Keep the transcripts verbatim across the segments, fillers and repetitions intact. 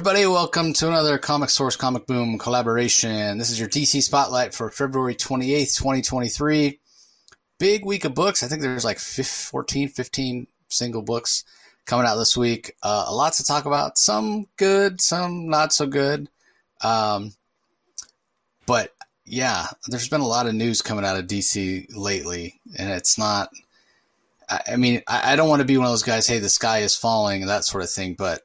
everybody, welcome to another Comic Source Comic Boom collaboration. This is your D C Spotlight for February twenty-eighth, twenty twenty-three. Big week of books. I think there's like fourteen, fifteen single books coming out this week. Uh, lots to talk about. Some good, some not so good. Um, but yeah, there's been a lot of news coming out of D C lately, and it's not... I mean, I don't want to be one of those guys, hey, the sky is falling, and that sort of thing, but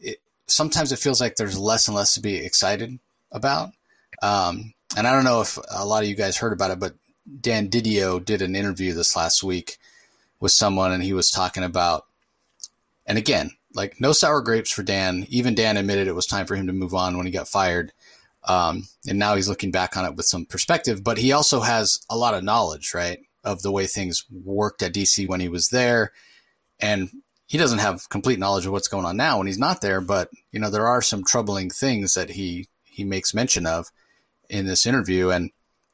it, sometimes it feels like there's less and less to be excited about. Um, and I don't know if a lot of you guys heard about it, but Dan Didio did an interview this last week with someone, and he was talking about, and again, like no sour grapes for Dan. Even Dan admitted it was time for him to move on when he got fired. Um, and now he's looking back on it with some perspective, but he also has a lot of knowledge, right, of the way things worked at D C when he was there. And he doesn't have complete knowledge of what's going on now when he's not there, but you know, there are some troubling things that he, he makes mention of in this interview. And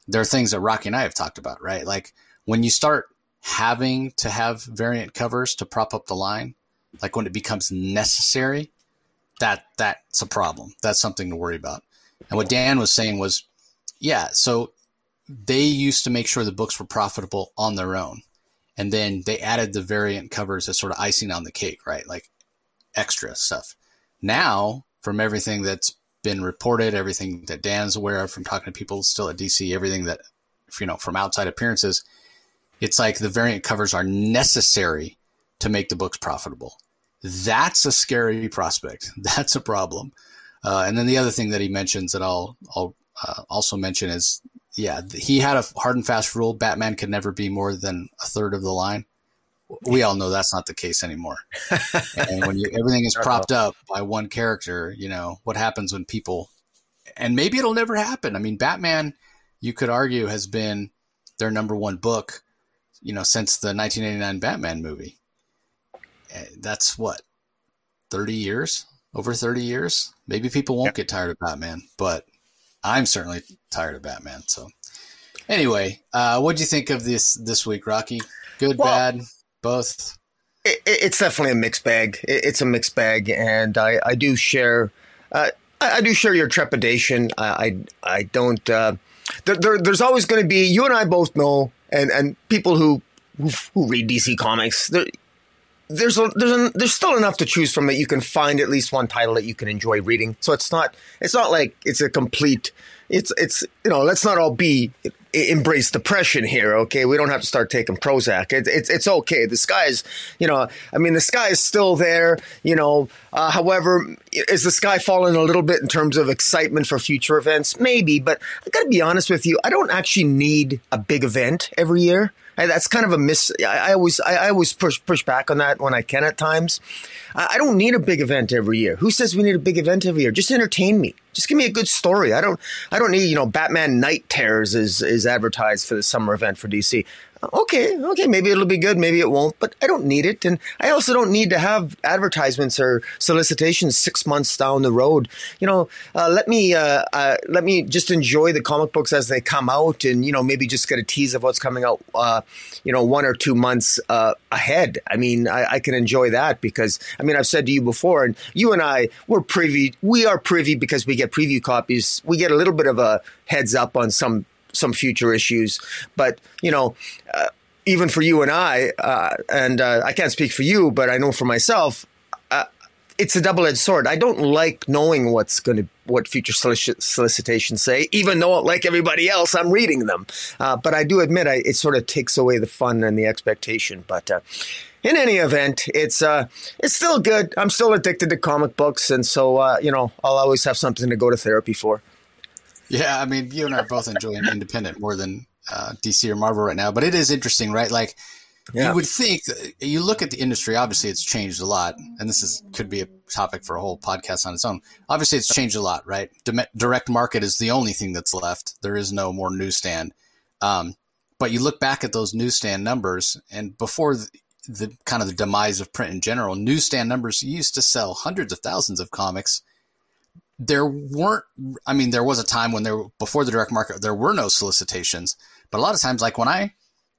there are things that Rocky and I have talked about, right? Like when you start having to have variant covers to prop up the line, like when it becomes necessary, that that's a problem. That's something to worry about. And what Dan was saying was, yeah, so they used to make sure the books were profitable on their own. And then they added the variant covers as sort of icing on the cake, right? Like extra stuff. Now, from everything that's been reported, everything that Dan's aware of from talking to people still at D C, everything that, you know, from outside appearances, it's like the variant covers are necessary to make the books profitable. That's a scary prospect. That's a problem. Uh, and then the other thing that he mentions that I'll, I'll uh, also mention is, yeah, he had a hard and fast rule. Batman could never be more than a third of the line. We all know that's not the case anymore. And when you, everything is propped up by one character, you know, what happens when people – and maybe it'll never happen. I mean, Batman, you could argue, has been their number one book, you know, since the nineteen eighty-nine Batman movie. That's what, thirty years? Over thirty years? Maybe people won't yeah. get tired of Batman, but – I'm certainly tired of Batman. So anyway, uh, what do you think of this this week, Rocky? Good, well, bad, both? It, it's definitely a mixed bag. It, it's a mixed bag. And I, I do share uh, I, I do share your trepidation. I, I, I don't uh, – there, there, there's always going to be – you and I both know, and, and people who, who who read D C Comics, there, there's a, there's a, there's still enough to choose from that you can find at least one title that you can enjoy reading. So it's not it's not like it's a complete it's it's you know, let's not all be embrace depression here, okay? We don't have to start taking Prozac. It, it's it's okay. The sky is, you know, I mean, the sky is still there, you know. Uh, however, is the sky falling a little bit in terms of excitement for future events? Maybe, but I got to be honest with you, I don't actually need a big event every year. I, that's kind of a miss. I, I always, I, I always push push back on that when I can at times. I, I don't need a big event every year. Who says we need a big event every year? Just entertain me. Just give me a good story. I don't, I don't need, you know, Batman Night Terrors is is advertised for the summer event for D C. Okay, okay, maybe it'll be good, maybe it won't, but I don't need it. And I also don't need to have advertisements or solicitations six months down the road. You know, uh, let me uh, uh, let me just enjoy the comic books as they come out and, you know, maybe just get a tease of what's coming out, uh, you know, one or two months uh, ahead. I mean, I, I can enjoy that because, I mean, I've said to you before, and you and I, we're privy, we are privy because we get preview copies. We get a little bit of a heads up on some some future issues, but you know, uh, even for you and I, uh, and uh, I can't speak for you, but I know for myself, uh, it's a double-edged sword. I don't like knowing what's going to, what future solic- solicitations say, even though, like everybody else, I'm reading them. Uh, but I do admit, I, it sort of takes away the fun and the expectation. But uh, in any event, it's uh, it's still good. I'm still addicted to comic books, and so uh, you know, I'll always have something to go to therapy for. Yeah, I mean, you and I are both enjoying independent more than uh, D C or Marvel right now. But it is interesting, right? Like, yeah. You would think – you look at the industry. Obviously, it's changed a lot, and this is could be a topic for a whole podcast on its own. Obviously, it's changed a lot, right? D- direct market is the only thing that's left. There is no more newsstand. Um, but you look back at those newsstand numbers, and before the, the kind of the demise of print in general, newsstand numbers used to sell hundreds of thousands of comics. There weren't, I mean, there was a time when there, before the direct market, there were no solicitations, but a lot of times, like when I,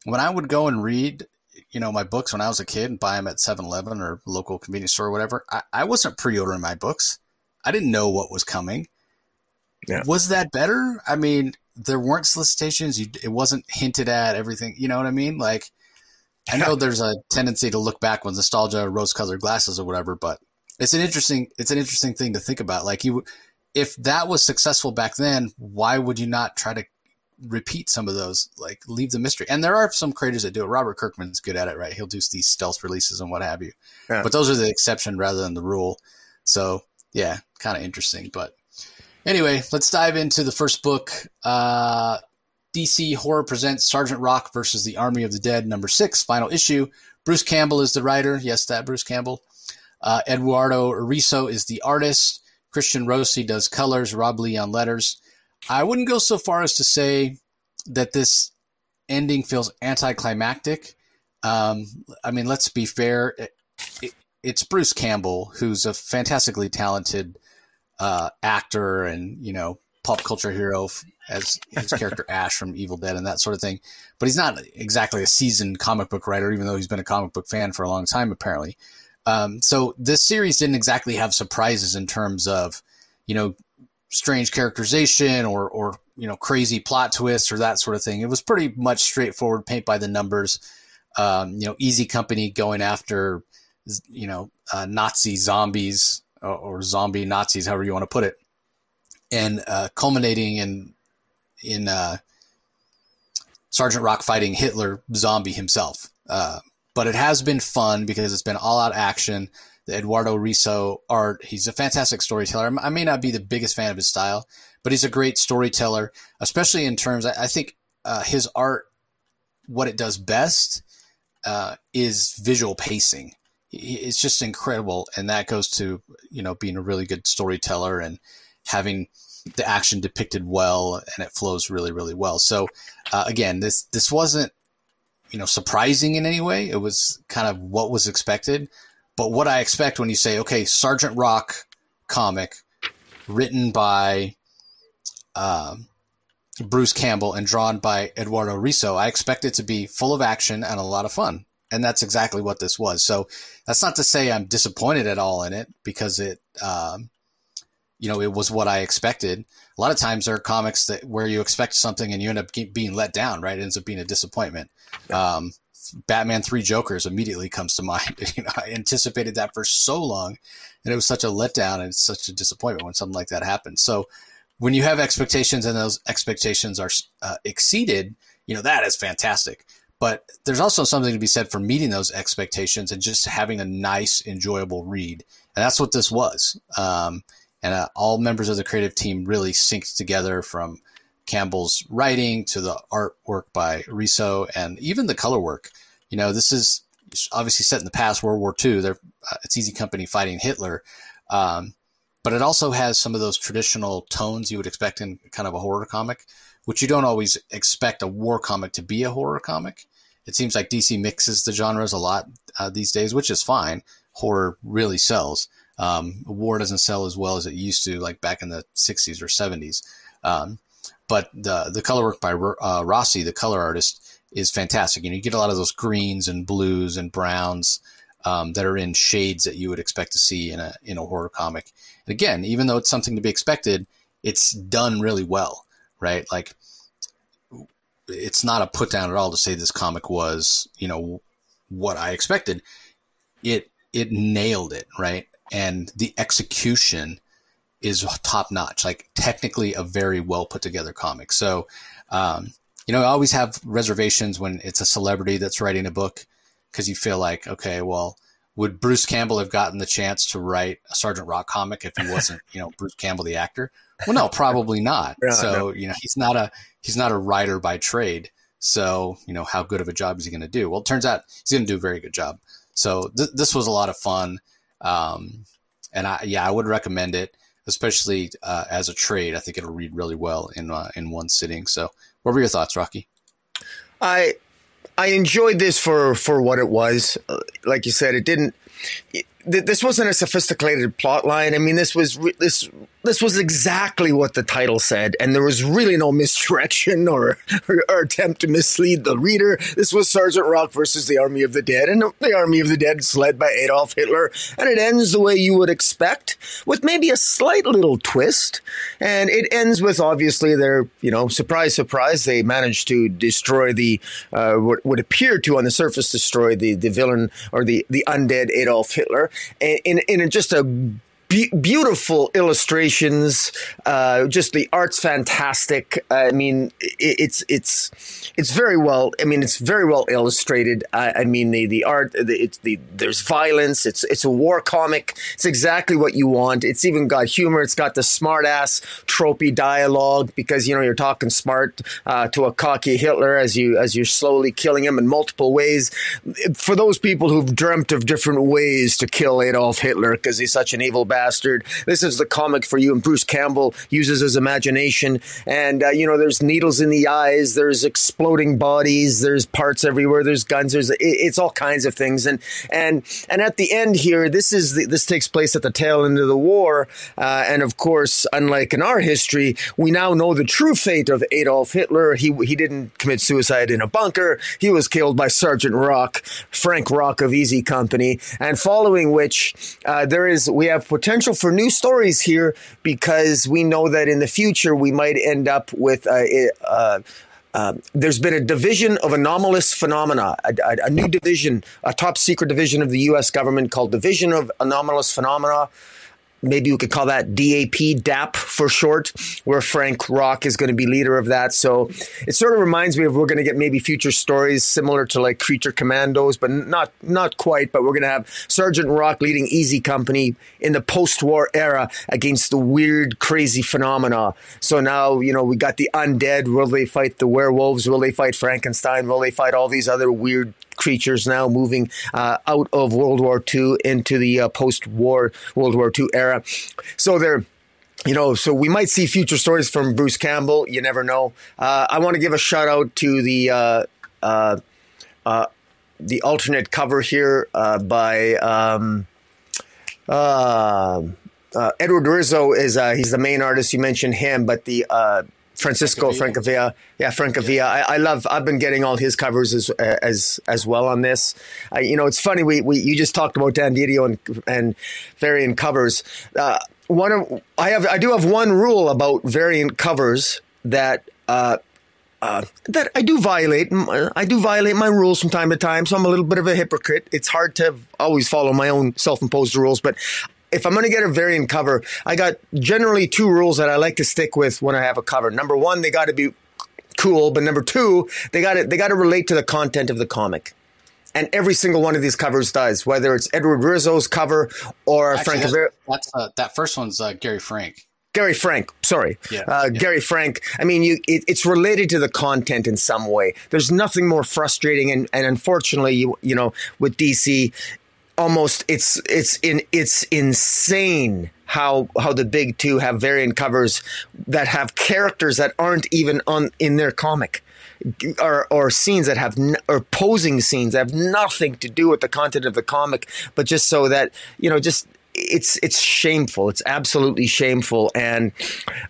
when I would go and read, you know, my books when I was a kid and buy them at seven eleven or local convenience store or whatever, I, I wasn't pre-ordering my books. I didn't know what was coming. Yeah. Was that better? I mean, there weren't solicitations. You, it wasn't hinted at, everything. You know what I mean? Like, I know there's a tendency to look back with nostalgia, rose-colored glasses, or whatever, but it's an interesting it's an interesting thing to think about. Like, you, if that was successful back then, why would you not try to repeat some of those? Like, leave the mystery. And there are some creators that do it. Robert Kirkman's good at it, right? He'll do these stealth releases and what have you. Yeah. But those are the exception rather than the rule. So, yeah, kind of interesting. But anyway, let's dive into the first book. Uh, D C Horror presents Sergeant Rock versus the Army of the Dead, number six, final issue. Bruce Campbell is the writer. Yes, that Bruce Campbell. Uh, Eduardo Risso is the artist. Christian Rossi does colors. Rob Lee on letters. I wouldn't go so far as to say that this ending feels anticlimactic. Um, I mean, let's be fair. It, it, it's Bruce Campbell, who's a fantastically talented uh, actor and, you know, pop culture hero as his character Ash from Evil Dead and that sort of thing. But he's not exactly a seasoned comic book writer, even though he's been a comic book fan for a long time, apparently. Um, so this series didn't exactly have surprises in terms of, you know, strange characterization or, or, you know, crazy plot twists or that sort of thing. It was pretty much straightforward, paint by the numbers, um, you know, easy company going after, you know, uh, Nazi zombies or, or zombie Nazis, however you want to put it. And uh, culminating in in uh, Sergeant Rock fighting Hitler zombie himself. Uh, but it has been fun because it's been all-out action. The Eduardo Risso art, he's a fantastic storyteller. I may not be the biggest fan of his style, but he's a great storyteller, especially in terms – I think uh, his art, what it does best uh, is visual pacing. It's just incredible, and that goes to, you know, being a really good storyteller and – having the action depicted well, and it flows really, really well. So uh, again, this, this wasn't, you know, surprising in any way. It was kind of what was expected, but what I expect when you say, okay, Sergeant Rock comic written by um, Bruce Campbell and drawn by Eduardo Risso, I expect it to be full of action and a lot of fun. And that's exactly what this was. So that's not to say I'm disappointed at all in it, because it, um, you know, it was what I expected. A lot of times there are comics that where you expect something and you end up being let down, right? It ends up being a disappointment. Yeah. Um, Batman Three Jokers immediately comes to mind. You know, I anticipated that for so long, and it was such a letdown and such a disappointment when something like that happens. So when you have expectations and those expectations are uh, exceeded, you know, that is fantastic. But there's also something to be said for meeting those expectations and just having a nice, enjoyable read. And that's what this was. Um, And uh, all members of the creative team really synced together, from Campbell's writing to the artwork by Risso and even the color work. You know, this is obviously set in the past, World War Two. They're, uh, it's Easy Company fighting Hitler. Um, but it also has some of those traditional tones you would expect in kind of a horror comic, which you don't always expect a war comic to be a horror comic. It seems like D C mixes the genres a lot uh, these days, which is fine. Horror really sells. Um, war doesn't sell as well as it used to, like back in the sixties or seventies. Um, but the the color work by uh, Rossi, the color artist, is fantastic. You know, you get a lot of those greens and blues and browns um, that are in shades that you would expect to see in a in a horror comic. And again, even though it's something to be expected, it's done really well, right? Like, it's not a put down at all to say this comic was, you know, what I expected. It it nailed it, right? And the execution is top notch, like technically a very well put together comic. So, um, you know, I always have reservations when it's a celebrity that's writing a book, because you feel like, okay, well, would Bruce Campbell have gotten the chance to write a Sergeant Rock comic if he wasn't, you know, Bruce Campbell, the actor? Well, no, probably not. Yeah, so, no. You know, he's not a, he's not a writer by trade. So, you know, how good of a job is he going to do? Well, it turns out he's going to do a very good job. So th- this was a lot of fun. Um, and I, yeah, I would recommend it, especially, uh, as a trade. I think it'll read really well in, uh, in one sitting. So what were your thoughts, Rocky? I, I enjoyed this for, for what it was. Uh, like you said, it didn't, it, th- this wasn't a sophisticated plot line. I mean, this was, re- this This was exactly what the title said, and there was really no misdirection or, or, or attempt to mislead the reader. This was Sergeant Rock versus the Army of the Dead, and the Army of the Dead is led by Adolf Hitler, and it ends the way you would expect, with maybe a slight little twist, and it ends with, obviously, their, you know, surprise, surprise, they managed to destroy the, uh, what would appear to, on the surface, destroy the, the villain, or the, the undead Adolf Hitler, in, in, in just a Be- beautiful illustrations, uh, just the art's fantastic. I mean, it, it's it's it's very well. I mean, it's very well illustrated. I, I mean, the the art. The, it's the there's violence. It's it's a war comic. It's exactly what you want. It's even got humor. It's got the smart ass tropey dialogue, because you know you're talking smart uh, to a cocky Hitler as you as you're slowly killing him in multiple ways. For those people who've dreamt of different ways to kill Adolf Hitler because he's such an evil bastard. Bastard. This is the comic for you, and Bruce Campbell uses his imagination, and uh, you know, there's needles in the eyes, there's exploding bodies, there's parts everywhere, there's guns, there's it, it's all kinds of things, and and and at the end here, this is the, this takes place at the tail end of the war, uh, and of course, unlike in our history, we now know the true fate of Adolf Hitler. He he didn't commit suicide in a bunker. He was killed by Sergeant Rock, Frank Rock of Easy Company, and following which, uh, there is we have potential. Potential for new stories here, because we know that in the future we might end up with a, a, a, there's been a division of anomalous phenomena, a, a, a new division, a top secret division of the U S government called Division of Anomalous Phenomena. Maybe we could call that D A P, D A P for short, where Frank Rock is going to be leader of that. So it sort of reminds me of we're going to get maybe future stories similar to like Creature Commandos, but not not quite. But we're going to have Sergeant Rock leading Easy Company in the post-war era against the weird, crazy phenomena. So now, you know, we got the undead. Will they fight the werewolves? Will they fight Frankenstein? Will they fight all these other weird creatures now moving uh, out of World War Two into the uh, post-war World War Two era. So they're, you know, so we might see future stories from Bruce Campbell. You never know. Uh, I want to give a shout out to the uh, uh, uh, the alternate cover here uh, by um, uh, uh, Eduardo Risso. Is uh, he's the main artist. You mentioned him, but the uh, Francesco Francavilla. Yeah, Francavilla. Yeah. I, I love, I've been getting all his covers as as as well on this. I, you know, it's funny, we, we you just talked about Dan Didio and, and variant covers. Uh, one of, I have I do have one rule about variant covers that uh, uh, that I do violate. I do violate my rules from time to time, so I'm a little bit of a hypocrite. It's hard to always follow my own self-imposed rules, but if I'm going to get a variant cover, I got generally two rules that I like to stick with when I have a cover. Number one, they got to be cool, but number two, they got to they got to relate to the content of the comic. And every single one of these covers does, whether it's Eduardo Risso's cover or Actually, Frank. That's, that's uh, that first one's uh, Gary Frank. Gary Frank, sorry, yeah, uh, yeah. Gary Frank. I mean, you, it, it's related to the content in some way. There's nothing more frustrating, and, and unfortunately, you you know, with D C. Almost, it's it's in it's insane how how the big two have variant covers that have characters that aren't even on in their comic, or or scenes that have n- or posing scenes that have nothing to do with the content of the comic, but just so that you know, just it's it's shameful. It's absolutely shameful, and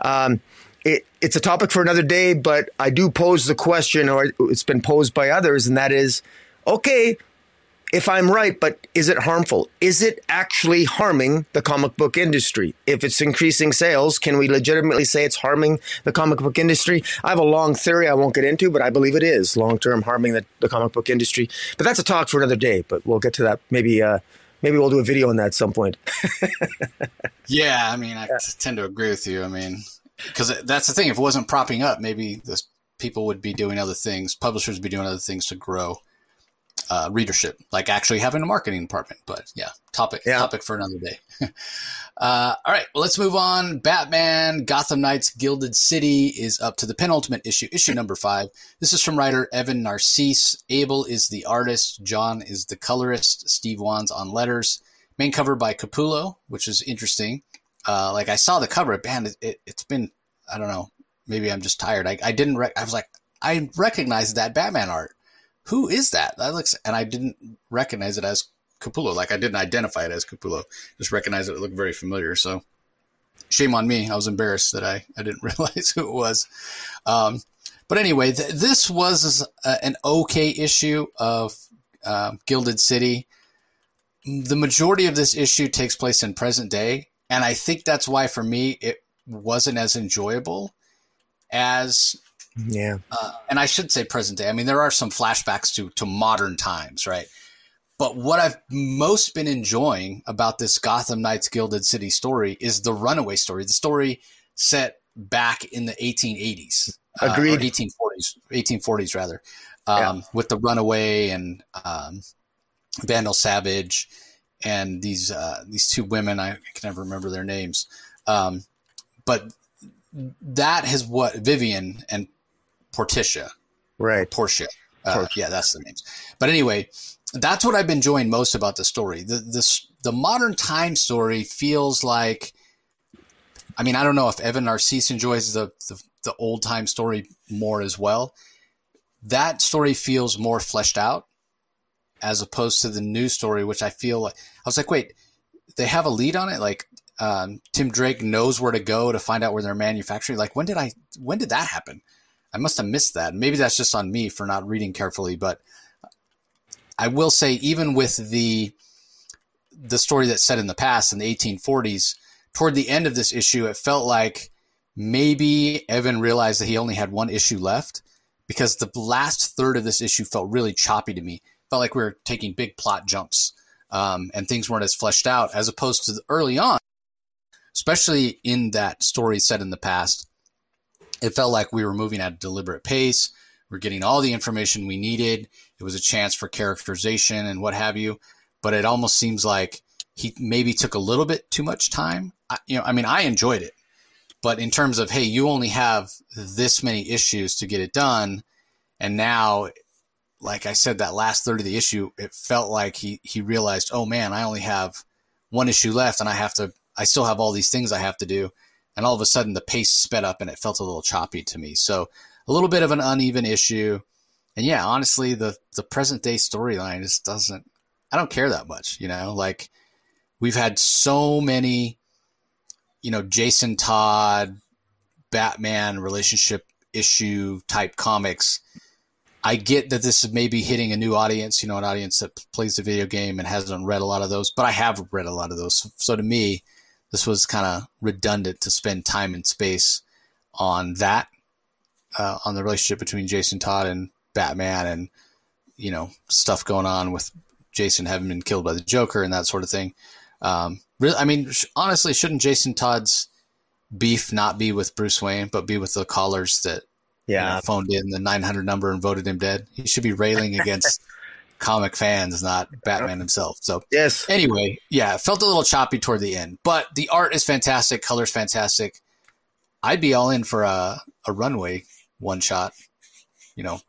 um, it it's a topic for another day. But I do pose the question, or it's been posed by others, and that is, okay, if I'm right, but is it harmful? Is it actually harming the comic book industry? If it's increasing sales, can we legitimately say it's harming the comic book industry? I have a long theory I won't get into, but I believe it is long-term harming the, the comic book industry. But that's a talk for another day, but we'll get to that. Maybe uh, maybe we'll do a video on that at some point. Yeah, I mean, I yeah. tend to agree with you. I mean, because that's the thing. If it wasn't propping up, maybe this, people would be doing other things. Publishers would be doing other things to grow Uh, readership, like actually having a marketing department. But yeah, topic yeah. topic for another day. uh, all right, well, let's move on. Batman, Gotham Knights, Gilded City is up to the penultimate issue, issue number five. This is from writer Evan Narcisse. Abel is the artist. John is the colorist. Steve Wands on letters. Main cover by Capullo, which is interesting. Uh, like I saw the cover, man, it, it, it's been, I don't know, maybe I'm just tired. I, I didn't, rec- I was like, I recognized that Batman art. Who is that? That looks, and I didn't recognize it as Capullo. Like I didn't identify it as Capullo. Just recognize it. It looked very familiar. So shame on me. I was embarrassed that I, I didn't realize who it was. Um, but anyway, th this was uh, an okay issue of uh, Gilded City. The majority of this issue takes place in present day, and I think that's why for me it wasn't as enjoyable as yeah. Uh, and I should say present day. I mean, there are some flashbacks to to modern times, right? But what I've most been enjoying about this Gotham Knights Gilded City story is the runaway story, the story set back in the eighteen eighties. Agreed. Uh, or eighteen forties, eighteen forties rather, um, yeah. with the runaway and um, Vandal Savage and these uh, these two women. I can never remember their names. Um, but that is what Vivian and Portia. Right. Porsha. Uh, yeah, that's the names. But anyway, that's what I've been enjoying most about the story. The, this, the modern time story feels like, I mean, I don't know if Evan Narcisse enjoys the, the, the old time story more as well. That story feels more fleshed out as opposed to the new story, which I feel like, I was like, wait, they have a lead on it? Like um, Tim Drake knows where to go to find out where they're manufacturing. Like when did I, when did that happen? I must have missed that. Maybe that's just on me for not reading carefully, but I will say even with the the story that's set in the past in the eighteen forties, toward the end of this issue, it felt like maybe Evan realized that he only had one issue left because the last third of this issue felt really choppy to me. It felt like we were taking big plot jumps um, and things weren't as fleshed out as opposed to the early on, especially in that story set in the past. It felt like we were moving at a deliberate pace. We're getting all the information we needed. It was a chance for characterization and what have you, but it almost seems like he maybe took a little bit too much time. I, you know, I mean, I enjoyed it, but in terms of, hey, you only have this many issues to get it done. And now, like I said, that last third of the issue, it felt like he, he realized, oh man, I only have one issue left and I have to, I still have all these things I have to do. And all of a sudden the pace sped up and it felt a little choppy to me. So a little bit of an uneven issue. And yeah, honestly, the, the present day storyline just doesn't, I don't care that much, you know, like we've had so many, you know, Jason Todd, Batman relationship issue type comics. I get that this is maybe hitting a new audience, you know, an audience that plays the video game and hasn't read a lot of those, but I have read a lot of those. So to me, this was kind of redundant to spend time and space on that, uh, on the relationship between Jason Todd and Batman and, you know, stuff going on with Jason having been killed by the Joker and that sort of thing. Um, really, I mean, sh honestly, shouldn't Jason Todd's beef not be with Bruce Wayne, but be with the callers that yeah. you know, phoned in the nine hundred number and voted him dead? He should be railing against comic fans, not Batman himself. So yes. Anyway, yeah, it felt a little choppy toward the end, but the art is fantastic. Color's fantastic. I'd be all in for a, a runway one shot, you know,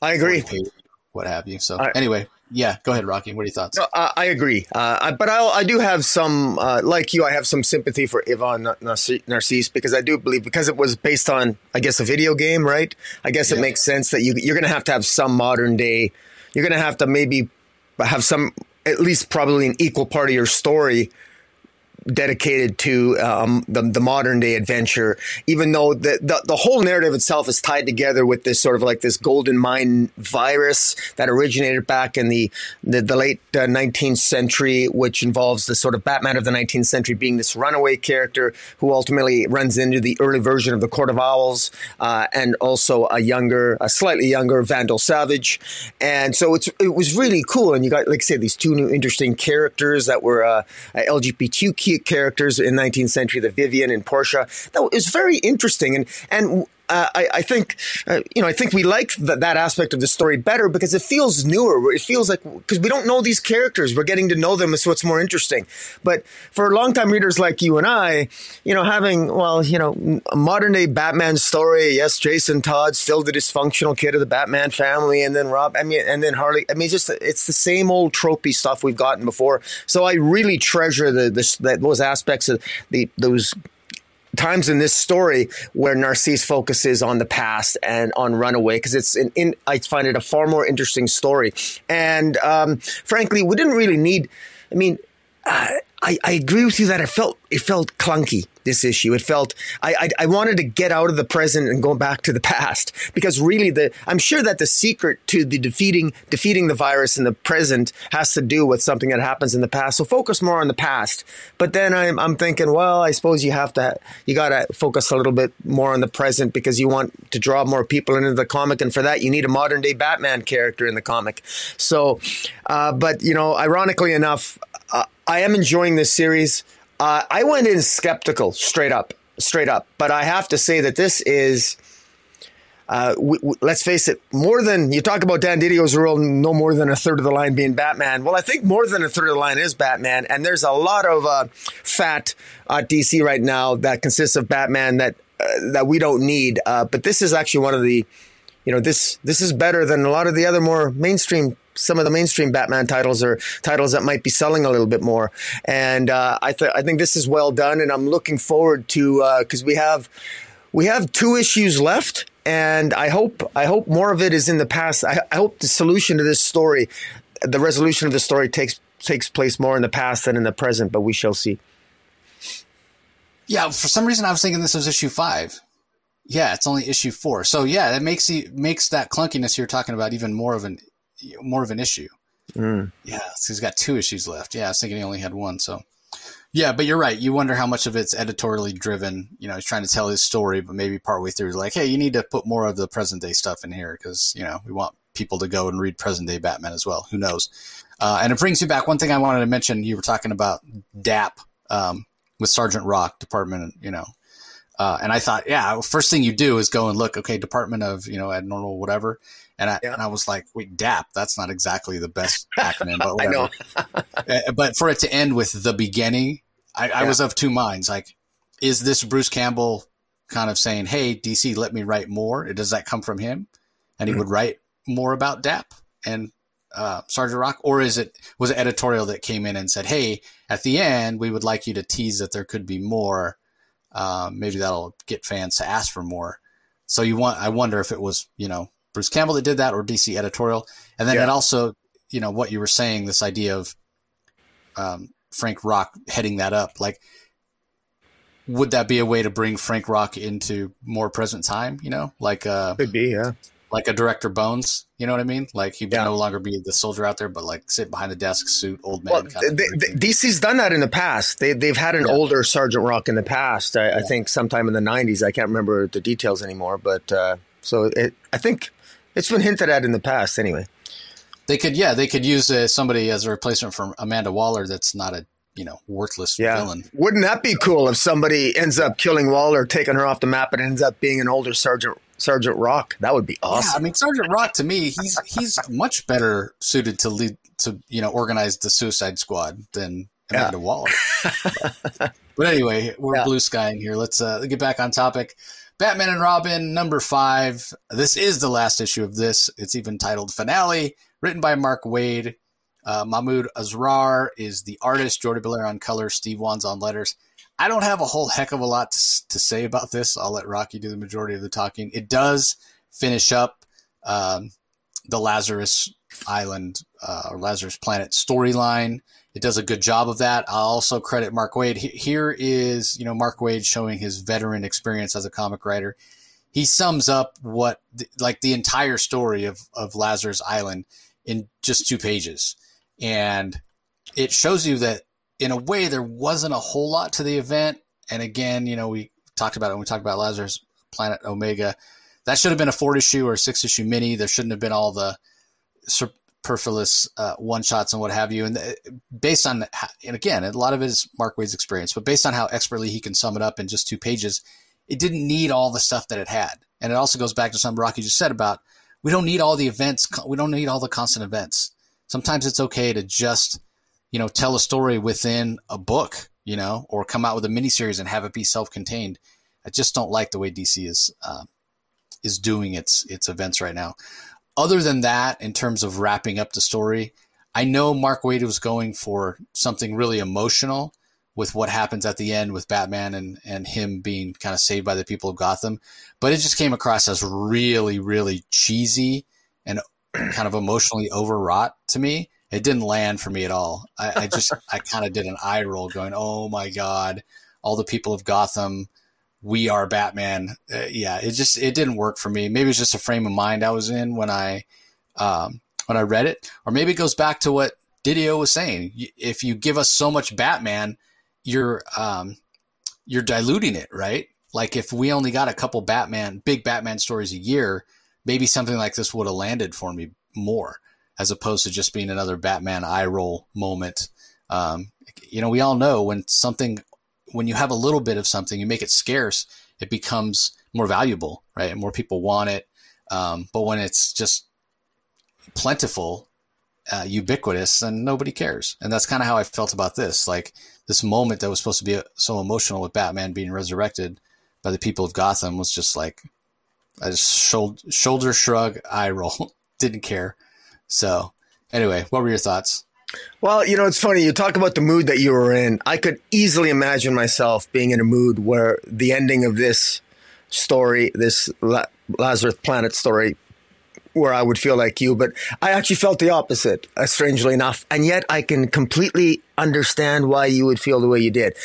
I agree. Page, what have you. So I, anyway, yeah, go ahead, Rocky. What are your thoughts? No, I, I agree. Uh, I, but I'll, I do have some, uh, like you, I have some sympathy for Evan Narcisse because I do believe because it was based on, I guess, a video game, right? I guess yeah. It makes sense that you, you're going to have to have some modern day. You're going to have to maybe have some, at least probably an equal part of your story dedicated to um, the, the modern day adventure, even though the, the, the whole narrative itself is tied together with this sort of like this Golden Mine virus that originated back in the, the, the late uh, nineteenth century, which involves the sort of Batman of the nineteenth century being this runaway character who ultimately runs into the early version of the Court of Owls uh, and also a younger, a slightly younger Vandal Savage. And so it's, it was really cool. And you got, like I said, these two new interesting characters that were uh, L G B T Q characters in nineteenth century, the Vivian and Porsha. That was very interesting. And, and uh, I, I think, uh, you know, I think we like th that aspect of the story better because it feels newer. It feels like, because we don't know these characters. We're getting to know them is what's more interesting. But for longtime readers like you and I, you know, having, well, you know, a modern day Batman story. Yes, Jason Todd, still the dysfunctional kid of the Batman family. And then Rob, I mean, and then Harley. I mean, just it's the same old tropey stuff we've gotten before. So I really treasure the, the, the those aspects of the those times in this story where Narcisse focuses on the past and on runaway because it's an in, I find it a far more interesting story. And um, frankly, we didn't really need. I mean, uh, I I agree with you that it felt it felt clunky. this issue. It felt I, I I wanted to get out of the present and go back to the past, because really the I'm sure that the secret to the defeating defeating the virus in the present has to do with something that happens in the past. So focus more on the past. But then I'm I'm thinking, well, I suppose you have to you got to focus a little bit more on the present because you want to draw more people into the comic, and for that you need a modern day Batman character in the comic. So, uh, but you know, ironically enough, uh, I am enjoying this series. Uh, I went in skeptical, straight up, straight up. But I have to say that this is, uh, w- w- let's face it, more than, you talk about Dan Didio's rule, no more than a third of the line being Batman. Well, I think more than a third of the line is Batman. And there's a lot of uh, fat at uh, D C right now that consists of Batman that uh, that we don't need. Uh, but this is actually one of the, you know, this this is better than a lot of the other more mainstream some of the mainstream Batman titles, are titles that might be selling a little bit more. And uh, I, th- I think this is well done, and I'm looking forward to, uh, cause we have, we have two issues left, and I hope, I hope more of it is in the past. I, I hope the solution to this story, the resolution of the story takes, takes place more in the past than in the present, but we shall see. Yeah. For some reason I was thinking this was issue five. Yeah. It's only issue four. So yeah, that makes you, makes that clunkiness you're talking about even more of an, more of an issue. Mm. Yeah. So he's got two issues left. Yeah. I was thinking he only had one. So yeah, but you're right. You wonder how much of it's editorially driven. You know, he's trying to tell his story, but maybe partway through like, hey, you need to put more of the present day stuff in here. Cause you know, we want people to go and read present day Batman as well. Who knows? Uh, and it brings you back. One thing I wanted to mention, you were talking about D A P um, with Sergeant Rock Department, you know, uh, and I thought, yeah, first thing you do is go and look, okay, Department of, you know, Abnormal, whatever. And I, yeah. and I was like, wait, D A P, that's not exactly the best acronym. But whatever. I know. But for it to end with the beginning, I, yeah. I was of two minds. Like, is this Bruce Campbell kind of saying, hey, D C, let me write more? Does that come from him? And he mm-hmm. would write more about D A P and uh, Sergeant Rock? Or is it was it editorial that came in and said, hey, at the end, we would like you to tease that there could be more. Uh, maybe that'll get fans to ask for more. So you want? I wonder if it was, you know, Bruce Campbell that did that or D C editorial. And then yeah. it also, you know, what you were saying, this idea of um, Frank Rock heading that up, like, would that be a way to bring Frank Rock into more present time? You know, like, uh, could be, yeah. like a Director Bones, you know what I mean? Like he'd yeah. no longer be the soldier out there, but like sit behind the desk, suit, old man. Well, kind they, of they, D C's done that in the past. They, they've had an yeah. older Sergeant Rock in the past. I, yeah. I think sometime in the nineties, I can't remember the details anymore, but uh, so it, I think, it's been hinted at in the past, anyway. They could, yeah, they could use uh, somebody as a replacement for Amanda Waller. That's not a, you know, worthless yeah. villain. Wouldn't that be cool if somebody ends up killing Waller, taking her off the map, and ends up being an older Sergeant Sergeant Rock? That would be awesome. Yeah, I mean, Sergeant Rock to me, he's he's much better suited to lead to you know organize the Suicide Squad than Amanda yeah. Waller. But, but anyway, we're yeah. blue skying here. Let's uh, get back on topic. Batman and Robin, number five. This is the last issue of this. It's even titled Finale, written by Mark Waid. Uh, Mahmoud Azrar is the artist, Jordi Belair on colors, Steve Wands on letters. I don't have a whole heck of a lot to, to say about this. I'll let Rocky do the majority of the talking. It does finish up um, the Lazarus Island uh, or Lazarus Planet storyline. It does a good job of that. I'll also credit Mark Waid. He, here is, you know, Mark Waid showing his veteran experience as a comic writer. He sums up what, the, like, the entire story of, of Lazarus Island in just two pages. And it shows you that, in a way, there wasn't a whole lot to the event. And again, you know, we talked about it when we talked about Lazarus Planet Omega. That should have been a four-issue or six-issue mini. There shouldn't have been all the sur- Superfluous uh, one-shots and what have you, and based on and again a lot of it is Mark Waid's experience, but based on how expertly he can sum it up in just two pages, it didn't need all the stuff that it had. And it also goes back to something Rocky just said about we don't need all the events, we don't need all the constant events. Sometimes it's okay to just you know tell a story within a book, you know, or come out with a miniseries and have it be self-contained. I just don't like the way D C is uh, is doing its its events right now. Other than that, in terms of wrapping up the story, I know Mark Waid was going for something really emotional with what happens at the end with Batman and, and him being kind of saved by the people of Gotham, but it just came across as really, really cheesy and kind of emotionally overwrought to me. It didn't land for me at all. I, I just, I kind of did an eye roll going, oh my God, all the people of Gotham, we are Batman. Uh, yeah, it just, it didn't work for me. Maybe it's just a frame of mind I was in when I, um, when I read it, or maybe it goes back to what Didio was saying. If you give us so much Batman, you're, um, you're diluting it, right? Like if we only got a couple Batman, big Batman stories a year, maybe something like this would have landed for me more, as opposed to just being another Batman eye roll moment. Um, you know, we all know when something, when you have a little bit of something, you make it scarce, it becomes more valuable, right? And more people want it. Um, but when it's just plentiful, uh, ubiquitous, then nobody cares. And that's kind of how I felt about this. Like this moment that was supposed to be so emotional with Batman being resurrected by the people of Gotham was just like, I just shoulder, shoulder shrug, eye roll, didn't care. So anyway, what were your thoughts? Well, you know, it's funny. You talk about the mood that you were in. I could easily imagine myself being in a mood where the ending of this story, this La- Lazarus Planet story, where I would feel like you, but I actually felt the opposite, uh, strangely enough. And yet I can completely understand why you would feel the way you did.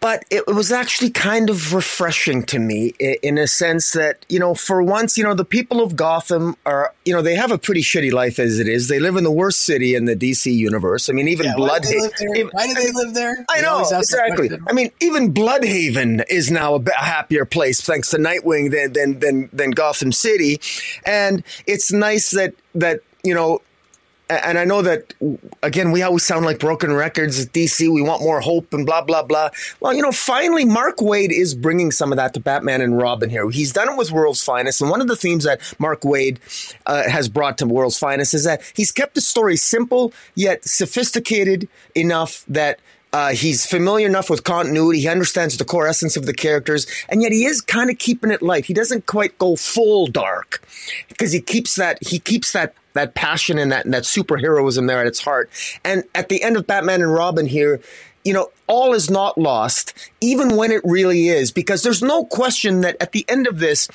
But it was actually kind of refreshing to me in a sense that, you know, for once, you know, the people of Gotham are, you know, they have a pretty shitty life as it is. They live in the worst city in the D C universe. I mean, even yeah, Bloodhaven. Why do they live there? I know, exactly. I mean, even Bloodhaven is now a happier place thanks to Nightwing than than than, than Gotham City. And it's nice that that, you know, and I know that, again, we always sound like broken records at D C. We want more hope and blah, blah, blah. Well, you know, finally, Mark Waid is bringing some of that to Batman and Robin here. He's done it with World's Finest. And one of the themes that Mark Waid uh, has brought to World's Finest is that he's kept the story simple, yet sophisticated enough that uh, he's familiar enough with continuity. He understands the core essence of the characters. And yet he is kind of keeping it light. He doesn't quite go full dark because he keeps that, he keeps that, that passion and that, and that superheroism there at its heart. And at the end of Batman and Robin here, you know, all is not lost, even when it really is, because there's no question that at the end of this,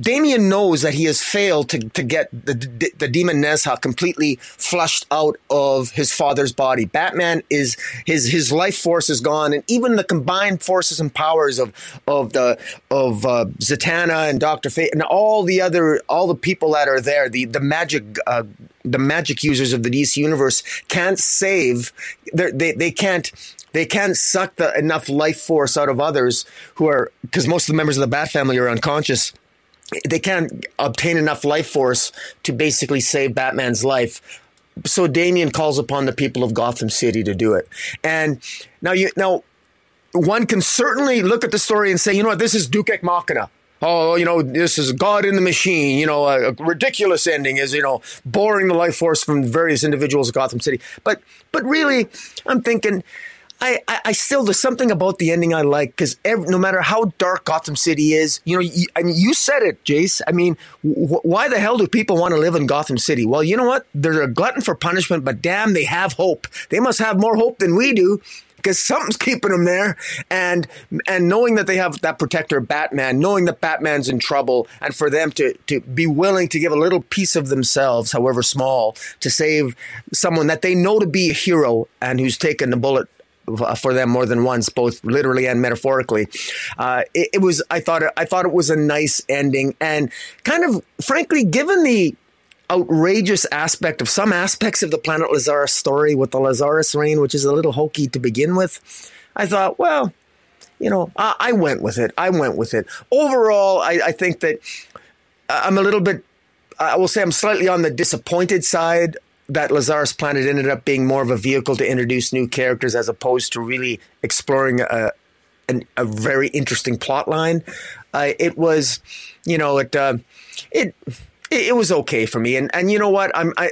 Damian knows that he has failed to, to get the, the, the demon Nezha completely flushed out of his father's body. Batman is, his his life force is gone, and even the combined forces and powers of of the of uh, Zatanna and Doctor Fate and all the other all the people that are there, the the magic uh, the magic users of the D C universe can't save. They they can't. They can't suck the enough life force out of others who are, because most of the members of the Bat family are unconscious. They can't obtain enough life force to basically save Batman's life. So Damian calls upon the people of Gotham City to do it. And now you now one can certainly look at the story and say, you know what, this is Deus Ex Machina. Oh, you know, this is God in the machine. You know, a, a ridiculous ending is, you know, boring the life force from various individuals of Gotham City. But but really, I'm thinking, I, I, I still, there's something about the ending I like, because no matter how dark Gotham City is, you know, you, I mean, you said it, Jace. I mean, wh- why the hell do people want to live in Gotham City? Well, you know what? They're a glutton for punishment, but damn, they have hope. They must have more hope than we do, because something's keeping them there. And and knowing that they have that protector, Batman, knowing that Batman's in trouble, and for them to, to be willing to give a little piece of themselves, however small, to save someone that they know to be a hero and who's taken the bullet for them more than once, both literally and metaphorically. Uh, it, it was, I thought, I thought it was a nice ending, and kind of, frankly, given the outrageous aspect of some aspects of the Planet Lazarus story with the Lazarus reign, which is a little hokey to begin with, I thought, well, you know, I, I went with it. I went with it. Overall, I, I think that I'm a little bit, I will say I'm slightly on the disappointed side that Lazarus Planet ended up being more of a vehicle to introduce new characters as opposed to really exploring a an, a very interesting plot line. Uh, it was, you know, it uh, it it was okay for me. And and you know what, I'm I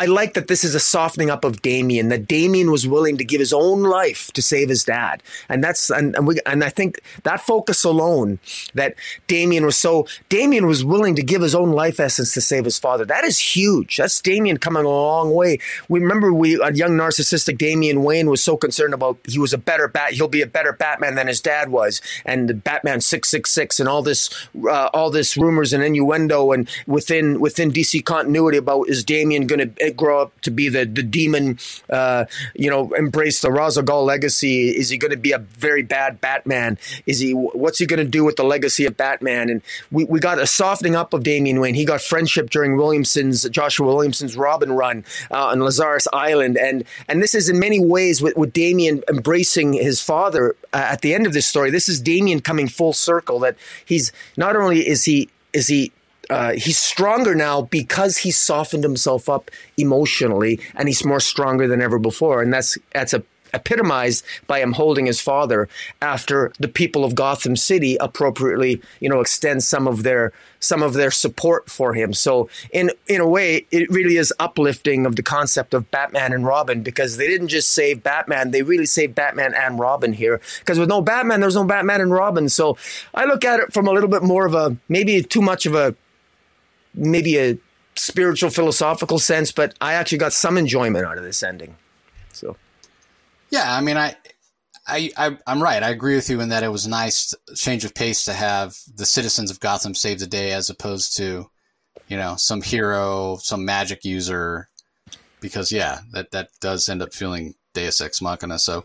I like that this is a softening up of Damian. That Damian was willing to give his own life to save his dad, and that's and and, we, and I think that focus alone, that Damian was so Damian was willing to give his own life essence to save his father. That is huge. That's Damian coming a long way. We remember we a young narcissistic Damian Wayne was so concerned about he was a better bat. He'll be a better Batman than his dad was, and the Batman six six six and all this uh, all this rumors and innuendo and within within D C continuity about is Damian going to grow up to be the the demon, uh, you know, embrace the Ra's al Ghul legacy? Is he going to be a very bad Batman? Is he? What's he going to do with the legacy of Batman? And we, we got a softening up of Damian Wayne. He got friendship during Williamson's Joshua Williamson's Robin run uh, on Lazarus Island, and and this is in many ways with, with Damian embracing his father uh, at the end of this story. This is Damian coming full circle. That he's not only is he is he. Uh, he's stronger now because he softened himself up emotionally, and he's more stronger than ever before. And that's that's a, epitomized by him holding his father after the people of Gotham City appropriately, you know, extend some of their some of their support for him. So in in a way, it really is uplifting of the concept of Batman and Robin, because they didn't just save Batman; they really saved Batman and Robin here. Because with no Batman, there's no Batman and Robin. So I look at it from a little bit more of a maybe too much of a maybe a spiritual, philosophical sense, but I actually got some enjoyment out of this ending. So, yeah, I mean, I, I, I I'm right. I agree with you in that it was a nice change of pace to have the citizens of Gotham save the day, as opposed to, you know, some hero, some magic user, because yeah, that, that does end up feeling Deus Ex Machina. So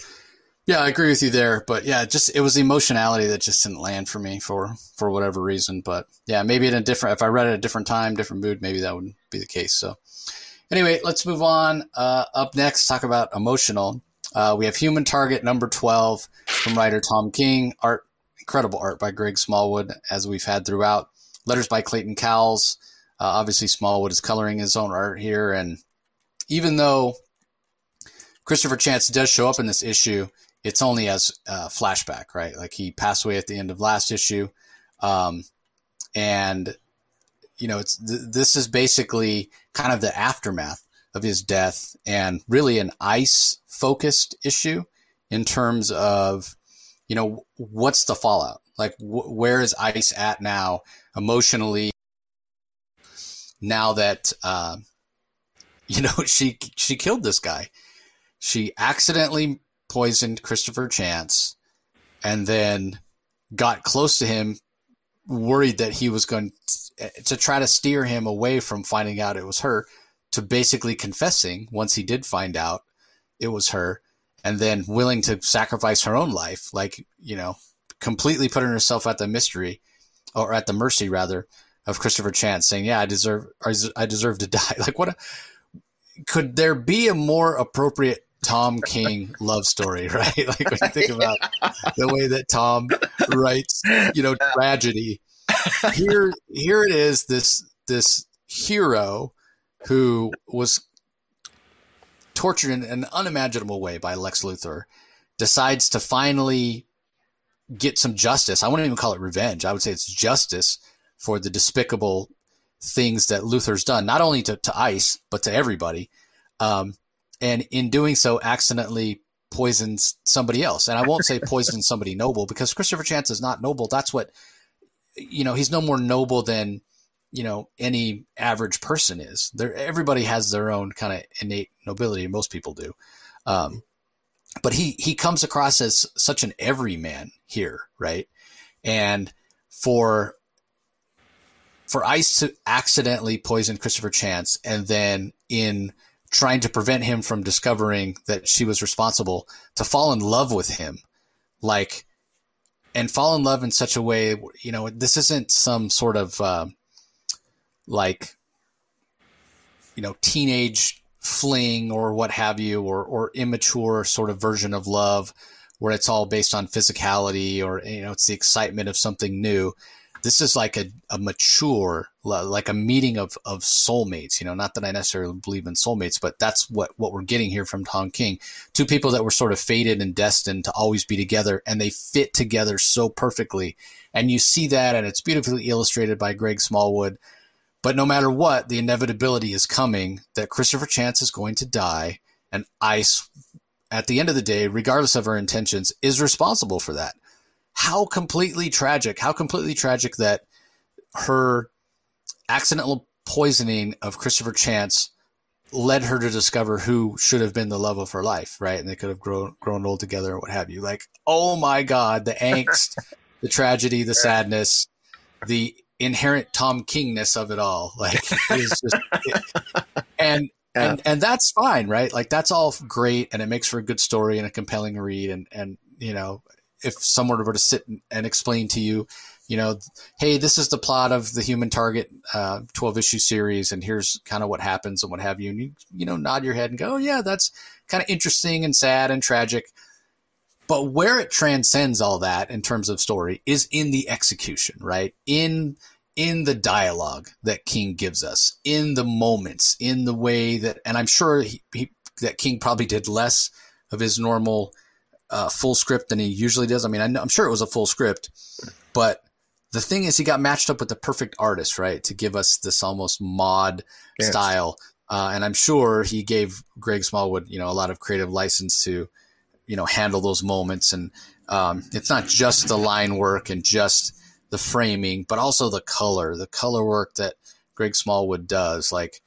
yeah, I agree with you there, but yeah, just, it was the emotionality that just didn't land for me for, for whatever reason. But yeah, maybe in a different, if I read it at a different time, different mood, maybe that would be the case. So anyway, let's move on. Uh, up next, talk about emotional. Uh, we have Human Target number twelve from writer Tom King, art, incredible art by Greg Smallwood, as we've had throughout, letters by Clayton Cowles. Uh, obviously Smallwood is coloring his own art here. And even though Christopher Chance does show up in this issue, it's only as a flashback, right? Like, he passed away at the end of last issue. Um, and, you know, it's th- this is basically kind of the aftermath of his death, and really an ICE-focused issue in terms of, you know, what's the fallout? Like, wh- where is ICE at now emotionally, now that, uh, you know, she she killed this guy? She accidentally poisoned Christopher Chance, and then got close to him, worried that he was going to, to try to steer him away from finding out it was her, to basically confessing once he did find out it was her, and then willing to sacrifice her own life, like, you know, completely putting herself at the mystery, or at the mercy rather, of Christopher Chance, saying, yeah, I deserve, I deserve to die. Like, what a, could there be a more appropriate Tom King love story, right? Like, when you think about the way that Tom writes, you know, tragedy. Here, here it is, this this hero who was tortured in an unimaginable way by Lex Luthor, decides to finally get some justice. I wouldn't even call it revenge. I would say it's justice for the despicable things that Luthor's done, not only to, to ICE, but to everybody. Um, And in doing so, accidentally poisons somebody else. And I won't say poison somebody noble, because Christopher Chance is not noble. That's what, you know, he's no more noble than, you know, any average person is. There, everybody has their own kind of innate nobility. Most people do. Um, but he, he comes across as such an everyman here, right? And for, for ICE to accidentally poison Christopher Chance, and then in trying to prevent him from discovering that she was responsible, to fall in love with him, like, and fall in love in such a way, you know, this isn't some sort of, uh, like, you know, teenage fling or what have you, or, or immature sort of version of love where it's all based on physicality, or, you know, it's the excitement of something new. This is like a, a mature, like a meeting of, of soulmates, you know, not that I necessarily believe in soulmates, but that's what, what we're getting here from Tom King. Two people that were sort of fated and destined to always be together, and they fit together so perfectly. And you see that, and it's beautifully illustrated by Greg Smallwood. But no matter what, the inevitability is coming that Christopher Chance is going to die, and ICE, at the end of the day, regardless of her intentions, is responsible for that. How completely tragic, how completely tragic that her accidental poisoning of Christopher Chance led her to discover who should have been the love of her life, right? And they could have grown grown old together or what have you. Like, oh my God, the angst, the tragedy, the sadness, the inherent Tom Kingness of it all. Like, it's just, it, and Yeah. And and that's fine, right? Like that's all great, and it makes for a good story and a compelling read. And and you know, if someone were to sit and explain to you, you know, hey, this is the plot of the Human Target uh, twelve issue series, and here's kind of what happens and what have you, and you you know nod your head and go, oh, yeah, that's kind of interesting and sad and tragic. But where it transcends all that in terms of story is in the execution, right? In in the dialogue that King gives us, in the moments, in the way that, and I'm sure he, he, that King probably did less of his normal uh, full script than he usually does. I mean, I know, I'm sure it was a full script, but the thing is he got matched up with the perfect artist, right, to give us this almost mod yes. style. Uh, and I'm sure he gave Greg Smallwood, you know, a lot of creative license to, you know, handle those moments. And um, it's not just the line work and just the framing, but also the color, the color work that Greg Smallwood does. Like,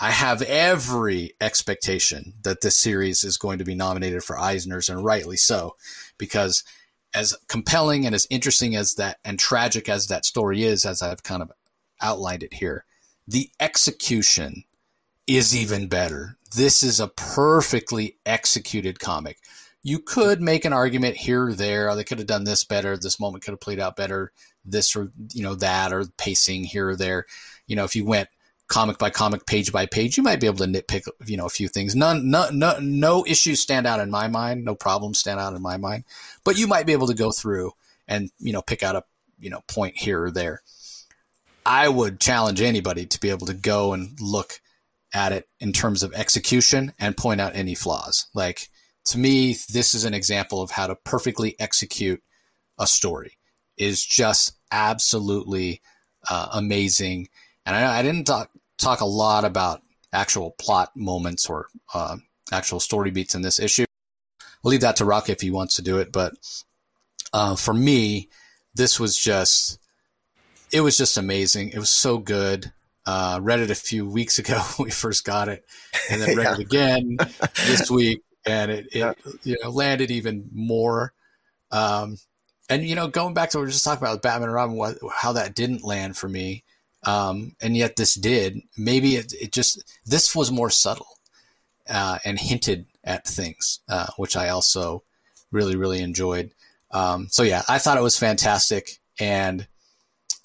I have every expectation that this series is going to be nominated for Eisners, and rightly so, because as compelling and as interesting as that and tragic as that story is, as I've kind of outlined it here, the execution is even better. This is a perfectly executed comic. You could make an argument here or there. Oh, they could have done this better. This moment could have played out better. This or, you know, that or pacing here or there. You know, if you went comic by comic, page by page, you might be able to nitpick, you know, a few things. None, no, no, no issues stand out in my mind. No problems stand out in my mind. But you might be able to go through and, you know, pick out a, you know, point here or there. I would challenge anybody to be able to go and look at it in terms of execution and point out any flaws. Like, to me, this is an example of how to perfectly execute a story. Is just absolutely uh, amazing. And I, I didn't talk, talk a lot about actual plot moments or uh, actual story beats in this issue. We'll leave that to Rock if he wants to do it. But uh, for me, this was just, it was just amazing. It was so good. Uh, read it a few weeks ago when we first got it, and then read yeah. it again this week. And it, it yeah. you know, landed even more. Um, and, you know, going back to what we were just talking about with Batman and Robin, what, how that didn't land for me. Um, and yet this did. Maybe it, it just – this was more subtle uh, and hinted at things, uh, which I also really, really enjoyed. Um, so, yeah, I thought it was fantastic. And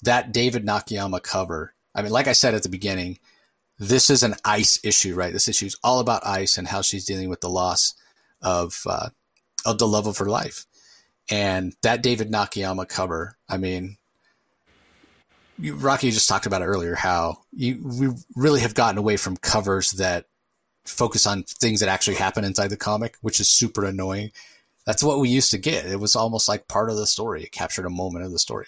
that David Nakayama cover, I mean, like I said at the beginning – this is an ice issue, right? This issue is all about ice and how she's dealing with the loss of uh, of the love of her life. And that David Nakayama cover, I mean, you, Rocky just talked about it earlier, how you, we really have gotten away from covers that focus on things that actually happen inside the comic, which is super annoying. That's what we used to get. It was almost like part of the story. It captured a moment of the story.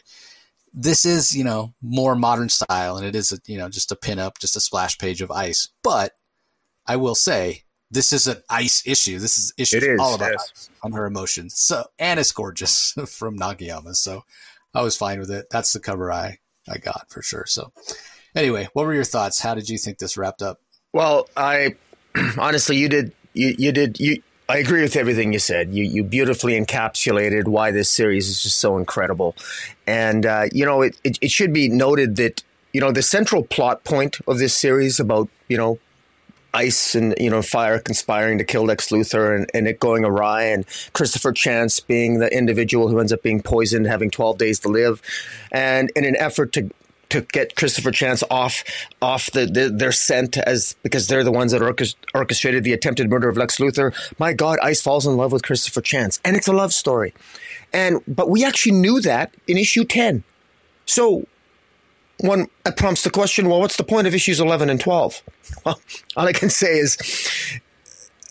This is, you know, more modern style, and it is, a, you know, just a pinup, just a splash page of ice. But I will say, this is an ice issue. This is issue is, all about yes. ice on her emotions. So, and it's gorgeous from Nakayama. So I was fine with it. That's the cover I, I got for sure. So anyway, what were your thoughts? How did you think this wrapped up? Well, I honestly, you did, you, you did, you, I agree with everything you said. You you beautifully encapsulated why this series is just so incredible. And, uh, you know, it, it, it should be noted that, you know, the central plot point of this series about, you know, ice and, you know, fire conspiring to kill Lex Luthor and, and it going awry and Christopher Chance being the individual who ends up being poisoned, having twelve days to live. And in an effort to to get Christopher Chance off off the, the their scent as because they're the ones that orchestrated the attempted murder of Lex Luthor. My God, Ice falls in love with Christopher Chance, and it's a love story. And but we actually knew that in issue ten. So one that prompts the question, well, what's the point of issues eleven and twelve? Well, all I can say is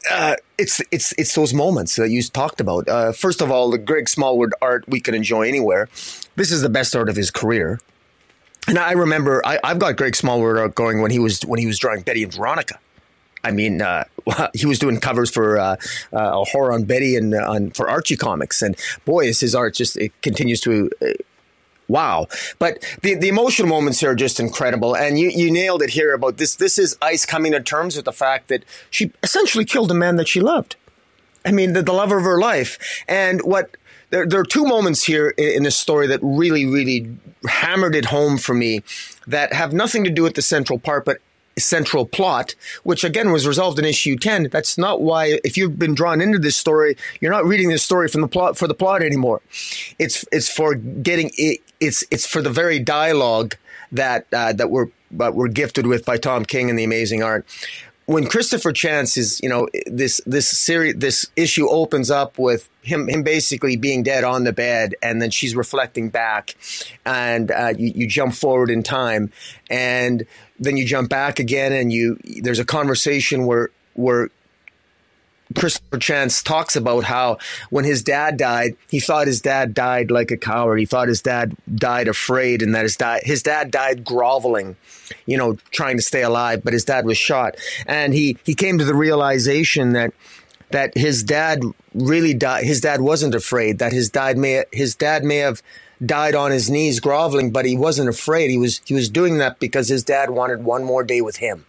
uh, it's it's it's those moments that you talked about. Uh, first of all, the Greg Smallwood art we can enjoy anywhere. This is the best art of his career. And I remember I, I've got Greg Smallwood out going when he was when he was drawing Betty and Veronica. I mean, uh, he was doing covers for uh, uh, a horror on Betty and on, for Archie Comics. And boy, is his art just it continues to uh, wow. But the, the emotional moments here are just incredible. And you, you nailed it here about this. This is Ice coming to terms with the fact that she essentially killed a man that she loved. I mean, the, the lover of her life. And what there, there are two moments here in, in this story that really, really hammered it home for me that have nothing to do with the central part, but central plot, which again was resolved in issue ten. That's not why, if you've been drawn into this story, you're not reading this story from the plot for the plot anymore. It's it's for getting it. It's it's for the very dialogue that uh, that we're but we're gifted with by Tom King and the amazing art. When Christopher Chance is, you know, this this series, this issue opens up with him him basically being dead on the bed, and then she's reflecting back, and uh, you, you jump forward in time, and then you jump back again, and you there's a conversation where where Christopher Chance talks about how when his dad died, he thought his dad died like a coward. He thought his dad died afraid, and that his dad his dad died groveling, you know, trying to stay alive, but his dad was shot. And he, he came to the realization that that his dad really died. His dad wasn't afraid. That his dad may his dad may have died on his knees groveling, but he wasn't afraid. He was he was doing that because his dad wanted one more day with him,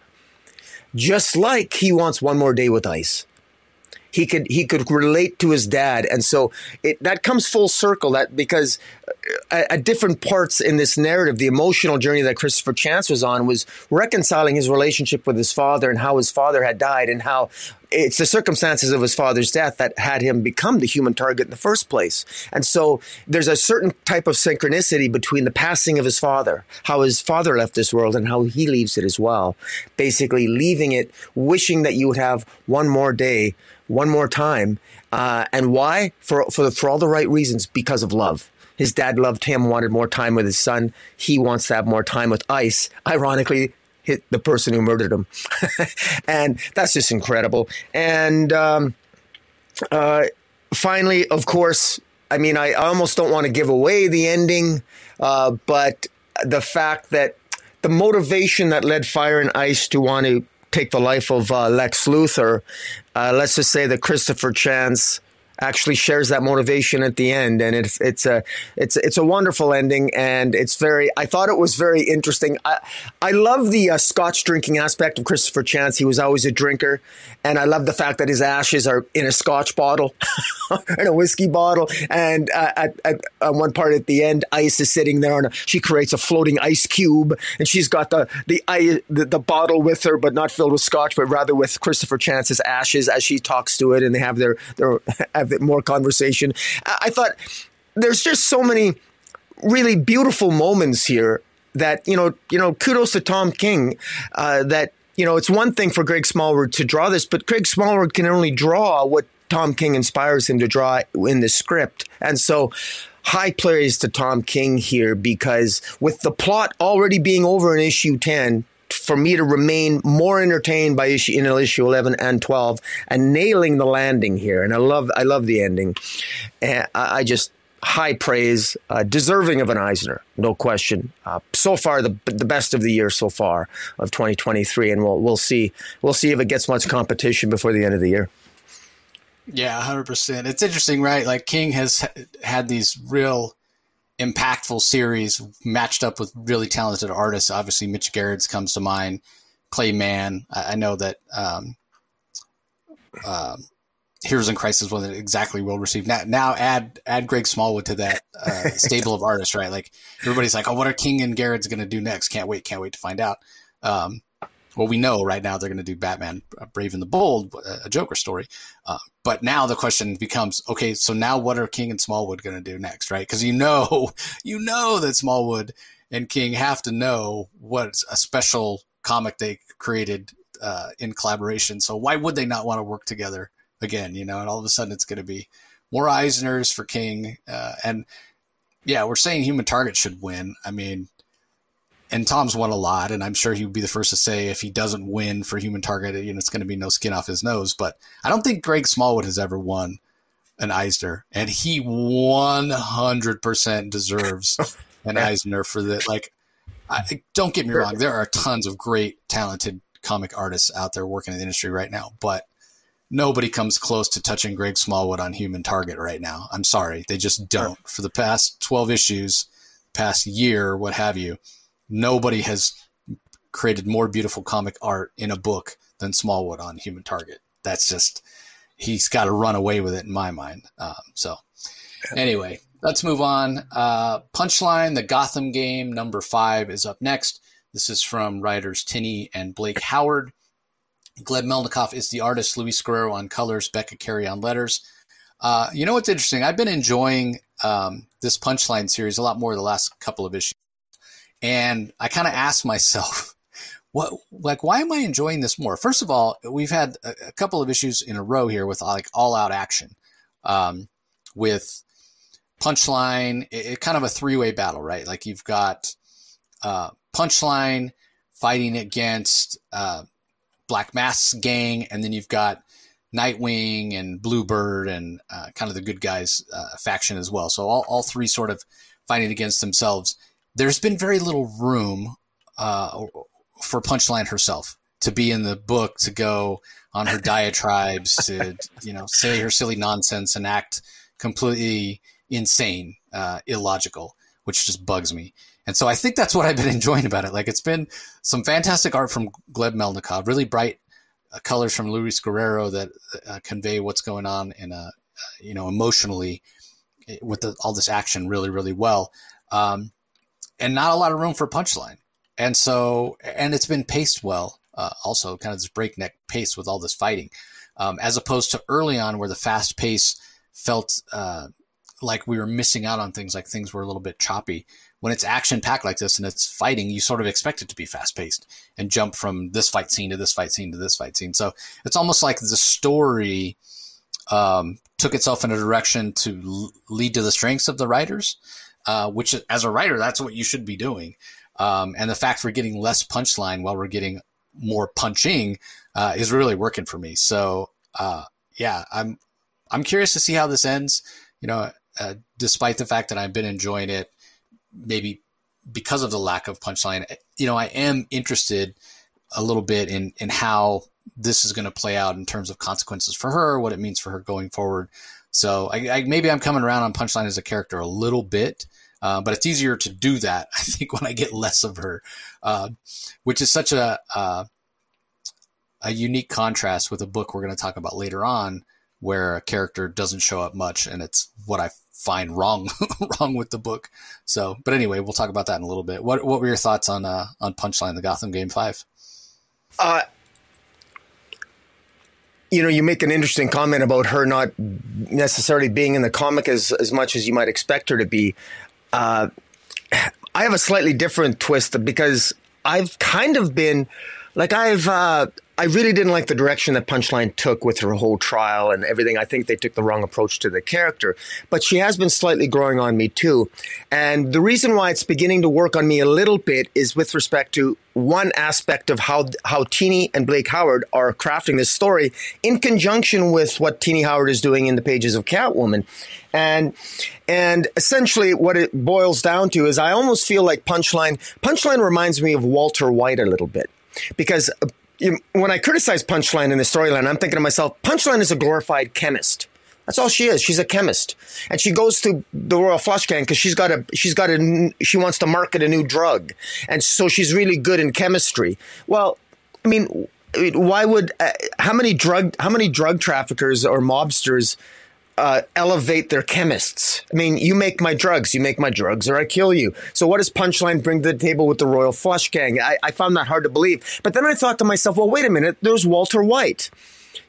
just like he wants one more day with Ice. He could he could relate to his dad, and so it, that comes full circle. That because at, at different parts in this narrative, the emotional journey that Christopher Chance was on was reconciling his relationship with his father and how his father had died, and how it's the circumstances of his father's death that had him become the human target in the first place. And so there's a certain type of synchronicity between the passing of his father, how his father left this world, and how he leaves it as well. Basically leaving it, wishing that you would have one more day, one more time. Uh, and why? For, for, the, for all the right reasons, because of love. His dad loved him, wanted more time with his son. He wants to have more time with Ice. Ironically, hit the person who murdered him. And that's just incredible. And um, uh, finally, of course, I mean, I almost don't want to give away the ending, uh, but the fact that the motivation that led Fire and Ice to want to take the life of uh, Lex Luthor, uh, let's just say that Christopher Chance actually shares that motivation at the end, and it's it's a it's it's a wonderful ending, and it's very. I thought it was very interesting. I I love the uh, Scotch drinking aspect of Christopher Chance. He was always a drinker, and I love the fact that his ashes are in a Scotch bottle, in a whiskey bottle, and uh, at, at, at one part at the end, Ice is sitting there, and she creates a floating ice cube, and she's got the the the, the bottle with her, but not filled with Scotch, but rather with Christopher Chance's ashes as she talks to it, and they have their their. more conversation. I thought there's just so many really beautiful moments here that, you know, you know, kudos to Tom King, uh, that, you know, it's one thing for Greg Smallwood to draw this, but Greg Smallwood can only draw what Tom King inspires him to draw in the script. And so high praise to Tom King here, because with the plot already being over in issue ten, for me to remain more entertained by issue, you know, issue eleven and twelve, and nailing the landing here. And I love, I love the ending. And I, I just high praise, uh, deserving of an Eisner, no question. Uh, so far, the the best of the year so far of twenty twenty-three, and we'll we'll see we'll see if it gets much competition before the end of the year. Yeah, one hundred percent. It's interesting, right? Like King has had these real impactful series matched up with really talented artists. Obviously, Mitch Gerrards comes to mind. Clay Mann. I, I know that um, uh, Heroes in Crisis was exactly well received. Now, now add add Greg Smallwood to that uh, stable of artists, right? Like everybody's like, oh, what are King and Gerrards going to do next? Can't wait, can't wait to find out. Um, well, we know right now they're going to do Batman Brave and the Bold, a Joker story. Uh, but now the question becomes, okay, so now what are King and Smallwood going to do next, right? Because you know, you know that Smallwood and King have to know what's a special comic they created uh, in collaboration. So why would they not want to work together again, you know? And all of a sudden it's going to be more Eisners for King. Uh, and, yeah, we're saying Human Target should win. I mean – and Tom's won a lot, and I'm sure he would be the first to say if he doesn't win for Human Target, you know, it's going to be no skin off his nose. But I don't think Greg Smallwood has ever won an Eisner, and he one hundred percent deserves an Eisner for that. Like, I, don't get me wrong, there are tons of great, talented comic artists out there working in the industry right now, but nobody comes close to touching Greg Smallwood on Human Target right now. I'm sorry, they just don't. For the past twelve issues, past year, what have you, nobody has created more beautiful comic art in a book than Smallwood on Human Target. That's just, he's got to run away with it in my mind. Um, so anyway, let's move on. Uh, Punchline, the Gotham game, number five is up next. This is from writers Tini and Blake Howard. Gleb Melnikov is the artist, Luis Guerrero on colors, Becca Carey on letters. Uh, you know what's interesting? I've been enjoying um, this Punchline series a lot more the last couple of issues. And I kind of asked myself, what, like, why am I enjoying this more? First of all, we've had a, a couple of issues in a row here with like all-out action, um, with Punchline, it, it kind of a three-way battle, right? Like you've got uh, Punchline fighting against uh, Black Mask's gang, and then you've got Nightwing and Bluebird and uh, kind of the good guys uh, faction as well. So all, all three sort of fighting against themselves. There's been very little room uh, for Punchline herself to be in the book, to go on her diatribes, to, you know, say her silly nonsense and act completely insane, uh, illogical, which just bugs me. And so I think that's what I've been enjoying about it. Like, it's been some fantastic art from Gleb Melnikov, really bright uh, colors from Luis Guerrero that uh, convey what's going on in a, uh, you know, emotionally with the, all this action really, really well. Um, And not a lot of room for Punchline. And so, and it's been paced well, uh, also kind of this breakneck pace with all this fighting, um, as opposed to early on where the fast pace felt uh, like we were missing out on things, like things were a little bit choppy. When it's action packed like this and it's fighting, you sort of expect it to be fast paced and jump from this fight scene to this fight scene to this fight scene. So it's almost like the story um, took itself in a direction to l- lead to the strengths of the writers. Uh, which, as a writer, that's what you should be doing. Um, and the fact we're getting less Punchline while we're getting more punching uh, is really working for me. So, uh, yeah, I'm I'm curious to see how this ends. You know, uh, despite the fact that I've been enjoying it, maybe because of the lack of Punchline, you know, I am interested a little bit in in how this is going to play out in terms of consequences for her, what it means for her going forward. So I, I, maybe I'm coming around on Punchline as a character a little bit, uh, but it's easier to do that, I think, when I get less of her, uh, which is such a uh, a unique contrast with a book we're going to talk about later on where a character doesn't show up much, and it's what I find wrong wrong with the book. So, but anyway, we'll talk about that in a little bit. What what were your thoughts on uh, on Punchline, the Gotham Game Five? Uh. You know, you make an interesting comment about her not necessarily being in the comic as, as much as you might expect her to be. Uh, I have a slightly different twist because I've kind of been like I've uh, I really didn't like the direction that Punchline took with her whole trial and everything. I think they took the wrong approach to the character, but she has been slightly growing on me, too. And the reason why it's beginning to work on me a little bit is with respect to one aspect of how how Tini and Blake Howard are crafting this story in conjunction with what Tini Howard is doing in the pages of Catwoman. And and essentially what it boils down to is I almost feel like Punchline, Punchline reminds me of Walter White a little bit. Because when I criticize Punchline in the storyline, I'm thinking to myself, Punchline is a glorified chemist. That's all she is. She's a chemist. And she goes to the Royal Flush Gang because she's got a, she's got a, she wants to market a new drug. And so she's really good in chemistry. Well, I mean, why would, uh, how many drug, how many drug traffickers or mobsters Uh, elevate their chemists? I mean, you make my drugs, you make my drugs, or I kill you. So what does Punchline bring to the table with the Royal Flush Gang? I, I found that hard to believe. But then I thought to myself, well, wait a minute, there's Walter White,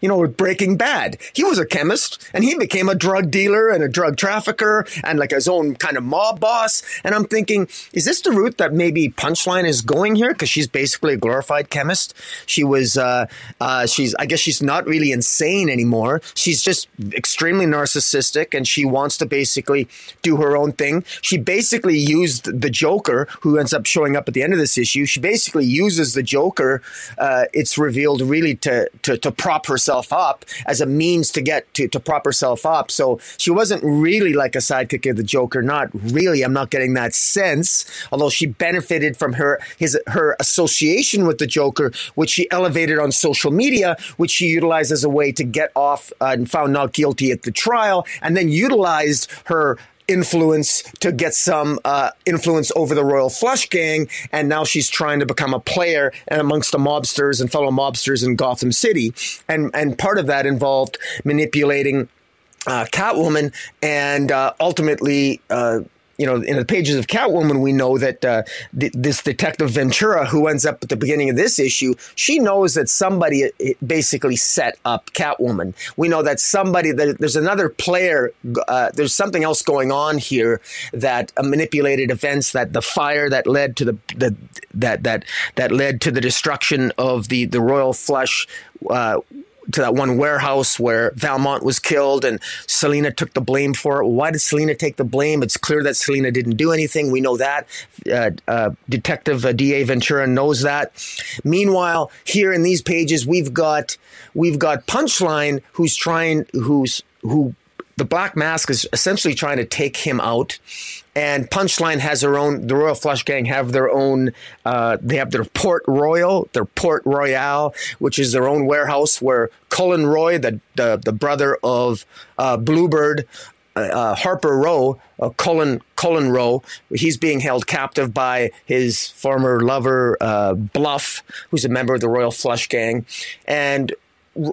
you know, with Breaking Bad. He was a chemist, and he became a drug dealer and a drug trafficker and like his own kind of mob boss. And I'm thinking, is this the route that maybe Punchline is going here? Because she's basically a glorified chemist. She was, uh, uh, she's, I guess she's not really insane anymore. She's just extremely narcissistic, and she wants to basically do her own thing. She basically used the Joker, who ends up showing up at the end of this issue. She basically uses the Joker, uh, it's revealed, really to, to, to prop herself up as a means to get to, to prop herself up. So she wasn't really like a sidekick of the Joker. Not really. I'm not getting that sense. Although she benefited from her his her association with the Joker, which she elevated on social media, which she utilized as a way to get off uh, and found not guilty at the trial, and then utilized her influence to get some uh, influence over the Royal Flush Gang. And now she's trying to become a player and amongst the mobsters and fellow mobsters in Gotham City. And, and part of that involved manipulating uh, Catwoman and uh, ultimately uh, you know, in the pages of Catwoman, we know that uh, th- this Detective Ventura, who ends up at the beginning of this issue, she knows that somebody basically set up Catwoman. We know that somebody, that there's another player, uh, there's something else going on here that uh, manipulated events, that the fire that led to the, the that that that led to the destruction of the the Royal Flush. Uh, to that one warehouse where Valmont was killed and Selena took the blame for it. Why did Selena take the blame? It's clear that Selena didn't do anything. We know that. Uh, uh, Detective uh, D A Ventura knows that. Meanwhile, here in these pages, we've got we've got Punchline, who's trying, who's who, the Black Mask is essentially trying to take him out. And Punchline has her own, the Royal Flush Gang have their own, uh, they have their Port Royal, their Port Royale, which is their own warehouse where Cullen Roy, the the, the brother of uh, Bluebird, uh, uh, Harper Row, uh, Cullen, Cullen Row, he's being held captive by his former lover, uh, Bluff, who's a member of the Royal Flush Gang. And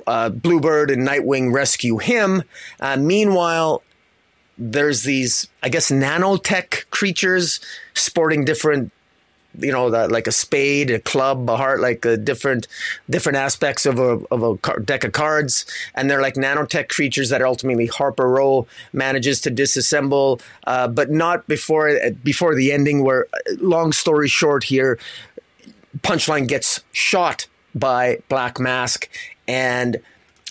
uh, Bluebird and Nightwing rescue him. Uh, meanwhile, there's these, I guess, nanotech creatures sporting different, you know, the, like a spade, a club, a heart, like a different different aspects of a of a car, deck of cards. And they're like nanotech creatures that ultimately Harper Row manages to disassemble, uh, but not before before the ending where, long story short here, Punchline gets shot by Black Mask. And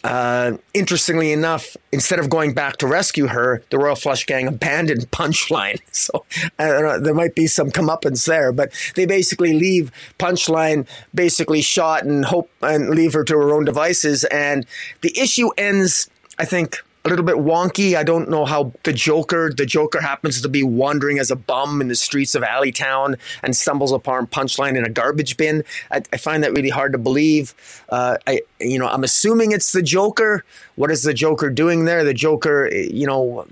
Uh, interestingly enough, instead of going back to rescue her, the Royal Flush Gang abandoned Punchline. So I don't know, there might be some comeuppance there, but they basically leave Punchline basically shot and hope and leave her to her own devices. And the issue ends, I think, a little bit wonky. I don't know how the Joker, the Joker happens to be wandering as a bum in the streets of Alleytown and stumbles upon Punchline in a garbage bin. I, I find that really hard to believe. Uh, I, you know, I'm assuming it's the Joker. What is the Joker doing there? The Joker, you know,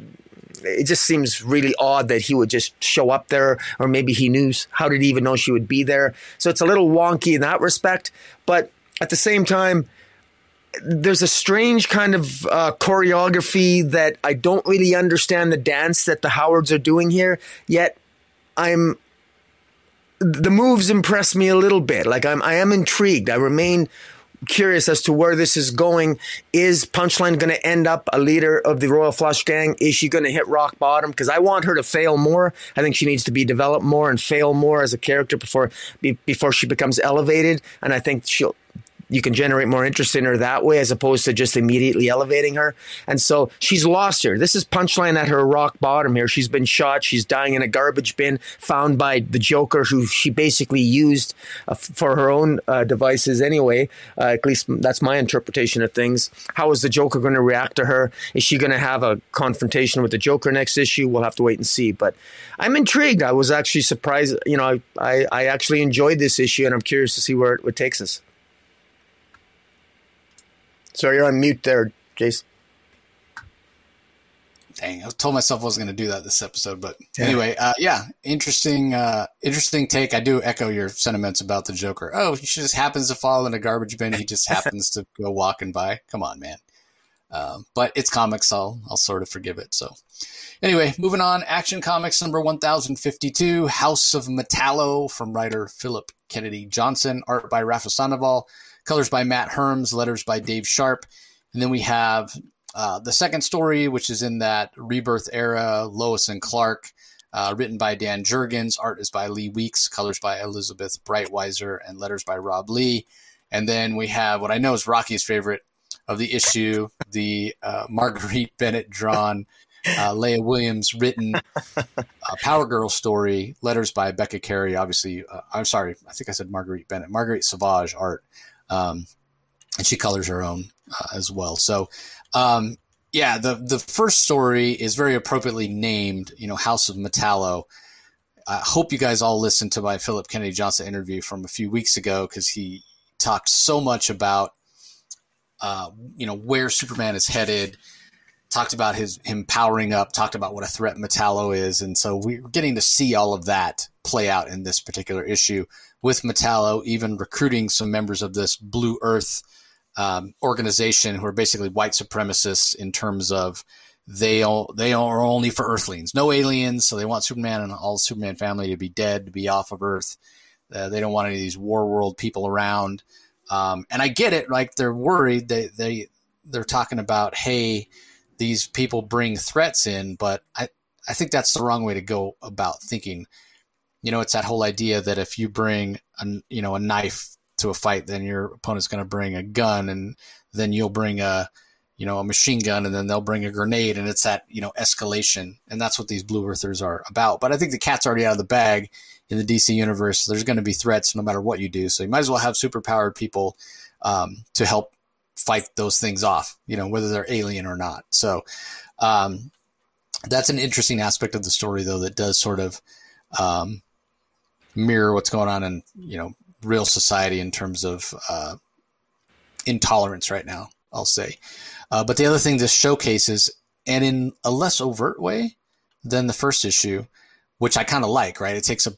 it just seems really odd that he would just show up there, or maybe he knew. How did he even know she would be there? So it's a little wonky in that respect. But at the same time, there's a strange kind of uh, choreography that I don't really understand the dance that the Howards are doing here. Yet I'm, the moves impress me a little bit. Like I'm, I am intrigued. I remain curious as to where this is going. Is Punchline going to end up a leader of the Royal Flush Gang? Is she going to hit rock bottom? Because I want her to fail more. I think she needs to be developed more and fail more as a character before, be, before she becomes elevated. And I think she'll, you can generate more interest in her that way, as opposed to just immediately elevating her. And so she's lost her. This is Punchline at her rock bottom here. She's been shot. She's dying in a garbage bin, found by the Joker, who she basically used uh, for her own uh, devices anyway. Uh, at least that's my interpretation of things. How is the Joker going to react to her? Is she going to have a confrontation with the Joker next issue? We'll have to wait and see. But I'm intrigued. I was actually surprised. You know, I, I actually enjoyed this issue, and I'm curious to see where it, where it takes us. Sorry, you're on mute there, Jason. Dang, I told myself I wasn't going to do that this episode, but yeah. Anyway, uh, yeah, interesting, uh, interesting take. I do echo your sentiments about the Joker. Oh, he just happens to fall in a garbage bin. He just happens to go walking by. Come on, man. Um, but it's comics. I'll, I'll sort of forgive it. So anyway, moving on. Action Comics number one thousand fifty-two, House of Metallo, from writer Philip Kennedy Johnson, art by Rafa Sandoval, colors by Matt Herms, letters by Dave Sharpe. And then we have uh, the second story, which is in that Rebirth era, Lois and Clark, uh, written by Dan Jurgens, art is by Lee Weeks, colors by Elizabeth Brightweiser, and letters by Rob Lee. And then we have what I know is Rocky's favorite of the issue, the uh, Marguerite Bennett drawn, uh, Leah Williams written uh, Power Girl story, letters by Becca Carey, obviously. Uh, I'm sorry, I think I said Marguerite Bennett. Marguerite Savage, art. Um, and she colors her own uh, as well. So, um, yeah, the, the first story is very appropriately named, you know, House of Metallo. I hope you guys all listened to my Philip Kennedy Johnson interview from a few weeks ago, because he talked so much about, uh, you know, where Superman is headed, talked about his him powering up, talked about what a threat Metallo is. And so we're getting to see all of that play out in this particular issue, with Metallo even recruiting some members of this Blue Earth um, organization, who are basically white supremacists in terms of they all, they are only for Earthlings, no aliens. So they want Superman and all the Superman family to be dead, to be off of Earth. Uh, they don't want any of these war world people around. Um, and I get it. Like, they're worried. They, they, they're talking about, hey, these people bring threats in, but I, I think that's the wrong way to go about thinking. You know, it's that whole idea that if you bring a, you know, a knife to a fight, then your opponent's going to bring a gun, and then you'll bring a, you know, a machine gun, and then they'll bring a grenade, and it's that, you know, escalation. And that's what these Blue Earthers are about. But I think the cat's already out of the bag in the D C universe. There's going to be threats no matter what you do. So you might as well have superpowered people um, to help fight those things off, you know, whether they're alien or not. So um, that's an interesting aspect of the story, though, that does sort of um, mirror what's going on in, you know, real society in terms of uh, intolerance right now, I'll say. Uh, but the other thing this showcases, and in a less overt way than the first issue, which I kind of like, right? It takes a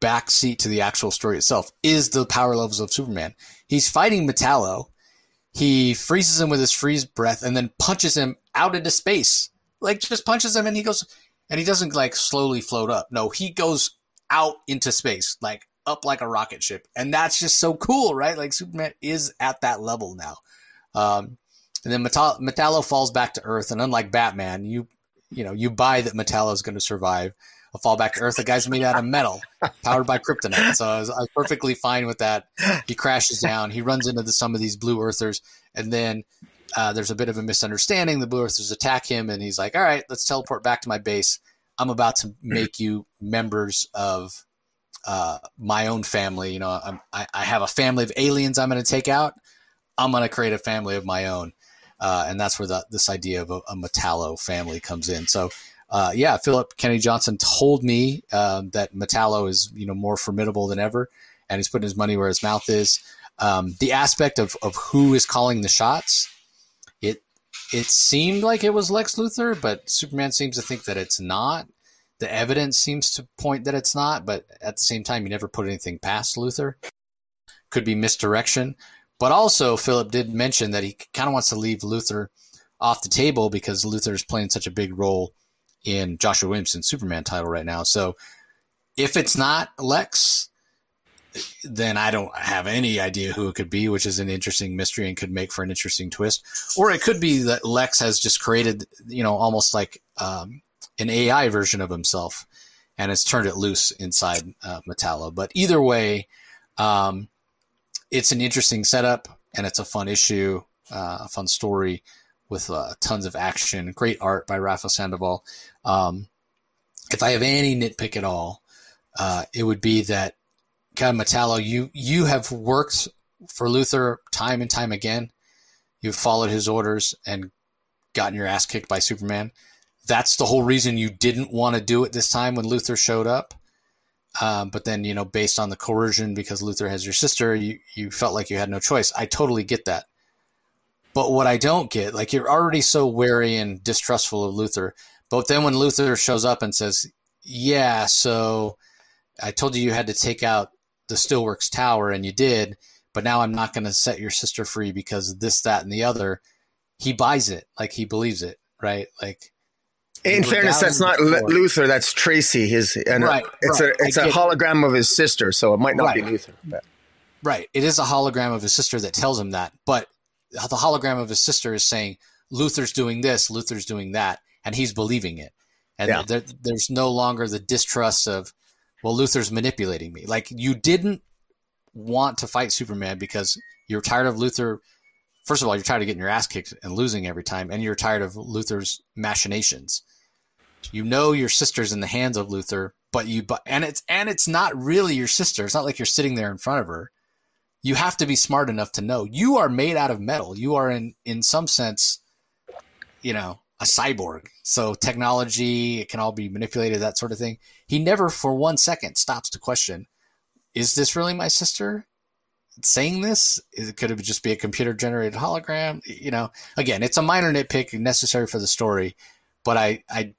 backseat to the actual story itself, is the power levels of Superman. He's fighting Metallo. He freezes him with his freeze breath and then punches him out into space. Like, just punches him, and he goes, and he doesn't like slowly float up. No, he goes out into space, like up like a rocket ship. And that's just so cool, right? Like, Superman is at that level now. Um, and then Metallo, Metallo falls back to Earth, and unlike Batman, you you know you buy that Metallo is going to survive a fall back to Earth. The guy's made out of metal, powered by kryptonite, so I was, I was perfectly fine with that. He crashes down, he runs into the, some of these Blue Earthers, and then uh, there's a bit of a misunderstanding. The Blue Earthers attack him, and he's like, "All right, let's teleport back to my base. I'm about to make you members of uh, my own family. You know, I'm, I, I have a family of aliens I'm going to take out. I'm going to create a family of my own." Uh, and that's where the, this idea of a, a Metallo family comes in. So, uh, yeah, Philip Kennedy Johnson told me uh, that Metallo is, you know, more formidable than ever, and he's putting his money where his mouth is. Um, the aspect of, of who is calling the shots, it it seemed like it was Lex Luthor, but Superman seems to think that it's not. The evidence seems to point that it's not, but at the same time, you never put anything past Luthor. Could be misdirection. But also, Philip did mention that he kind of wants to leave Luthor off the table because Luthor is playing such a big role in Joshua Williamson's Superman title right now. So if it's not Lex, then I don't have any idea who it could be, which is an interesting mystery and could make for an interesting twist. Or it could be that Lex has just created, you know, almost like um, an A I version of himself and has turned it loose inside uh, Metallo. But either way, um, it's an interesting setup, and it's a fun issue, uh, a fun story with uh, tons of action, great art by Rafael Sandoval. Um, if I have any nitpick at all, uh, it would be that, God, Metallo, you, you have worked for Luthor time and time again. You've followed his orders and gotten your ass kicked by Superman. That's the whole reason you didn't want to do it this time when Luthor showed up. Um, but then, you know, based on the coercion, because Luthor has your sister, you, you felt like you had no choice. I totally get that. But what I don't get, like, you're already so wary and distrustful of Luthor. But then when Luthor shows up and says, yeah, so I told you you had to take out the Steelworks Tower and you did, but now I'm not going to set your sister free because of this, that, and the other. He buys it. Like, he believes it, right? Like, in fairness, that's not Luthor. That's Tracy. His and right, a, it's right. a it's I a hologram it. of his sister, so it might not right. be Luthor. But. Right, it is a hologram of his sister that tells him that, but the hologram of his sister is saying Luthor's doing this, Luthor's doing that, and he's believing it. And yeah. there, there's no longer the distrust of, well, Luthor's manipulating me. Like, you didn't want to fight Superman because you're tired of Luthor. First of all, you're tired of getting your ass kicked and losing every time, and you're tired of Luthor's machinations. You know your sister's in the hands of Luthor, but you but and it's and it's not really your sister. It's not like you're sitting there in front of her. You have to be smart enough to know you are made out of metal. You are in in some sense, you know, a cyborg. So technology, it can all be manipulated, that sort of thing. He never for one second stops to question, is this really my sister saying this? It could have just be a computer generated hologram. You know, again, it's a minor nitpick necessary for the story, but I, I,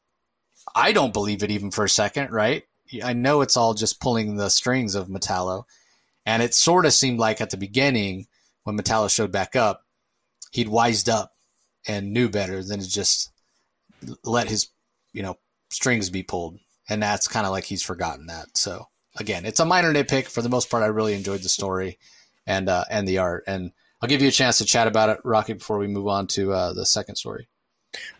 I don't believe it even for a second. Right. I know it's all just pulling the strings of Metallo, and it sort of seemed like at the beginning when Metallo showed back up, he'd wised up and knew better than to just let his, you know, strings be pulled. And that's kind of like he's forgotten that. So again, it's a minor nitpick. For the most part, I really enjoyed the story and uh, and the art. And I'll give you a chance to chat about it, Rocky, before we move on to uh, the second story.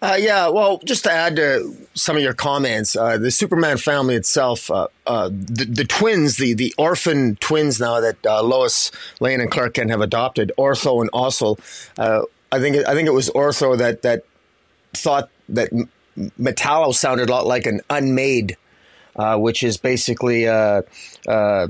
Uh, yeah, well, just to add to some of your comments, uh, the Superman family itself, uh, uh, the, the twins, the, the orphan twins now that uh, Lois Lane and Clark Kent have adopted, Ortho and Ossel. Uh, I think I think it was Ortho that that thought that Metallo sounded a lot like an unmade, uh, which is basically uh, uh,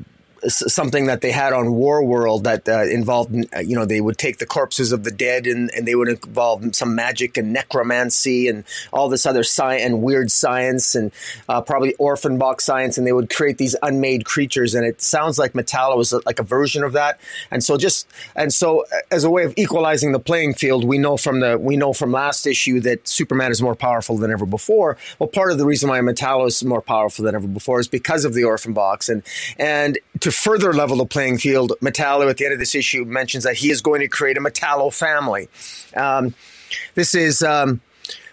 something that they had on Warworld that uh, involved, you know, they would take the corpses of the dead and, and they would involve some magic and necromancy and all this other science and weird science and uh, probably orphan box science, and they would create these unmade creatures. And it sounds like Metallo was like a version of that. And so just and so as a way of equalizing the playing field, we know from the we know from last issue that Superman is more powerful than ever before. Well, part of the reason why Metallo is more powerful than ever before is because of the orphan box, and and to To further level the playing field, Metallo at the end of this issue mentions that he is going to create a Metallo family. Um, this is um,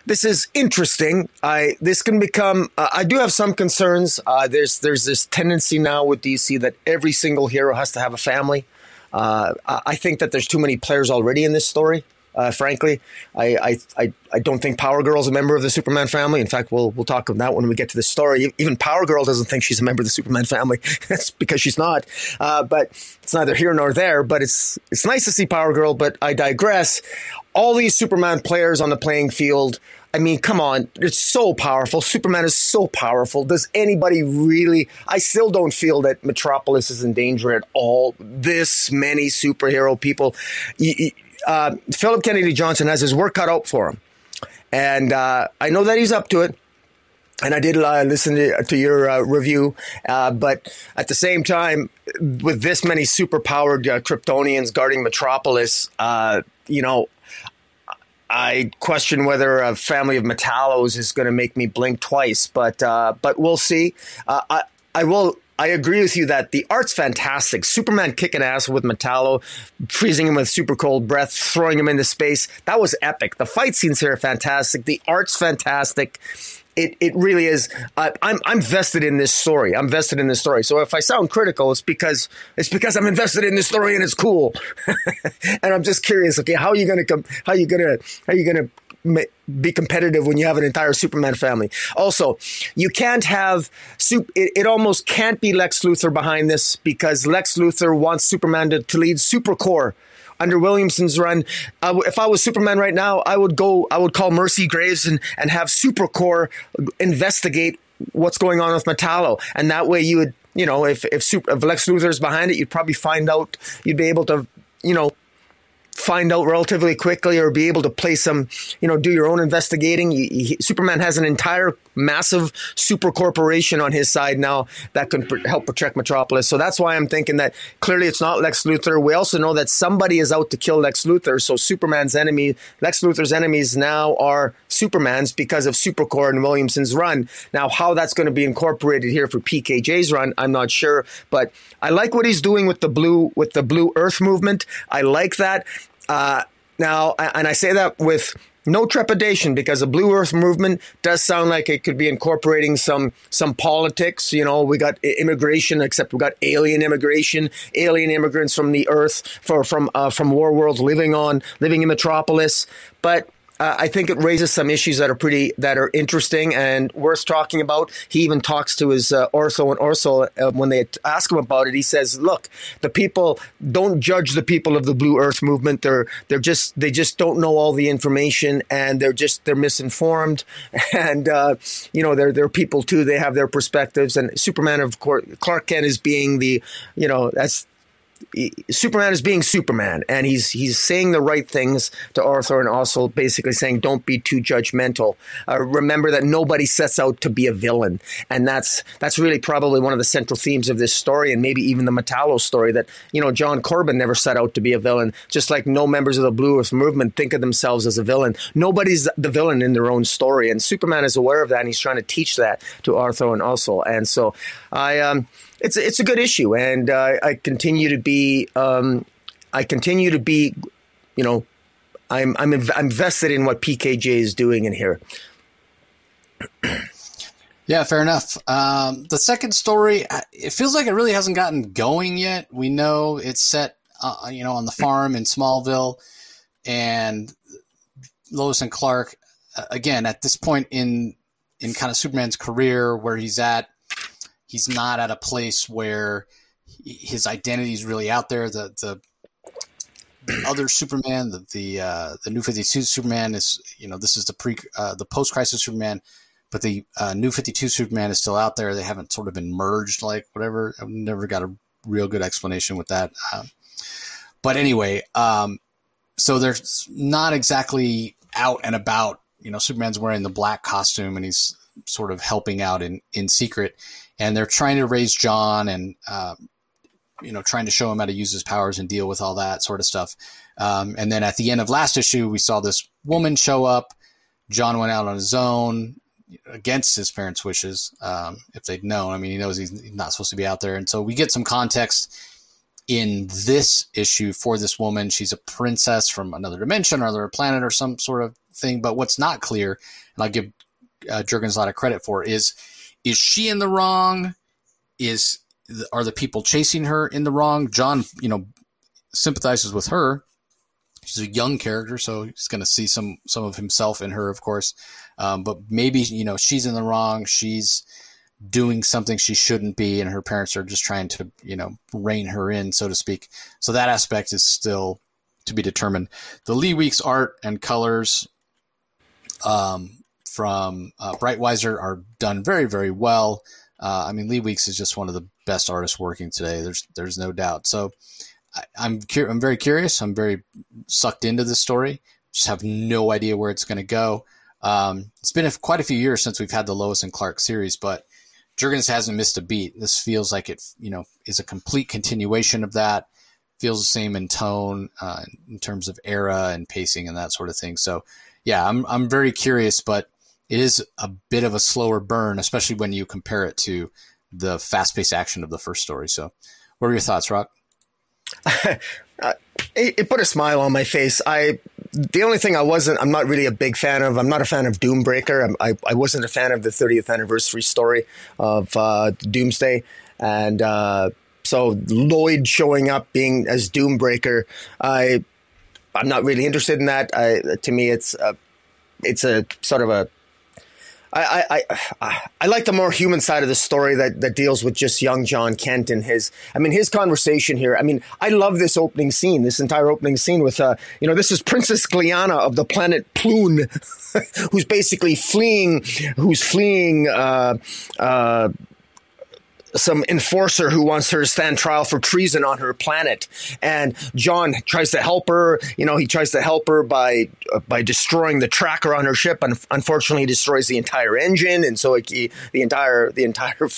this is interesting. I this can become. Uh, I do have some concerns. Uh, there's there's this tendency now with D C that every single hero has to have a family. Uh, I think that there's too many players already in this story. Uh, frankly, I, I I I don't think Power Girl's a member of the Superman family. In fact, we'll we'll talk about that when we get to the story. Even Power Girl doesn't think she's a member of the Superman family. That's because she's not. Uh, but it's neither here nor there. But it's it's nice to see Power Girl. But I digress. All these Superman players on the playing field. I mean, come on. It's so powerful. Superman is so powerful. Does anybody really... I still don't feel that Metropolis is in danger at all. This many superhero people. Uh, Philip Kennedy Johnson has his work cut out for him. And uh, I know that he's up to it. And I did uh, listen to, to your uh, review. Uh, but at the same time, with this many superpowered uh, Kryptonians guarding Metropolis, uh, you know... I question whether a family of Metallos is going to make me blink twice, but uh, but we'll see. Uh, I I will I agree with you that the art's fantastic. Superman kicking ass with Metallo, freezing him with super cold breath, throwing him into space. That was epic. The fight scenes here are fantastic. The art's fantastic. It it really is. Uh, I'm I'm vested in this story. I'm vested in this story. So if I sound critical, it's because it's because I'm invested in this story and it's cool. And I'm just curious. Okay, how are you gonna come? How are you gonna? How are you gonna be competitive when you have an entire Superman family? Also, you can't have soup. It, it almost can't be Lex Luthor behind this, because Lex Luthor wants Superman to, to lead SuperCorps. Under Williamson's run, I w- if I was Superman right now, I would go. I would call Mercy Graves and, and have SuperCorps investigate what's going on with Metallo, and that way you would, you know, if if, super, if Lex Luthor's behind it, you'd probably find out. You'd be able to, you know, find out relatively quickly, or be able to play some, you know, do your own investigating. You, you, Superman has an entire massive super corporation on his side now that can pr- help protect Metropolis. So that's why I'm thinking that clearly it's not Lex Luthor. We also know that somebody is out to kill Lex Luthor. So Superman's enemy, Lex Luthor's enemies now are Superman's because of SuperCorps and Williamson's run. Now, how that's going to be incorporated here for P K J's run, I'm not sure. But I like what he's doing with the blue, with the Blue Earth movement. I like that. Uh, now, and I say that with no trepidation, because the Blue Earth movement does sound like it could be incorporating some some politics. You know, we got immigration, except we got alien immigration, alien immigrants from the Earth, for, from uh, from Warworld, living on living in Metropolis. But Uh, I think it raises some issues that are pretty that are interesting and worth talking about. He even talks to his uh, Ortho and Orso uh, when they ask him about it. He says, "Look, the people don't judge the people of the Blue Earth movement. They're they're just they just don't know all the information, and they're just they're misinformed. And uh, you know, they're they're people too. They have their perspectives. And Superman, of course, Clark Kent is being the you know that's." Superman is being Superman, and he's he's saying the right things to Arthur, and also basically saying don't be too judgmental. Uh, remember that nobody sets out to be a villain, and that's that's really probably one of the central themes of this story, and maybe even the Metallo story. That you know, John Corbin never set out to be a villain, just like no members of the Blue Earth movement think of themselves as a villain. Nobody's the villain in their own story, and Superman is aware of that, and he's trying to teach that to Arthur and also. And so, I um. It's it's a good issue, and uh, I continue to be um, I continue to be, you know, I'm I'm inv- I'm invested in what P K J is doing in here. Yeah, fair enough. Um, the second story, it feels like it really hasn't gotten going yet. We know it's set, uh, you know, on the farm in Smallville, and Lois and Clark, again, at this point in in kind of Superman's career where he's at, he's not at a place where his identity is really out there. The the, the other Superman, the the, uh, the New fifty-two Superman is, you know, this is the pre uh, the post crisis Superman. But the uh, New fifty-two Superman is still out there. They haven't sort of been merged, like whatever. I've never got a real good explanation with that. Um, but anyway, um, so they're not exactly out and about. You know, Superman's wearing the black costume and he's sort of helping out in, in secret. And they're trying to raise John and, um, you know, trying to show him how to use his powers and deal with all that sort of stuff. Um, and then at the end of last issue, we saw this woman show up. John went out on his own, against his parents' wishes, um, if they'd known. I mean, he knows he's not supposed to be out there. And so we get some context in this issue for this woman. She's a princess from another dimension or another planet or some sort of thing. But what's not clear, and I'll give uh, Jurgens a lot of credit for, is is she in the wrong? Is Are the people chasing her in the wrong? John, you know, sympathizes with her. She's a young character, so he's going to see some some of himself in her, of course. Um, but maybe, you know, she's in the wrong. She's doing something she shouldn't be, and her parents are just trying to, you know, rein her in, so to speak. So that aspect is still to be determined. The Lee Weeks art and colors um, from uh, Brightweiser are done very, very well. Uh, I mean, Lee Weeks is just one of the best artists working today. There's there's no doubt. So I, I'm cu- I'm very curious. I'm very sucked into this story. Just have no idea where it's going to go. Um, it's been a, quite a few years since we've had the Lois and Clark series, but Jurgens hasn't missed a beat. This feels like it, you know, is a complete continuation of that. Feels the same in tone, uh, in terms of era and pacing and that sort of thing. So, yeah, I'm I'm very curious, but it is a bit of a slower burn, especially when you compare it to the fast-paced action of the first story. So, what are your thoughts, Rock? it, it put a smile on my face. I. The only thing I wasn't, I'm not really a big fan of, I'm not a fan of Doombreaker. I'm, I, I wasn't a fan of the thirtieth anniversary story of uh, Doomsday. And uh, so Lloyd showing up being as Doombreaker, I, I'm not really interested in that. I, to me, it's a, it's a sort of a, I, I, I, I like the more human side of the story that, that deals with just young John Kent and his, I mean, his conversation here. I mean, I love this opening scene, this entire opening scene with, uh, you know, this is Princess Gliana of the planet Plune, who's basically fleeing, who's fleeing, uh, uh, some enforcer who wants her to stand trial for treason on her planet. And John tries to help her. You know, he tries to help her by uh, by destroying the tracker on her ship. And unfortunately, he destroys the entire engine. And so it, he, the entire the entire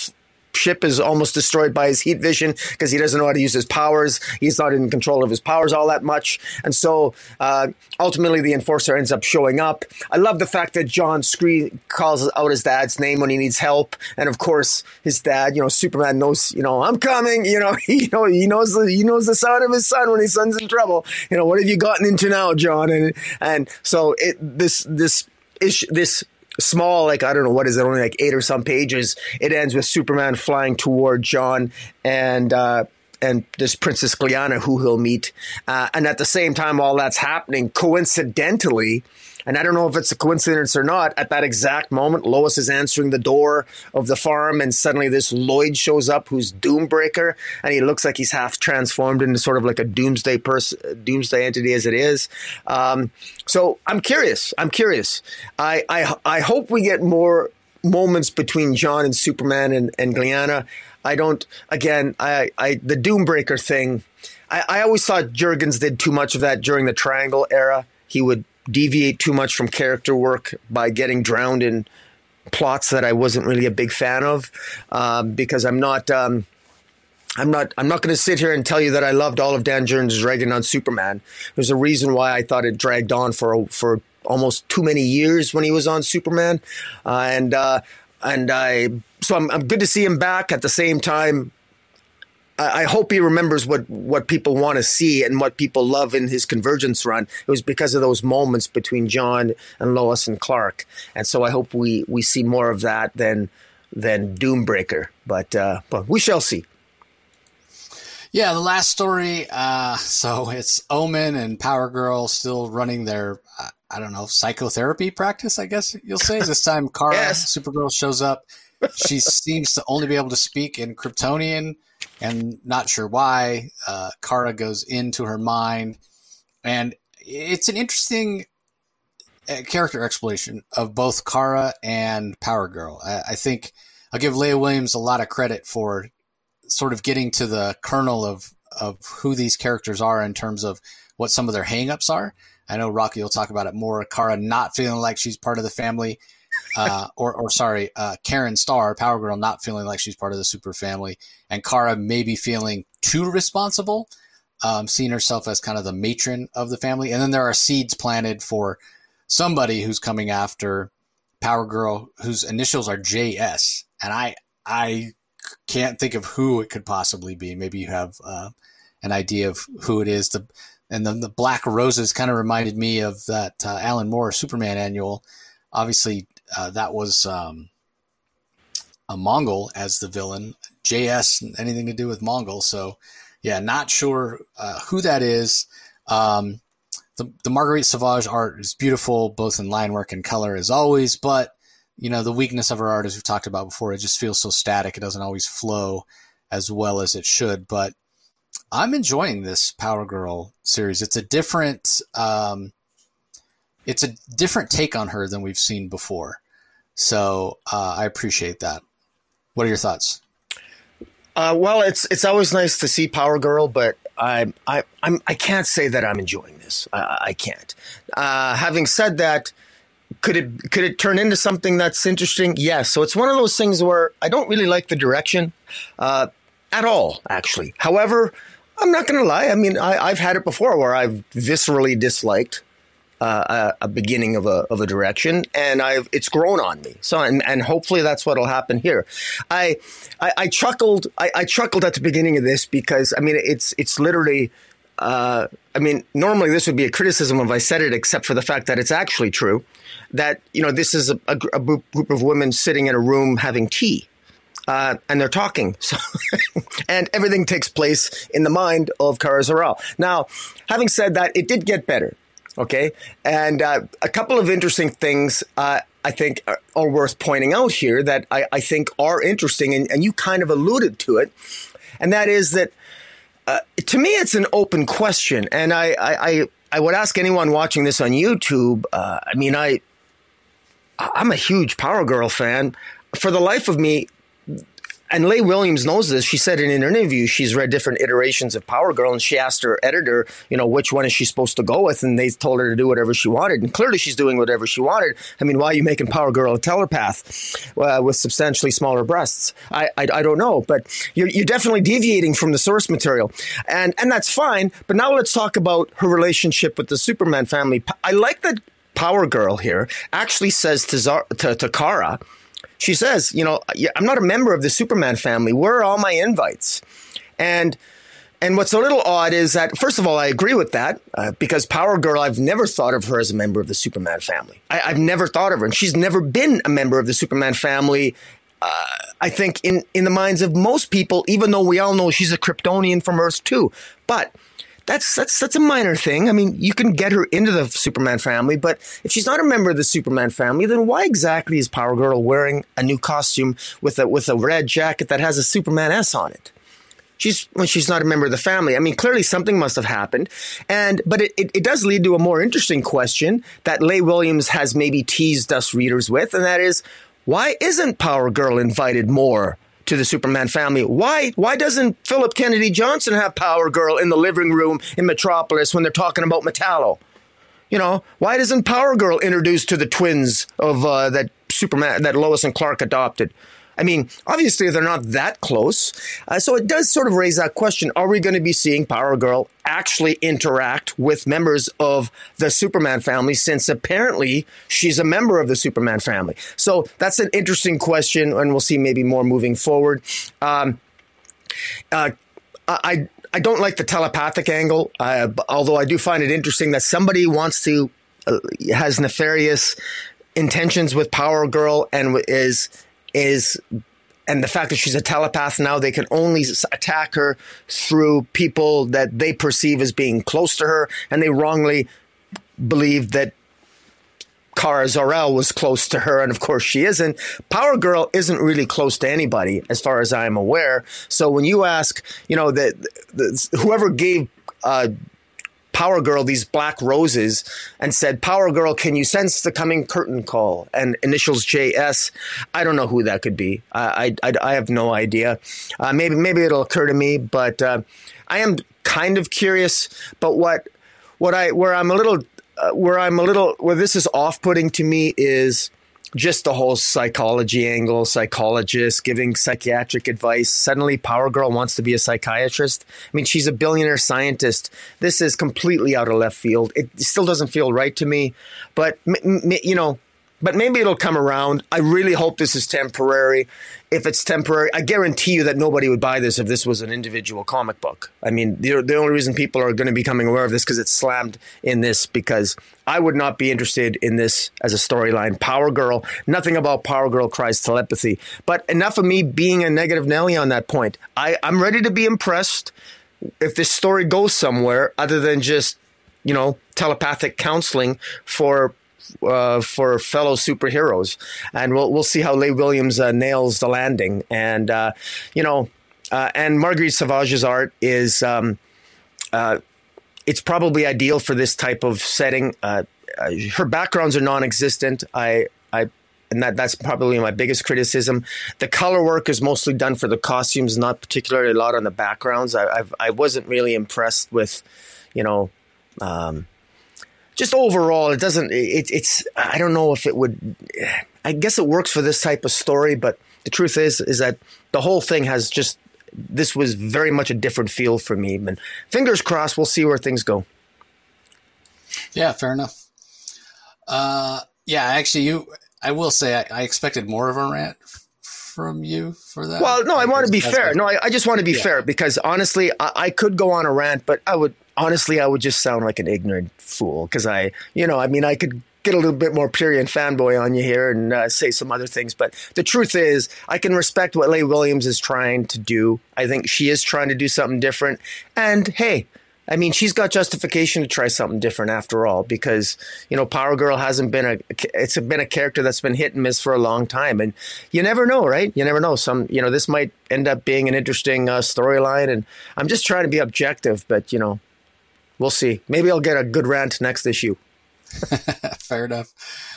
ship is almost destroyed by his heat vision because he doesn't know how to use his powers. He's not in control of his powers all that much. And so uh, ultimately, the enforcer ends up showing up. I love the fact that John scree- calls out his dad's name when he needs help. And of course, his dad, you know, Superman knows, you know, I'm coming. You know, he, you know, he knows the, he knows the sound of his son when his son's in trouble. You know, what have you gotten into now, John? And and so it this this ish this. Small, like, I don't know, what is it, only like eight or some pages. It ends with Superman flying toward John and uh, and this Princess Gliana who he'll meet. Uh, and at the same time, all that's happening, coincidentally, and I don't know if it's a coincidence or not, at that exact moment, Lois is answering the door of the farm and suddenly this Lloyd shows up who's Doombreaker and he looks like he's half transformed into sort of like a doomsday pers- doomsday entity as it is. Um, so I'm curious. I'm curious. I, I I hope we get more moments between John and Superman and, and Gliana. I don't, again, I, I the Doombreaker thing, I, I always thought Jurgens did too much of that during the Triangle era. He would deviate too much from character work by getting drowned in plots that I wasn't really a big fan of, um, because I'm not, um, I'm not, I'm not going to sit here and tell you that I loved all of Dan Jurgens' writing on Superman. There's a reason why I thought it dragged on for for almost too many years when he was on Superman, uh, and uh, and I so I'm, I'm good to see him back. At the same time, I hope he remembers what, what people want to see and what people love in his convergence run. It was because of those moments between John and Lois and Clark. And so I hope we, we see more of that than than Doombreaker. But, uh, but we shall see. Yeah, the last story, uh, so it's Omen and Power Girl still running their, uh, I don't know, psychotherapy practice, I guess you'll say. This time Kara, yes. Supergirl, shows up. She seems to only be able to speak in Kryptonian and not sure why. Uh, Kara goes into her mind. And it's an interesting uh, character exploration of both Kara and Power Girl. I, I think I'll give Leah Williams a lot of credit for sort of getting to the kernel of, of who these characters are in terms of what some of their hangups are. I know Rocky will talk about it more. Kara not feeling like she's part of the family. Uh, or, or sorry, uh, Karen Starr, Power Girl, not feeling like she's part of the super family, and Kara maybe feeling too responsible, um, seeing herself as kind of the matron of the family. And then there are seeds planted for somebody who's coming after Power Girl, whose initials are J S. And I, I can't think of who it could possibly be. Maybe you have uh, an idea of who it is. The, and then the Black Roses kind of reminded me of that uh, Alan Moore Superman annual. Obviously, uh, that was um, a Mongol as the villain. J S, anything to do with Mongol. So, yeah, not sure uh, who that is. Um, the, the Marguerite Sauvage art is beautiful, both in line work and color as always. But, you know, the weakness of her art, as we've talked about before, it just feels so static. It doesn't always flow as well as it should. But I'm enjoying this Power Girl series. It's a different... Um, It's a different take on her than we've seen before. So uh, I appreciate that. What are your thoughts? Uh, well, it's it's always nice to see Power Girl, but I, I, I'm, I can't say that I'm enjoying this. I, I can't. Uh, having said that, could it could it turn into something that's interesting? Yes. So it's one of those things where I don't really like the direction uh, at all, actually. However, I'm not going to lie. I mean, I, I've had it before where I've viscerally disliked Uh, a, a beginning of a of a direction, and I've it's grown on me. So, and, and hopefully that's what'll happen here. I I, I chuckled. I, I chuckled at the beginning of this because I mean it's it's literally. Uh, I mean, normally this would be a criticism if I said it, except for the fact that it's actually true. That you know, this is a, a, a group of women sitting in a room having tea, uh, and they're talking. So, and everything takes place in the mind of Kara Zor-El. Now, having said that, it did get better. Okay, and uh, a couple of interesting things uh, I think are, are worth pointing out here that I, I think are interesting, and, and you kind of alluded to it, and that is that uh, to me it's an open question, and I I, I, I would ask anyone watching this on YouTube. Uh, I mean, I I'm a huge Power Girl fan. For the life of me. And Leigh Williams knows this. She said in an interview she's read different iterations of Power Girl, and she asked her editor, you know, which one is she supposed to go with? And they told her to do whatever she wanted. And clearly she's doing whatever she wanted. I mean, why are you making Power Girl a telepath uh, with substantially smaller breasts? I, I I don't know, but you're you're definitely deviating from the source material, and and that's fine. But now let's talk about her relationship with the Superman family. I like that Power Girl here actually says to Zar- to, to Kara. She says, you know, I'm not a member of the Superman family. Where are all my invites? And and what's a little odd is that, first of all, I agree with that, uh, because Power Girl, I've never thought of her as a member of the Superman family. I, I've never thought of her. And she's never been a member of the Superman family, uh, I think, in, in the minds of most people, even though we all know she's a Kryptonian from Earth too. But that's that's that's a minor thing. I mean, you can get her into the Superman family, but if she's not a member of the Superman family, then why exactly is Power Girl wearing a new costume with a with a red jacket that has a Superman S on it? She's when well, she's not a member of the family. I mean, clearly something must have happened. And but it, it, it does lead to a more interesting question that Leigh Williams has maybe teased us readers with, and that is, why isn't Power Girl invited more to the Superman family? Why why doesn't Philip Kennedy Johnson have Power Girl in the living room in Metropolis when they're talking about Metallo? You know, why doesn't Power Girl introduced to the twins of uh, that Superman that Lois and Clark adopted? I mean, obviously they're not that close. Uh, so it does sort of raise that question. Are we going to be seeing Power Girl actually interact with members of the Superman family, since apparently she's a member of the Superman family? So that's an interesting question, and we'll see maybe more moving forward. Um, uh, I I don't like the telepathic angle, uh, although I do find it interesting that somebody wants to uh, has nefarious intentions with Power Girl and is is and the fact that she's a telepath now, they can only attack her through people that they perceive as being close to her, and they wrongly believe that Kara Zor-El was close to her, and of course she isn't. Power Girl isn't really close to anybody, as far as I'm aware. So when you ask, you know, that whoever gave uh, Power Girl these black roses and said, "Power Girl, can you sense the coming curtain call?" and initials J S, I don't know who that could be. I I, I have no idea. Uh, maybe maybe it'll occur to me, but uh, I am kind of curious. But what what I where I'm a little. Uh, where I'm a little, where this is off-putting to me is just the whole psychology angle, psychologist giving psychiatric advice. Suddenly Power Girl wants to be a psychiatrist. I mean, she's a billionaire scientist. This is completely out of left field. It still doesn't feel right to me, but m- m- you know, but maybe it'll come around. I really hope this is temporary. If it's temporary, I guarantee you that nobody would buy this if this was an individual comic book. I mean, the, the only reason people are going to be becoming aware of this because it's slammed in this, because I would not be interested in this as a storyline. Power Girl, nothing about Power Girl cries telepathy. But enough of me being a negative Nelly on that point. I, I'm ready to be impressed if this story goes somewhere other than just, you know, telepathic counseling for Uh, for fellow superheroes, and we'll we'll see how Leigh Williams uh, nails the landing, and uh, you know, uh, and Marguerite Savage's art is um, uh, it's probably ideal for this type of setting. Uh, uh, her backgrounds are non-existent. I I and that that's probably my biggest criticism. The color work is mostly done for the costumes, not particularly a lot on the backgrounds. I I've, I wasn't really impressed with, you know. Um, Just overall, it doesn't, it, it's, I don't know if it would, I guess it works for this type of story, but the truth is, is that the whole thing has just, this was very much a different feel for me. And fingers crossed, we'll see where things go. Yeah, fair enough. Uh, yeah, actually, you, I will say, I, I expected more of a rant from you for that. Well, no, I want to be fair. No, I, I just want to be yeah. fair, because honestly, I, I could go on a rant, but I would. Honestly, I would just sound like an ignorant fool because I, you know, I mean, I could get a little bit more Pyrian fanboy on you here and uh, say some other things. But the truth is, I can respect what Leigh Williams is trying to do. I think she is trying to do something different. And hey, I mean, she's got justification to try something different after all, because, you know, Power Girl hasn't been a, it's been a character that's been hit and miss for a long time. And you never know, right? You never know. Some, you know, this might end up being an interesting uh, storyline. And I'm just trying to be objective, but, you know. We'll see. Maybe I'll get a good rant next issue. Fair enough.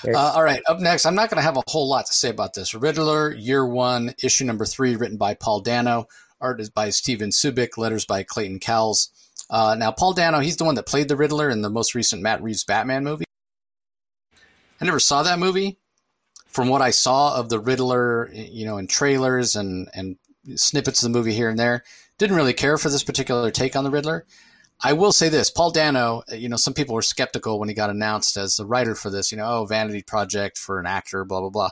Uh, all right. Up next, I'm not going to have a whole lot to say about this. Riddler, Year One, Issue Number Three, written by Paul Dano. Art is by Stephen Subic. Letters by Clayton Cowles. Uh, now, Paul Dano, he's the one that played the Riddler in the most recent Matt Reeves Batman movie. I never saw that movie. From what I saw of the Riddler, you know, in trailers and, and snippets of the movie here and there, didn't really care for this particular take on the Riddler. I will say this, Paul Dano, you know, some people were skeptical when he got announced as the writer for this, you know, oh, vanity project for an actor, blah, blah, blah.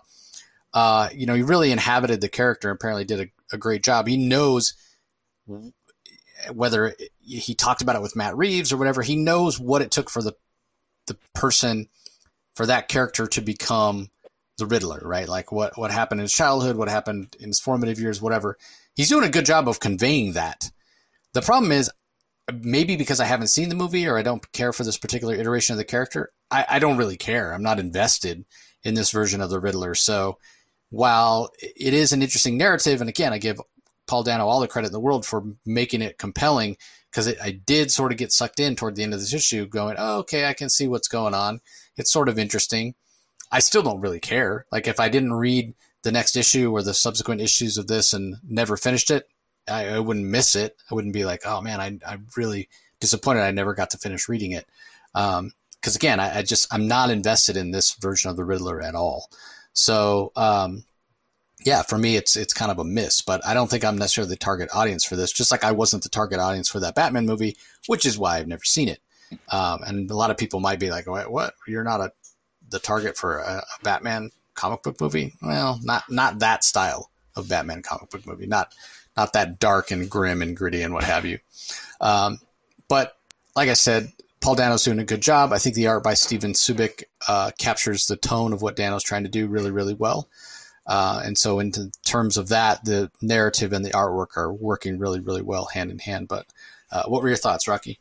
Uh, you know, he really inhabited the character, apparently did a, a great job. He knows whether he talked about it with Matt Reeves or whatever. He knows what it took for the the person, for that character to become the Riddler, right? Like what, what happened in his childhood, what happened in his formative years, whatever. He's doing a good job of conveying that. The problem is, maybe because I haven't seen the movie or I don't care for this particular iteration of the character, I, I don't really care. I'm not invested in this version of the Riddler. So while it is an interesting narrative, and again, I give Paul Dano all the credit in the world for making it compelling, because I did sort of get sucked in toward the end of this issue going, oh, okay, I can see what's going on. It's sort of interesting. I still don't really care. Like if I didn't read the next issue or the subsequent issues of this and never finished it, I, I wouldn't miss it. I wouldn't be like, oh man, I, I'm really disappointed I never got to finish reading it. Um, cause again, I, I just, I'm not invested in this version of the Riddler at all. So, um, yeah, for me, it's, it's kind of a miss, but I don't think I'm necessarily the target audience for this. Just like I wasn't the target audience for that Batman movie, which is why I've never seen it. Um, and a lot of people might be like, what, what? You're not a, the target for a, a Batman comic book movie? Well, not, not that style of Batman comic book movie, not, not that dark and grim and gritty and what have you. Um, but like I said, Paul Dano's doing a good job. I think the art by Stephen Subic uh, captures the tone of what Dano's trying to do really, really well. Uh, and so in terms of that, the narrative and the artwork are working really, really well hand in hand. But uh, what were your thoughts, Rocky?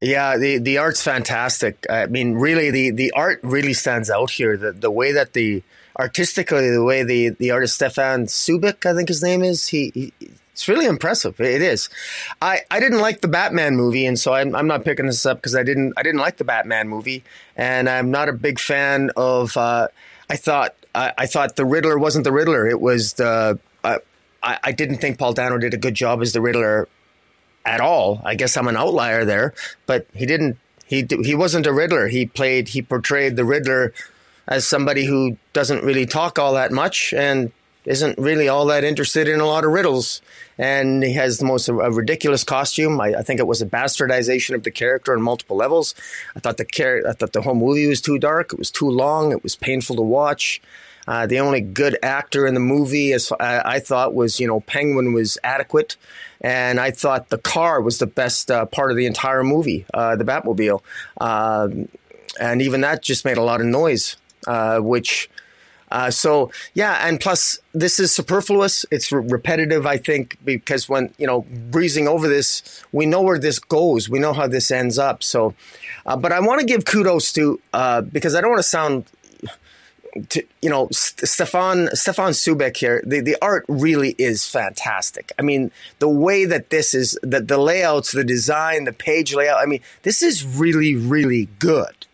Yeah, the, the art's fantastic. I mean, really, the, the art really stands out here. The the way that the artistically, the way the, the artist Stefan Subic, I think his name is, he, he it's really impressive. It is. I, I didn't like the Batman movie, and so I'm I'm not picking this up because I didn't I didn't like the Batman movie, and I'm not a big fan of. Uh, I thought I, I thought the Riddler wasn't the Riddler. It was the uh, I I didn't think Paul Dano did a good job as the Riddler at all. I guess I'm an outlier there, but he didn't, he, he wasn't a Riddler. He played, he portrayed the Riddler as somebody who doesn't really talk all that much and isn't really all that interested in a lot of riddles. And he has the most a ridiculous costume. I, I think it was a bastardization of the character on multiple levels. I thought the char- I thought the whole movie was too dark. It was too long. It was painful to watch. Uh, the only good actor in the movie, as I, I thought, was, you know, Penguin was adequate. And I thought the car was the best uh, part of the entire movie, uh, the Batmobile. Um, and even that just made a lot of noise, uh, which... Uh, so, yeah, and plus, this is superfluous. It's re- repetitive, I think, because when, you know, breezing over this, we know where this goes. We know how this ends up. So, uh, but I want to give kudos to, uh, because I don't want to sound... To, you know, St- Stefan Stefan Subic here, the, the art really is fantastic. I mean, the way that this is, the, the layouts, the design, the page layout, I mean, this is really, really good.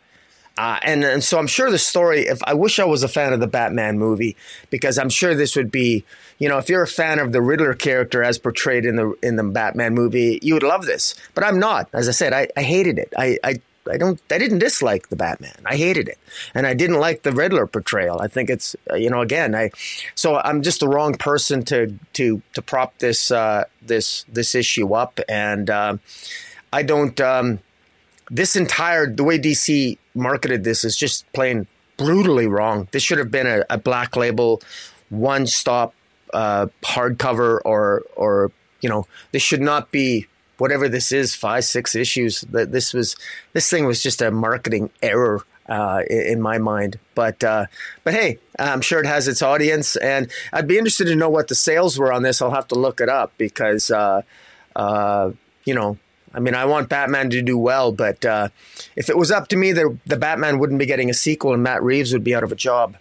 Uh, and, and so I'm sure the story, if I wish I was a fan of the Batman movie, because I'm sure this would be, you know, if you're a fan of the Riddler character as portrayed in the in the Batman movie, you would love this. But I'm not. As I said, I, I hated it. I, I I don't. I didn't dislike the Batman. I hated it, and I didn't like the Riddler portrayal. I think it's, you know, again, I. So I'm just the wrong person to to to prop this uh, this this issue up, and um, I don't. Um, this entire the way D C marketed this is just plain brutally wrong. This should have been a, a black label, one stop uh, hardcover, or or you know, this should not be. Whatever this is, five, six issues. That this was, this thing was just a marketing error uh, in my mind. But uh, but hey, I'm sure it has its audience, and I'd be interested to know what the sales were on this. I'll have to look it up because uh, uh, you know, I mean, I want Batman to do well, but uh, if it was up to me, the the Batman wouldn't be getting a sequel, and Matt Reeves would be out of a job.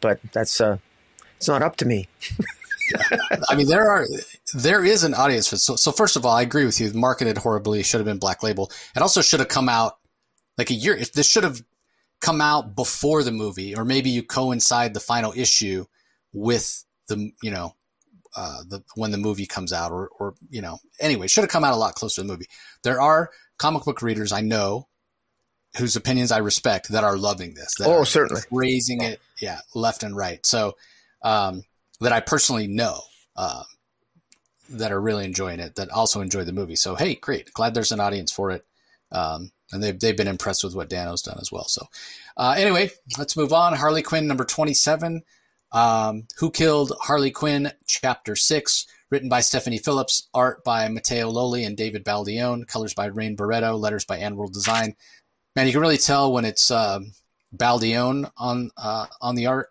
But that's uh, it's not up to me. I mean, there are there is an audience for so so first of all, I agree with you. Marketed horribly, should have been black label. It also should have come out like a year. If this should have come out before the movie, or maybe you coincide the final issue with the you know uh, the when the movie comes out, or or you know anyway, it should have come out a lot closer to the movie. There are comic book readers I know whose opinions I respect that are loving this. That oh, are certainly raising it, yeah, left and right. So. Um, that I personally know uh, that are really enjoying it, that also enjoy the movie. So, hey, great. Glad there's an audience for it. Um, and they've, they've been impressed with what Dano's done as well. So uh, anyway, let's move on. Harley Quinn, number twenty-seven. Um, Who Killed Harley Quinn, Chapter six, written by Stephanie Phillips, art by Matteo Loli and David Baldione, colors by Rain Barretto, letters by Ann World Design. Man, you can really tell when it's um, Baldione on, uh, on the art.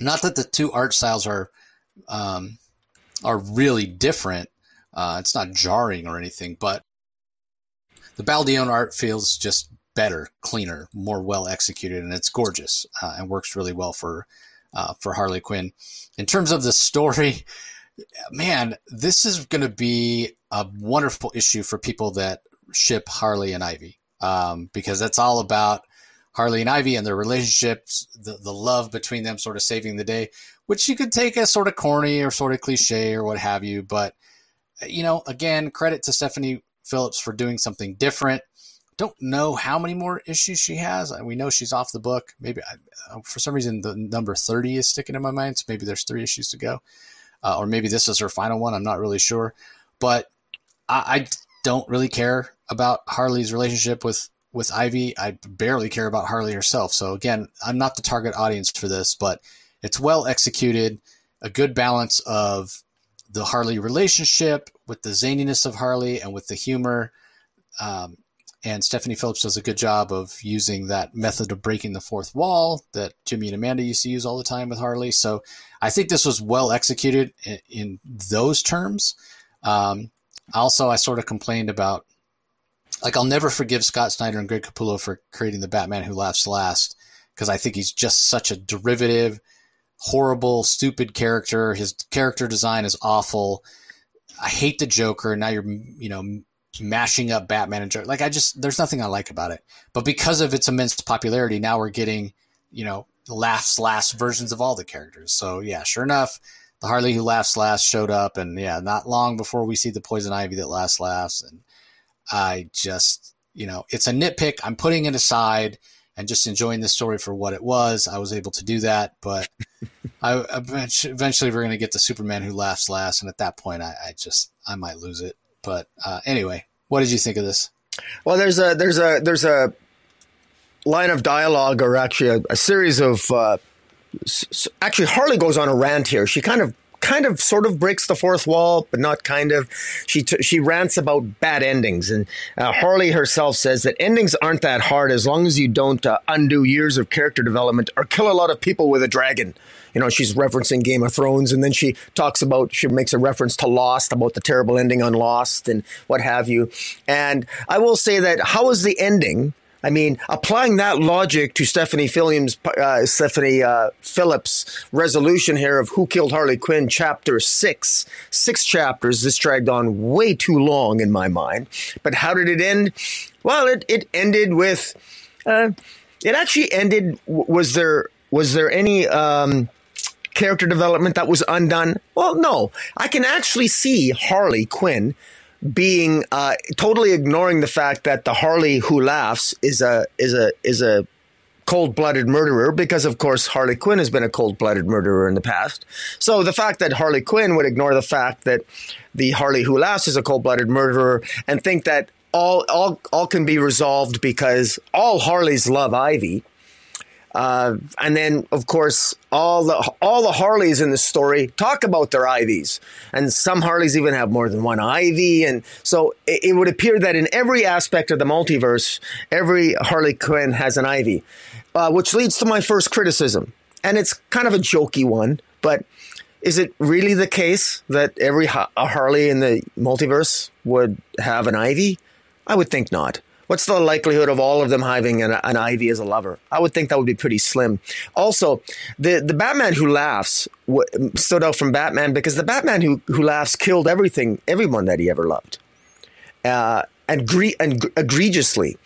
Not that the two art styles are um, are really different. Uh, it's not jarring or anything, but the Baldione art feels just better, cleaner, more well executed, and it's gorgeous uh, and works really well for uh, for Harley Quinn. In terms of the story, man, this is going to be a wonderful issue for people that ship Harley and Ivy um, because that's all about Harley and Ivy and their relationships, the, the love between them sort of saving the day, which you could take as sort of corny or sort of cliche or what have you. But, you know, again, credit to Stephanie Phillips for doing something different. Don't know how many more issues she has. We know she's off the book. Maybe I, for some reason the number thirty is sticking in my mind. So maybe there's three issues to go. Uh, or maybe this is her final one. I'm not really sure. But I, I don't really care about Harley's relationship with with Ivy. I barely care about Harley herself. So again, I'm not the target audience for this, but it's well executed, a good balance of the Harley relationship, with the zaniness of Harley and with the humor. Um, and Stephanie Phillips does a good job of using that method of breaking the fourth wall that Jimmy and Amanda used to use all the time with Harley. So I think this was well executed in, in those terms. Um, also, I sort of complained about, like, I'll never forgive Scott Snyder and Greg Capullo for creating the Batman Who Laughs Last, because I think he's just such a derivative, horrible, stupid character. His character design is awful. I hate the Joker. Now you're, you know, mashing up Batman and Joker. Like, I just, there's nothing I like about it. But because of its immense popularity, now we're getting, you know, laughs last versions of all the characters. So yeah, sure enough, the Harley Who Laughs Last showed up, and yeah, not long before we see the Poison Ivy that last laughs. And I just, you know, it's a nitpick. I'm putting it aside and just enjoying the story for what it was. I was able to do that, but I eventually we're going to get the Superman Who Laughs Last. And at that point, I, I just, I might lose it. But uh, anyway, what did you think of this? Well, there's a, there's a, there's a line of dialogue, or actually a, a series of, uh, s- actually Harley goes on a rant here. She kind of, kind of sort of breaks the fourth wall, but not kind of. She t- she rants about bad endings. And uh, Harley herself says that endings aren't that hard as long as you don't uh, undo years of character development or kill a lot of people with a dragon. You know, she's referencing Game of Thrones. And then she talks about, she makes a reference to Lost, about the terrible ending on Lost and what have you. And I will say that, how is the ending? I mean, applying that logic to Stephanie Phillips, uh, Stephanie uh, Phillips' resolution here of Who Killed Harley Quinn, chapter six, six chapters. This dragged on way too long in my mind. But how did it end? Well, it, it ended with, uh, it actually ended, was there, was there any um, character development that was undone? Well, no. I can actually see Harley Quinn being uh, totally ignoring the fact that the Harley Who Laughs is a is a is a cold-blooded murderer, because of course Harley Quinn has been a cold-blooded murderer in the past. So the fact that Harley Quinn would ignore the fact that the Harley Who Laughs is a cold-blooded murderer and think that all all all can be resolved because all Harleys love Ivy. Uh, and then, of course, all the all the Harleys in the story talk about their Ivies, and some Harleys even have more than one Ivy. And so it, it would appear that in every aspect of the multiverse, every Harley Quinn has an Ivy, uh, which leads to my first criticism. And it's kind of a jokey one, but is it really the case that every ha- a Harley in the multiverse would have an Ivy? I would think not. What's the likelihood of all of them having an, an Ivy as a lover? I would think that would be pretty slim. Also, the, the Batman Who Laughs w- stood out from Batman because the Batman Who, who Laughs killed everything, everyone that he ever loved, uh, and, gre- and g- egregiously.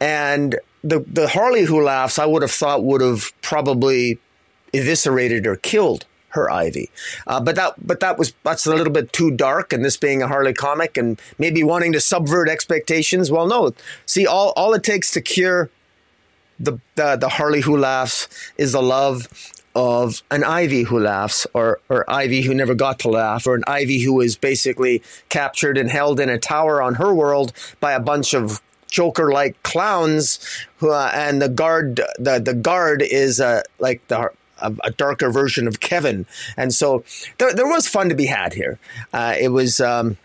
And the, the Harley Who Laughs, I would have thought, would have probably eviscerated or killed her Ivy. Uh, but that but that was that's a little bit too dark, and this being a Harley comic and maybe wanting to subvert expectations. Well, no. See, all, all it takes to cure the, the the Harley Who Laughs is the love of an Ivy who laughs, or, or Ivy who never got to laugh, or an Ivy who is basically captured and held in a tower on her world by a bunch of Joker-like clowns. Who, uh, and the guard, the, the guard is uh, like the... A, a darker version of Kevin. And so there, there was fun to be had here. Uh, it was, um,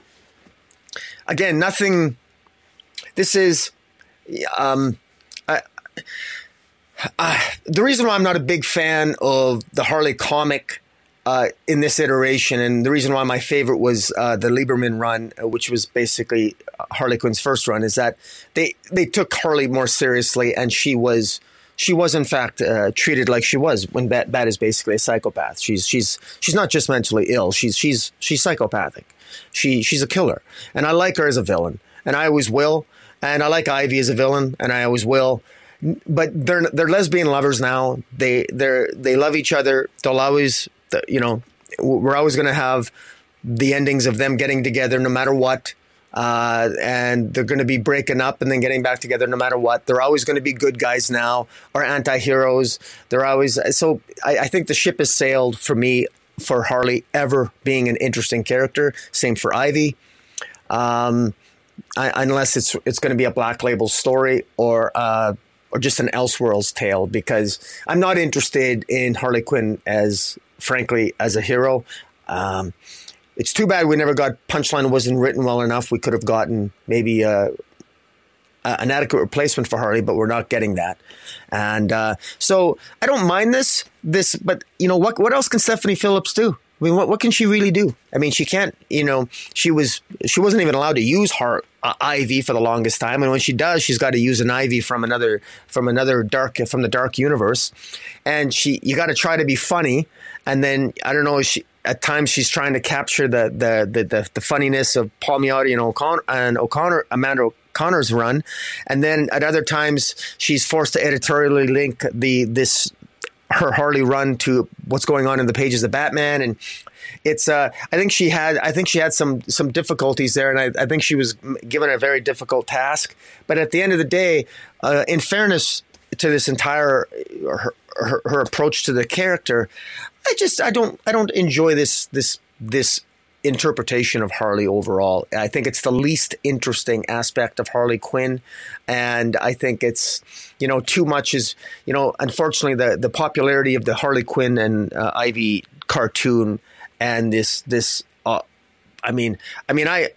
again, nothing. This is um, I, I, the reason why I'm not a big fan of the Harley comic uh, in this iteration. And the reason why my favorite was uh, the Lieberman run, which was basically Harley Quinn's first run, is that they, they took Harley more seriously, and she was She was, in fact, uh, treated like she was when Bat, Bat is basically a psychopath. She's she's she's not just mentally ill. She's she's she's psychopathic. She she's a killer. And I like her as a villain, and I always will. And I like Ivy as a villain, and I always will. But they're they're lesbian lovers now. They they they love each other. They'll always, you know, we're always going to have the endings of them getting together no matter what. Uh, and they're going to be breaking up and then getting back together no matter what. They're always going to be good guys now, or anti-heroes. They're always so. I, I think the ship has sailed for me for Harley ever being an interesting character. Same for Ivy, um, I, unless it's it's going to be a Black Label story or uh, or just an Elseworlds tale. Because I'm not interested in Harley Quinn as, frankly, as a hero. Um, it's too bad we never got punchline wasn't written well enough. We could have gotten maybe a, a, an adequate replacement for Harley, but we're not getting that. And uh, so I don't mind this, this, but you know what? What else can Stephanie Phillips do? I mean, what what can she really do? I mean, she can't. You know, she was she wasn't even allowed to use her uh, I V for the longest time, and when she does, she's got to use an I V from another from another dark from the dark universe, and she you got to try to be funny, and then I don't know. She at times she's trying to capture the the the the, the funniness of Palmiotti and O'Connor and O'Connor Amanda O'Connor's run, and then at other times she's forced to editorially link the this. her Harley run to what's going on in the pages of Batman. And it's, uh, I think she had, I think she had some, some difficulties there. And I, I think she was given a very difficult task, but at the end of the day, uh, in fairness to this entire, her, her, her approach to the character, I just, I don't, I don't enjoy this, this, this interpretation of Harley overall. I think it's the least interesting aspect of Harley Quinn. And I think it's, you know, too much is, you know, unfortunately the, the popularity of the Harley Quinn and uh, Ivy cartoon and this, this, uh, I mean, I mean, I,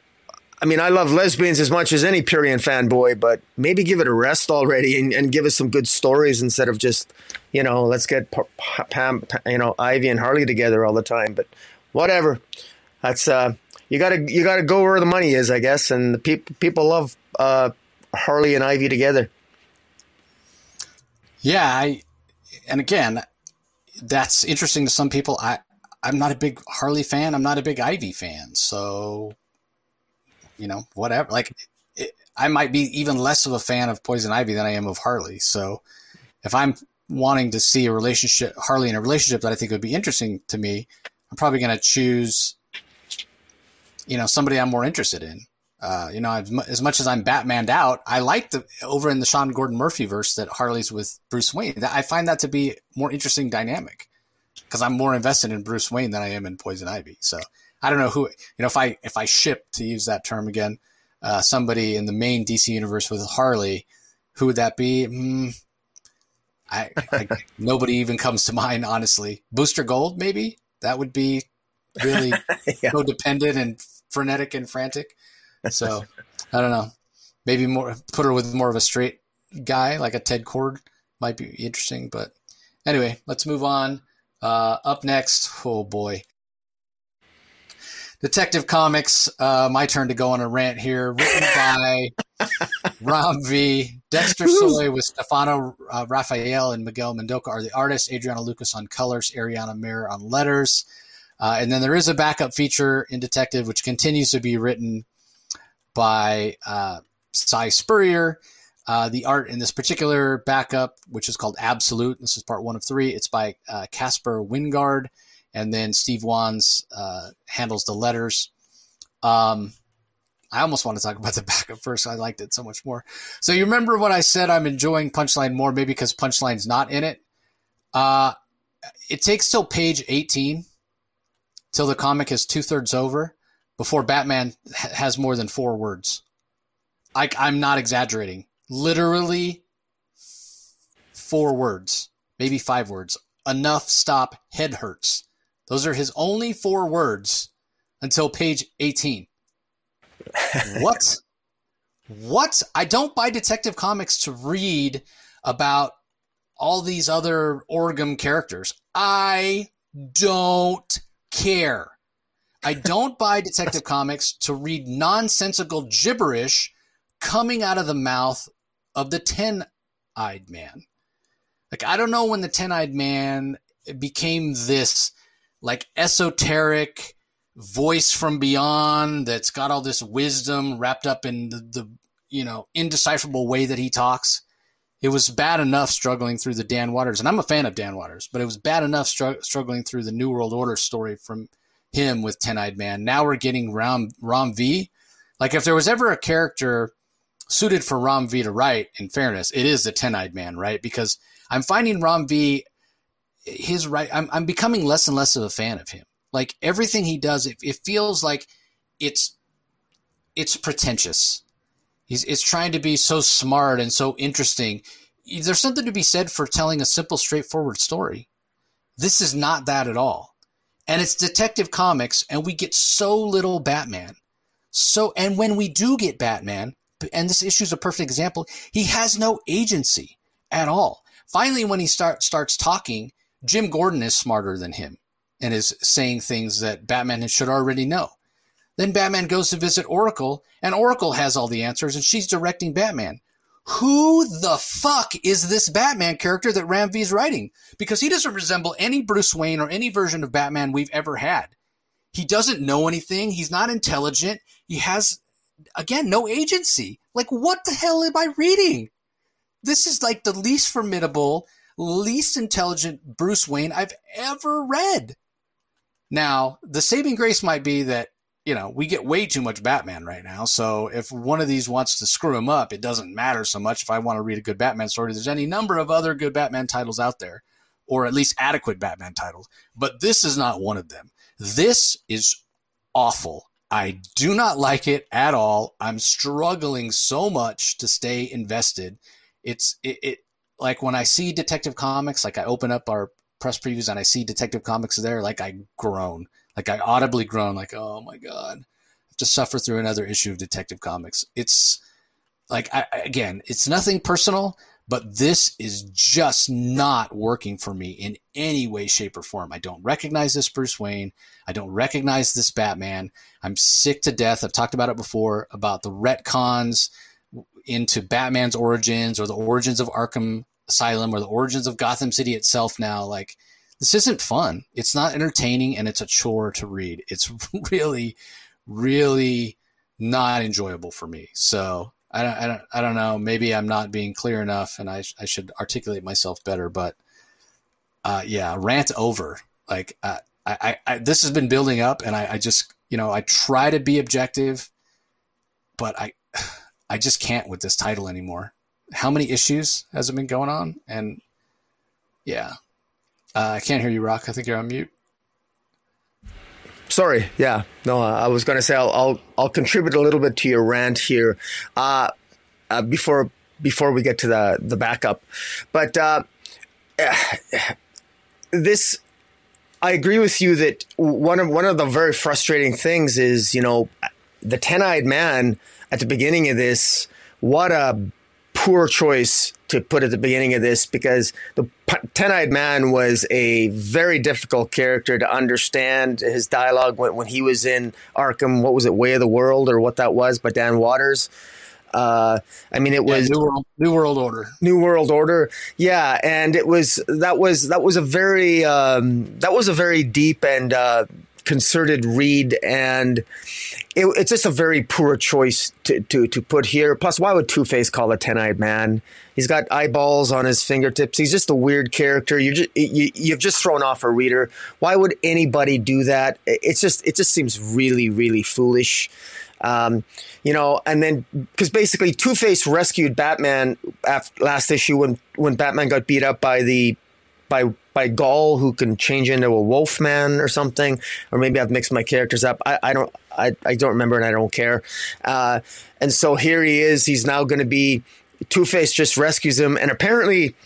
I mean, I love lesbians as much as any Purian fanboy, but maybe give it a rest already and, and give us some good stories instead of just, you know, let's get Pam, you know, Ivy and Harley together all the time, but whatever. That's uh, you gotta you gotta go where the money is, I guess, and the people people love uh, Harley and Ivy together. Yeah, I, and again, that's interesting to some people. I I'm not a big Harley fan. I'm not a big Ivy fan. So, you know, whatever. Like, it, I might be even less of a fan of Poison Ivy than I am of Harley. So, if I'm wanting to see a relationship, Harley in a relationship that I think would be interesting to me, I'm probably going to choose. You know, somebody I'm more interested in. Uh, you know, I've, as much as I'm Batman'd out, I like the over in the Sean Gordon Murphy verse that Harley's with Bruce Wayne. That, I find that to be more interesting dynamic because I'm more invested in Bruce Wayne than I am in Poison Ivy. So I don't know who, you know, if I if I ship to use that term again, uh, somebody in the main D C universe with Harley, who would that be? Mm, I, I nobody even comes to mind, honestly. Booster Gold, maybe that would be really yeah. Codependent and frenetic and frantic. So I don't know, maybe more put her with more of a straight guy, like a Ted Kord might be interesting, but anyway, let's move on. Uh, up next. Oh boy. Detective Comics. Uh, my turn to go on a rant here, written by Rom V. Dexter Soy with Stefano uh, Raphael and Miguel Mendoca are the artists. Adriana Lucas on colors, Ariana Mayer on letters. Uh, and then there is a backup feature in Detective, which continues to be written by uh, Cy Spurrier. Uh, the art in this particular backup, which is called Absolute, this is part one of three. It's by uh, Casper Wingard, and then Steve Wands uh, handles the letters. Um, I almost want to talk about the backup first. I liked it so much more. So you remember what I said? I'm enjoying Punchline more, maybe because Punchline's not in it. Uh, it takes till page eighteen. Till the comic is two thirds over before Batman ha- has more than four words. I, I'm not exaggerating. Literally four words, maybe five words. Enough, stop, head hurts. Those are his only four words until page eighteen. What? What? I don't buy Detective Comics to read about all these other Orgum characters. I don't care. I don't buy Detective Comics to read nonsensical gibberish coming out of the mouth of the Ten-Eyed Man. Like, I don't know when the Ten-Eyed Man became this like esoteric voice from beyond that's got all this wisdom wrapped up in the, the you know, indecipherable way that he talks. It was bad enough struggling through the Dan Waters, and I'm a fan of Dan Waters, but it was bad enough stru- struggling through the New World Order story from him with Ten-Eyed Man. Now we're getting Rom, Rom V. Like, if there was ever a character suited for Rom V to write, in fairness, it is the Ten-Eyed Man, right? Because I'm finding Rom V, his right, I'm, I'm becoming less and less of a fan of him. Like, everything he does, it, it feels like it's it's pretentious. He's it's trying to be so smart and so interesting. There's something to be said for telling a simple, straightforward story. This is not that at all. and it's Detective Comics, and we get so little Batman. So, and when we do get Batman, and this issue is a perfect example, he has no agency at all. Finally, when he start, starts talking, Jim Gordon is smarter than him and is saying things that Batman should already know. Then Batman goes to visit Oracle, and Oracle has all the answers, and she's directing Batman. Who the fuck is this Batman character that Ram V is writing? Because he doesn't resemble any Bruce Wayne or any version of Batman we've ever had. He doesn't know anything. He's not intelligent. He has, again, no agency. Like, what the hell am I reading? This is like the least formidable, least intelligent Bruce Wayne I've ever read. Now, the saving grace might be that, you know, we get way too much Batman right now. So if one of these wants to screw him up, it doesn't matter so much. If I want to read a good Batman story, there's any number of other good Batman titles out there, or at least adequate Batman titles. But this is not one of them. This is awful. I do not like it at all. I'm struggling so much to stay invested. It's it, it like when I see Detective Comics, like I open up our press previews and I see Detective Comics there, like I groan. Like I audibly groan, like, oh my God, I have to suffer through another issue of Detective Comics. It's like, I, again, it's nothing personal, but this is just not working for me in any way, shape, or form. I don't recognize this Bruce Wayne. I don't recognize this Batman. I'm sick to death. I've talked about it before, about the retcons into Batman's origins or the origins of Arkham Asylum or the origins of Gotham City itself now. Like, this isn't fun. It's not entertaining, and it's a chore to read. It's really, really not enjoyable for me. So I don't, I don't, I don't know. Maybe I'm not being clear enough, and I, I should articulate myself better. But uh, yeah, rant over. Like uh, I, I, I, this has been building up, and I, I just, you know, I try to be objective, but I, I just can't with this title anymore. How many issues has it been going on? And yeah. Uh, I can't hear you, Rock. I think you're on mute. Sorry. Yeah. No, I was going to say I'll, I'll I'll contribute a little bit to your rant here uh, uh, before before we get to the the backup. But uh, this, I agree with you that one of one of the very frustrating things is, you know, the ten-eyed man at the beginning of this. What a poor choice to put at the beginning of this, because the ten-eyed man was a very difficult character to understand. His dialogue when, when he was in Arkham, what was it, Way of the World or what that was, by Dan Waters. Uh, I mean, it was yeah, New World, New World Order, New World Order. Yeah. And it was, that was, that was a very, um, that was a very deep and, uh, concerted read, and it, it's just a very poor choice to, to to put here. Plus, why would Two-Face call a ten-eyed man? He's got eyeballs on his fingertips. He's just a weird character. You're just, you you've just thrown off a reader. Why would anybody do that? It's just it just seems really really foolish, um, you know. And then because basically Two-Face rescued Batman after last issue when when Batman got beat up by the by. by Gaul, who can change into a wolf man or something, or maybe I've mixed my characters up. I, I don't, I, I don't remember, and I don't care. Uh, and so here he is. He's now going to be Two-Face. Just rescues him, and apparently,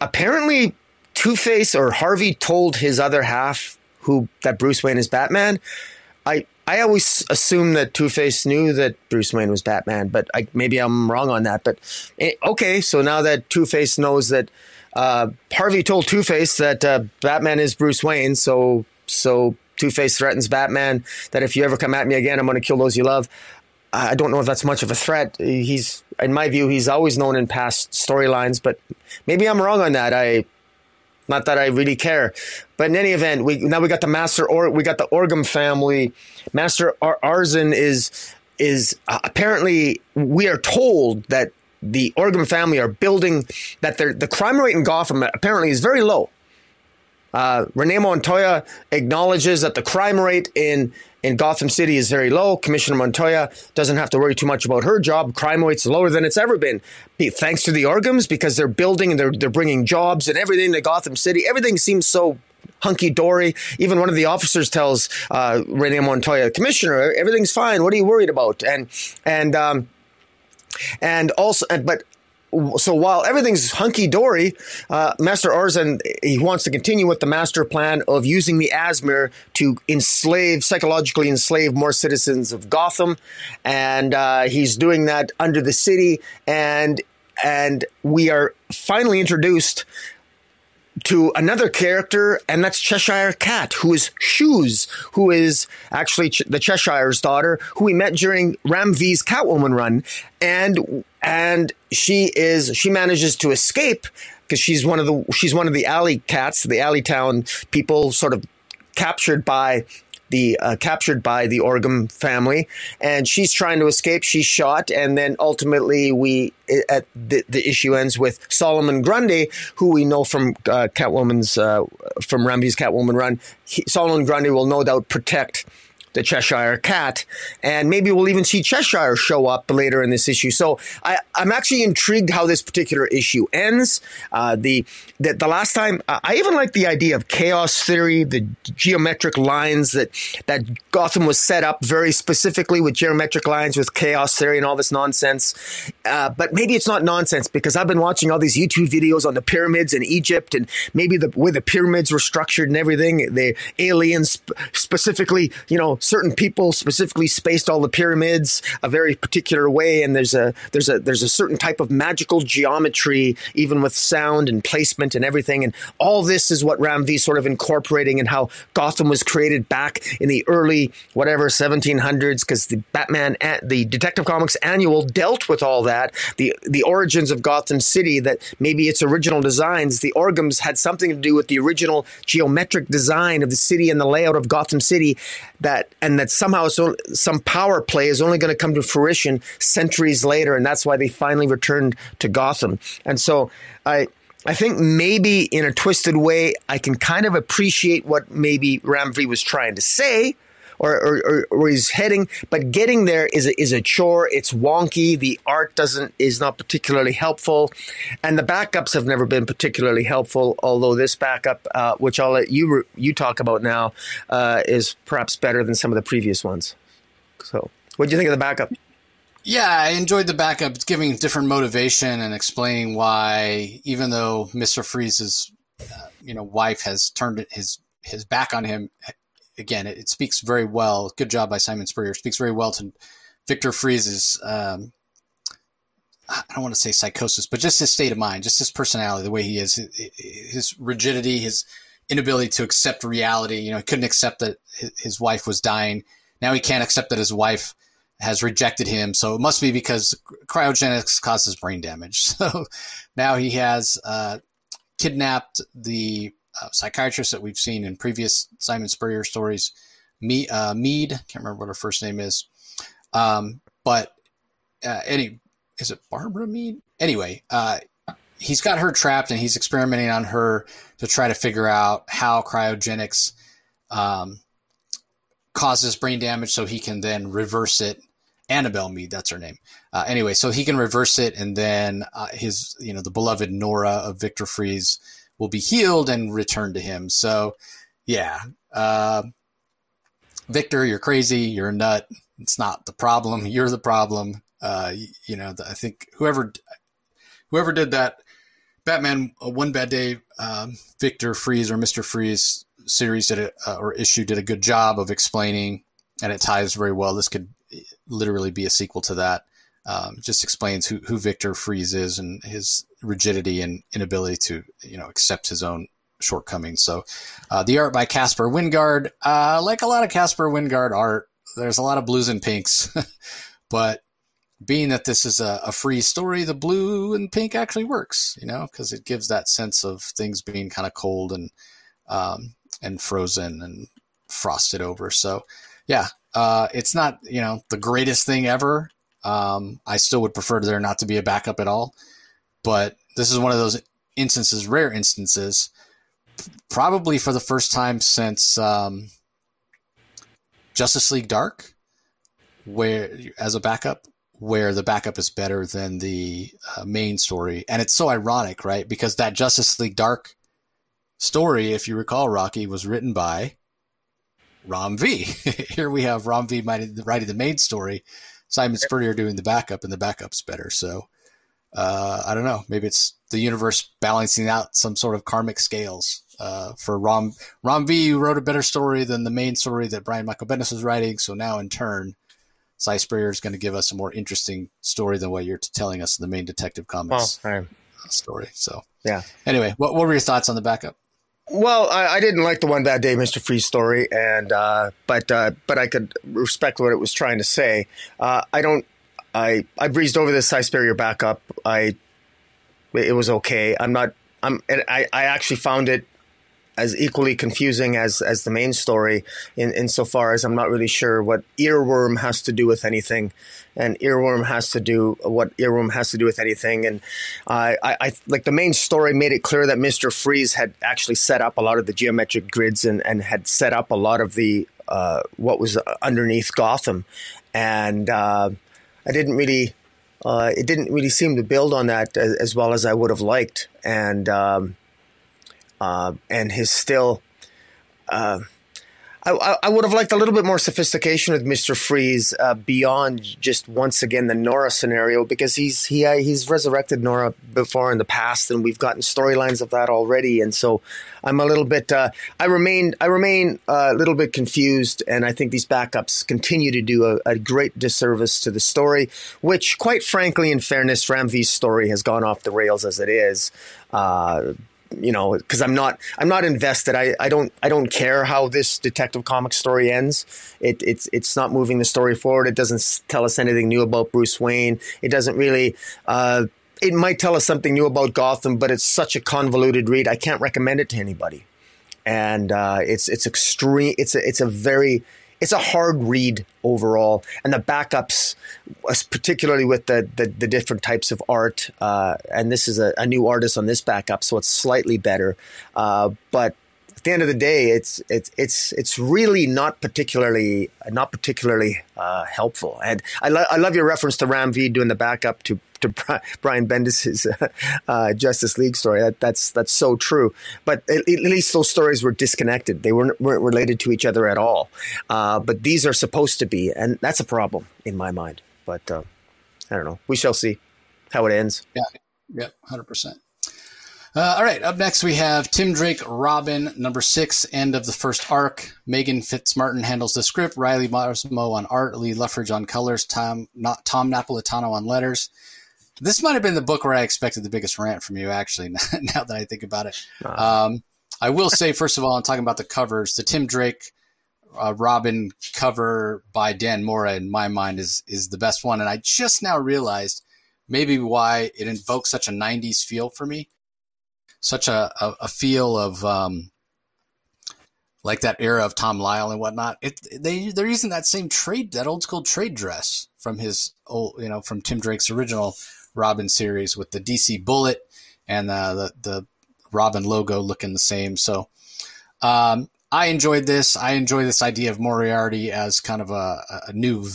apparently, Two-Face or Harvey told his other half who that Bruce Wayne is Batman. I, I always assumed that Two-Face knew that Bruce Wayne was Batman, but I, maybe I'm wrong on that. But okay, so now that Two-Face knows that. Uh, Harvey told Two-Face that uh, Batman is Bruce Wayne, so so Two-Face threatens Batman that if you ever come at me again, I'm going to kill those you love. I don't know if that's much of a threat. He's, in my view, he's always known in past storylines, but maybe I'm wrong on that. I, not that I really care, but in any event, we now we got the Master or we got the Orgum family. Master Ar- Arzin is is uh, apparently we are told that. The Orgum family are building that the crime rate in Gotham apparently is very low. Uh, Renee Montoya acknowledges that the crime rate in, in Gotham City is very low. Commissioner Montoya doesn't have to worry too much about her job. Crime rate's lower than it's ever been, thanks to the Orgums, because they're building and they're, they're bringing jobs and everything to Gotham City. Everything seems so hunky-dory. Even one of the officers tells uh, Renee Montoya, Commissioner, everything's fine. What are you worried about? And, and, um, And also, but So while everything's hunky-dory, uh, Master Orzen, he wants to continue with the master plan of using the Asmir to enslave, psychologically enslave more citizens of Gotham. And uh, he's doing that under the city. And, and we are finally introduced to another character, and that's Cheshire Cat, who is Shoes, who is actually Ch- the Cheshire's daughter, who we met during Ram V's Catwoman run. And and she is she manages to escape because she's one of the she's one of the alley cats, the alley town people, sort of captured by the uh, captured by the Orgum family, and she's trying to escape. She's shot, and then ultimately we. At the, the issue ends with Solomon Grundy, who we know from uh, Catwoman's uh, from Ram V's Catwoman run. He, Solomon Grundy will no doubt protect the Cheshire Cat, and maybe we'll even see Cheshire show up later in this issue. So I, I'm actually intrigued how this particular issue ends. Uh, the, the the last time uh, I even liked the idea of chaos theory, the geometric lines that that Gotham was set up very specifically with geometric lines, with chaos theory and all this nonsense. Uh, but maybe it's not nonsense, because I've been watching all these YouTube videos on the pyramids in Egypt, and maybe the way the pyramids were structured and everything, the aliens specifically, you know. Certain people specifically spaced all the pyramids a very particular way, and there's a there's a there's a certain type of magical geometry, even with sound and placement and everything. And all this is what Ram V sort of incorporating, and in how Gotham was created back in the early whatever seventeen hundreds, because the Batman, the Detective Comics annual dealt with all that, the the origins of Gotham City. That maybe its original designs, the Orgums had something to do with the original geometric design of the city and the layout of Gotham City. That And that somehow so, some power play is only going to come to fruition centuries later, and that's why they finally returned to Gotham. And so I I think maybe in a twisted way, I can kind of appreciate what maybe Ram V was trying to say, or or, or, or he's heading. But getting there is a, is a chore. It's wonky. The art doesn't is not particularly helpful, and the backups have never been particularly helpful. Although this backup, uh, which I'll let you you talk about now, uh, is perhaps better than some of the previous ones. So, what do you think of the backup? Yeah, I enjoyed the backup. It's giving different motivation and explaining why, even though Mister Freeze's uh, you know wife has turned his his back on him. Again, it speaks very well. Good job by Simon Spurrier. It speaks very well to Victor Freeze's, um, I don't want to say psychosis, but just his state of mind, just his personality, the way he is, his rigidity, his inability to accept reality. You know, he couldn't accept that his wife was dying. Now he can't accept that his wife has rejected him. So it must be because cryogenics causes brain damage. So now he has uh, kidnapped the Uh, psychiatrist that we've seen in previous Simon Spurrier stories, Me, uh, Mead, can't remember what her first name is, um, but uh, any is it Barbara Mead? Anyway, uh, he's got her trapped and he's experimenting on her to try to figure out how cryogenics um, causes brain damage, so he can then reverse it. Annabelle Mead, that's her name. Uh, anyway, so he can reverse it, and then uh, his, you know, the beloved Nora of Victor Freeze will be healed and returned to him. So, yeah. Uh, Victor, you're crazy. You're a nut. It's not the problem. You're the problem. Uh, you, you know, the, I think whoever whoever did that Batman uh, One Bad Day, um, Victor Freeze or Mister Freeze series did a, uh, or issue did a good job of explaining, and it ties very well. This could literally be a sequel to that. Um, just explains who, who Victor Freeze is and his rigidity and inability to, you know, accept his own shortcomings. So uh, the art by Casper Wingard, uh, like a lot of Casper Wingard art, there's a lot of blues and pinks, but being that this is a, a free story, the blue and pink actually works, you know, because it gives that sense of things being kind of cold and um, and frozen and frosted over. So, yeah, uh, it's not, you know, the greatest thing ever. Um, I still would prefer there not to be a backup at all, but this is one of those instances, rare instances, probably for the first time since um, Justice League Dark, where as a backup, where the backup is better than the uh, main story. And it's so ironic, right? Because that Justice League Dark story, if you recall, Rocky, was written by Rom V. Here we have Rom V writing the main story, Simon Spurrier doing the backup, and the backup's better. So uh, I don't know, maybe it's the universe balancing out some sort of karmic scales. Uh, for Rom, Rom V wrote a better story than the main story that Brian Michael Bendis was writing. So now in turn, Cy Springer is going to give us a more interesting story than what you're telling us in the main Detective Comics oh, right. story. So yeah. Anyway, what, what were your thoughts on the backup? Well, I, I didn't like the One Bad Day, Mister Freeze story, and uh, but uh, but I could respect what it was trying to say. Uh, I don't. I I breezed over this Cy Springer backup. I it was okay. I'm not. I'm. And I I actually found it as equally confusing as as the main story, in insofar as I'm not really sure what earworm has to do with anything, and earworm has to do what earworm has to do with anything. And uh, I, I like the main story made it clear that Mister Freeze had actually set up a lot of the geometric grids and and had set up a lot of the uh, what was underneath Gotham, and uh, I didn't really uh, it didn't really seem to build on that as, as well as I would have liked, and. Um, Uh, and his still, uh, I, I would have liked a little bit more sophistication with Mister Freeze uh, beyond just once again the Nora scenario, because he's he uh, he's resurrected Nora before in the past, and we've gotten storylines of that already. And so I'm a little bit uh, I remain I remain a little bit confused, and I think these backups continue to do a, a great disservice to the story, which, quite frankly, in fairness, Ram V's story has gone off the rails as it is. Uh, You know, because I'm not, I'm not invested. I, I don't, I don't care how this Detective Comics story ends. It, it's, it's not moving the story forward. It doesn't tell us anything new about Bruce Wayne. It doesn't really. Uh, it might tell us something new about Gotham, but it's such a convoluted read. I can't recommend it to anybody. And uh, it's, it's extreme. It's a, it's a very, it's a hard read overall. And the backups, particularly with the, the, the different types of art, uh, and this is a, a new artist on this backup, so it's slightly better. Uh, but at the end of the day, it's it's it's it's really not particularly not particularly uh, helpful. And I, lo- I love your reference to Ram V doing the backup to to Brian Bendis's uh, Justice League story. That, that's that's so true. But at, at least those stories were disconnected. They weren't, weren't related to each other at all. Uh, but these are supposed to be, and that's a problem in my mind. But uh, I don't know. We shall see how it ends. Yeah, yeah, one hundred percent. Uh, all right. Up next, we have Tim Drake, Robin, number six, end of the first arc. Megan Fitzmartin handles the script. Riley Marsmo on art. Lee Luffridge on colors. Tom not Tom Napolitano on letters. This might have been the book where I expected the biggest rant from you, actually, now that I think about it. Um, I will say, first of all, I'm talking about the covers. The Tim Drake uh, Robin cover by Dan Mora, in my mind, is is the best one. And I just now realized maybe why it invokes such a nineties feel for me. Such a, a, a feel of um, like that era of Tom Lyle and whatnot. It, they they're using that same trade, that old school trade dress from his old, you know, from Tim Drake's original Robin series with the D C bullet and uh, the the Robin logo looking the same. So um, I enjoyed this. I enjoy this idea of Moriarty as kind of a, a new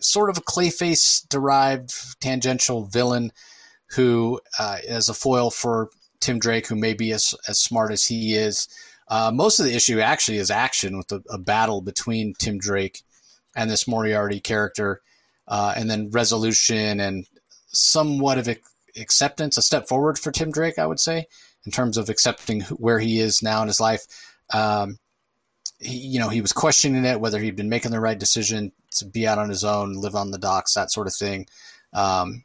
sort of Clayface derived tangential villain who uh, is a foil for Tim Drake, who may be as, as smart as he is. Uh, most of the issue actually is action with a, a battle between Tim Drake and this Moriarty character, uh, and then resolution and somewhat of acceptance, a step forward for Tim Drake, I would say, in terms of accepting where he is now in his life. Um, he, you know, he was questioning it, whether he'd been making the right decision to be out on his own, live on the docks, that sort of thing. Um,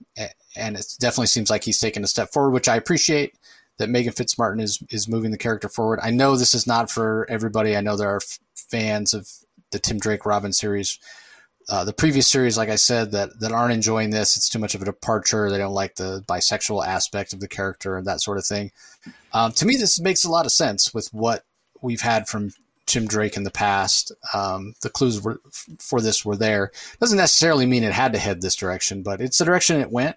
and it definitely seems like he's taken a step forward, which I appreciate. That Megan Fitzmartin is is moving the character forward. I know this is not for everybody. I know there are f- fans of the Tim Drake Robin series, uh, the previous series, like I said, that that aren't enjoying this. It's too much of a departure. They don't like the bisexual aspect of the character and that sort of thing. Um, to me, this makes a lot of sense with what we've had from Tim Drake in the past. Um, the clues were, for this were there. Doesn't necessarily mean it had to head this direction, but it's the direction it went,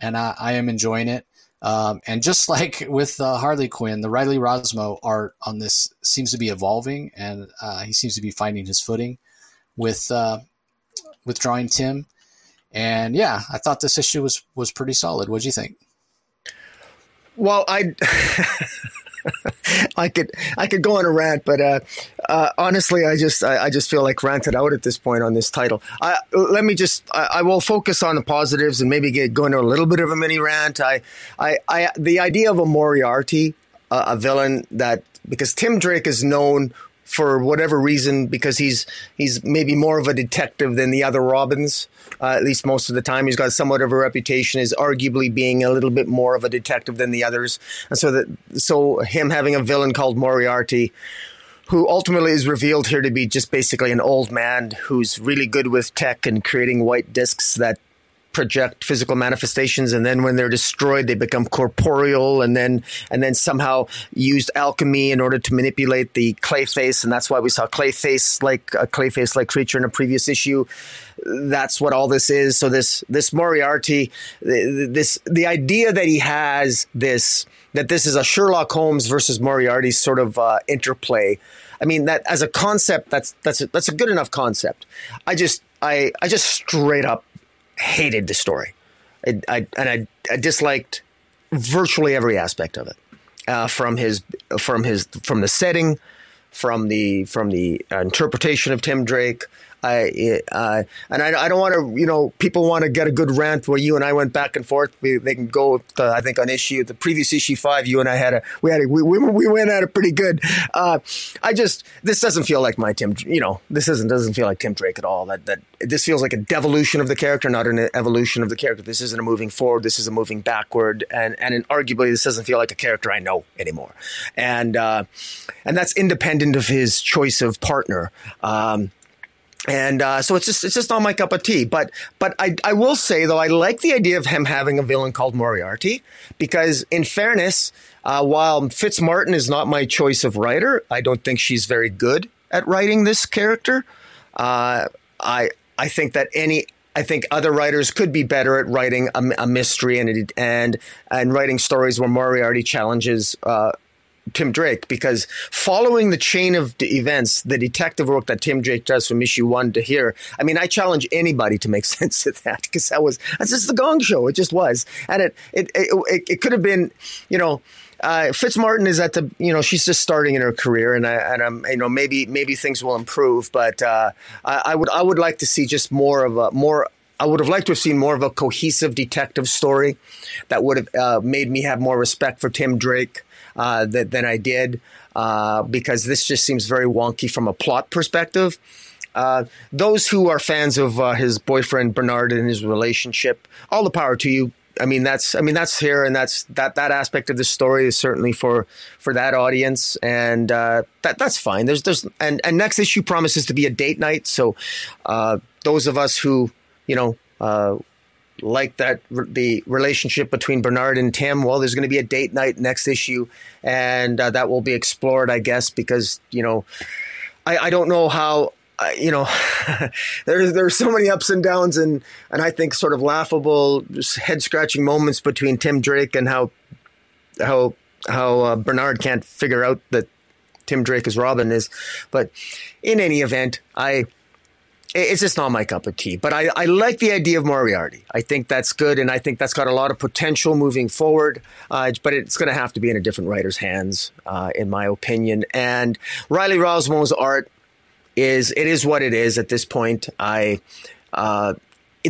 and I, I am enjoying it. Um, and just like with uh, Harley Quinn, the Riley Rosmo art on this seems to be evolving, and uh, he seems to be finding his footing with uh, with drawing Tim. And yeah, I thought this issue was was pretty solid. What'd you think? Well, I I could I could go on a rant, but uh, Uh, honestly, I just I, I just feel like ranted out at this point on this title. I, let me just I, I will focus on the positives and maybe get go into a little bit of a mini rant. I I, I the idea of a Moriarty, uh, a villain that, because Tim Drake is known for whatever reason, because he's he's maybe more of a detective than the other Robins. Uh, at least most of the time, he's got somewhat of a reputation as arguably being a little bit more of a detective than the others. And so that so him having a villain called Moriarty, who ultimately is revealed here to be just basically an old man who's really good with tech and creating white discs that project physical manifestations, and then when they're destroyed they become corporeal, and then and then somehow used alchemy in order to manipulate the Clayface, and that's why we saw Clayface like a Clayface like creature in a previous issue. That's what all this is. So this this Moriarty, this the idea that he has this that this is a Sherlock Holmes versus Moriarty sort of uh, interplay. I mean, that as a concept, that's that's a, that's a good enough concept. I just I I just straight up hated the story. I, I, and I, I disliked virtually every aspect of it, uh, from his, from his, from the setting, from the, from the interpretation of Tim Drake. I, uh, and I, I don't want to, you know, people want to get a good rant where you and I went back and forth. We, they can go, to, I think, on issue, the previous issue five, you and I had a, we had a, we, we, we went at it pretty good. Uh, I just, this doesn't feel like my Tim, you know, this isn't, doesn't feel like Tim Drake at all. That, that this feels like a devolution of the character, not an evolution of the character. This isn't a moving forward. This is a moving backward. And, and in, arguably this doesn't feel like a character I know anymore. And, uh, and that's independent of his choice of partner. Um, And uh, so it's just it's just not my cup of tea. But but I I will say, though, I like the idea of him having a villain called Moriarty, because in fairness, uh, while Fitzmartin is not my choice of writer, I don't think she's very good at writing this character. Uh, I I think that any I think other writers could be better at writing a, a mystery and and and writing stories where Moriarty challenges Uh, Tim Drake, because following the chain of the events, the detective work that Tim Drake does from issue one to here, I mean, I challenge anybody to make sense of that, because that was that's just the Gong Show. It just was, and it it it, it could have been, you know, uh, Fitzmartin is at the, you know, she's just starting in her career, and I and I'm you know maybe maybe things will improve, but uh, I, I would I would like to see just more of a more. I would have liked to have seen more of a cohesive detective story that would have uh, made me have more respect for Tim Drake Uh, that, than I did, uh, because this just seems very wonky from a plot perspective. Uh, those who are fans of uh, his boyfriend Bernard and his relationship, all the power to you. I mean, that's I mean that's here, and that's that that aspect of the story is certainly for for that audience, and uh, that that's fine. There's there's and, and next issue promises to be a date night, so uh, those of us who you know. Uh, like that, the relationship between Bernard and Tim, well, there's going to be a date night next issue, and uh, that will be explored, I guess, because, you know, I, I don't know how, uh, you know, there, there are so many ups and downs and, and I think sort of laughable, head-scratching moments between Tim Drake and how, how, how uh, Bernard can't figure out that Tim Drake is Robin is. But in any event, I... It's just not my cup of tea, but I, I like the idea of Moriarty. I think that's good, and I think that's got a lot of potential moving forward, uh, but it's going to have to be in a different writer's hands, uh, in my opinion. And Riley Rosmo's art is, it is what it is at this point. I uh,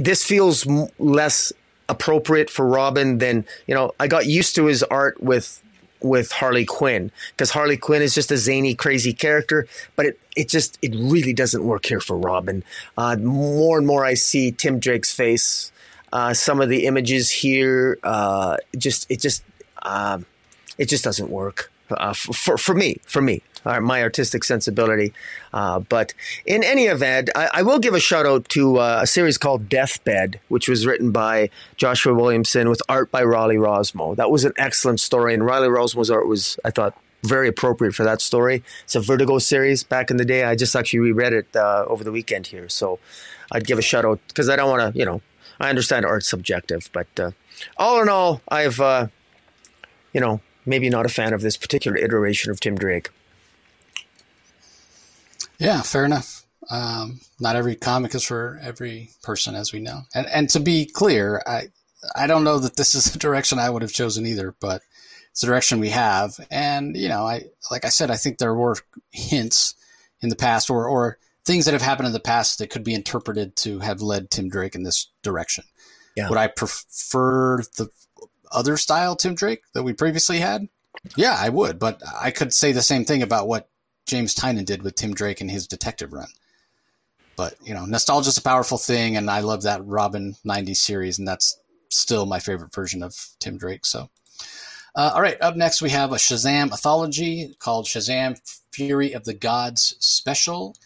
this feels m- less appropriate for Robin than, you know, I got used to his art with with Harley Quinn, because Harley Quinn is just a zany, crazy character, but it, it just, it really doesn't work here for Robin. Uh, more and more I see Tim Drake's face, uh, some of the images here, uh, just, it just, uh, it just doesn't work uh, for, for me, for me, uh, my artistic sensibility. Uh, but in any event, I, I will give a shout out to uh, a series called Deathbed, which was written by Joshua Williamson with art by Riley Rosmo. That was an excellent story, and Riley Rosmo's art was, I thought, very appropriate for that story. It's a Vertigo series back in the day. I just actually reread it uh, over the weekend here. So I'd give a shout out, because I don't want to, you know, I understand art's subjective, but uh, all in all, I've, uh, you know, maybe not a fan of this particular iteration of Tim Drake. Yeah, fair enough. Um, not every comic is for every person, as we know. And and to be clear, I I don't know that this is the direction I would have chosen either, but it's the direction we have. And, you know, I like I said, I think there were hints in the past, or or things that have happened in the past that could be interpreted to have led Tim Drake in this direction. Yeah. Would I prefer the other style Tim Drake that we previously had? Yeah, I would, but I could say the same thing about what James Tynan did with Tim Drake in his detective run. But, you know, nostalgia is a powerful thing, and I love that Robin nineties series, and that's still my favorite version of Tim Drake. So, uh, all right, up next we have a Shazam anthology called Shazam Fury of the Gods Special,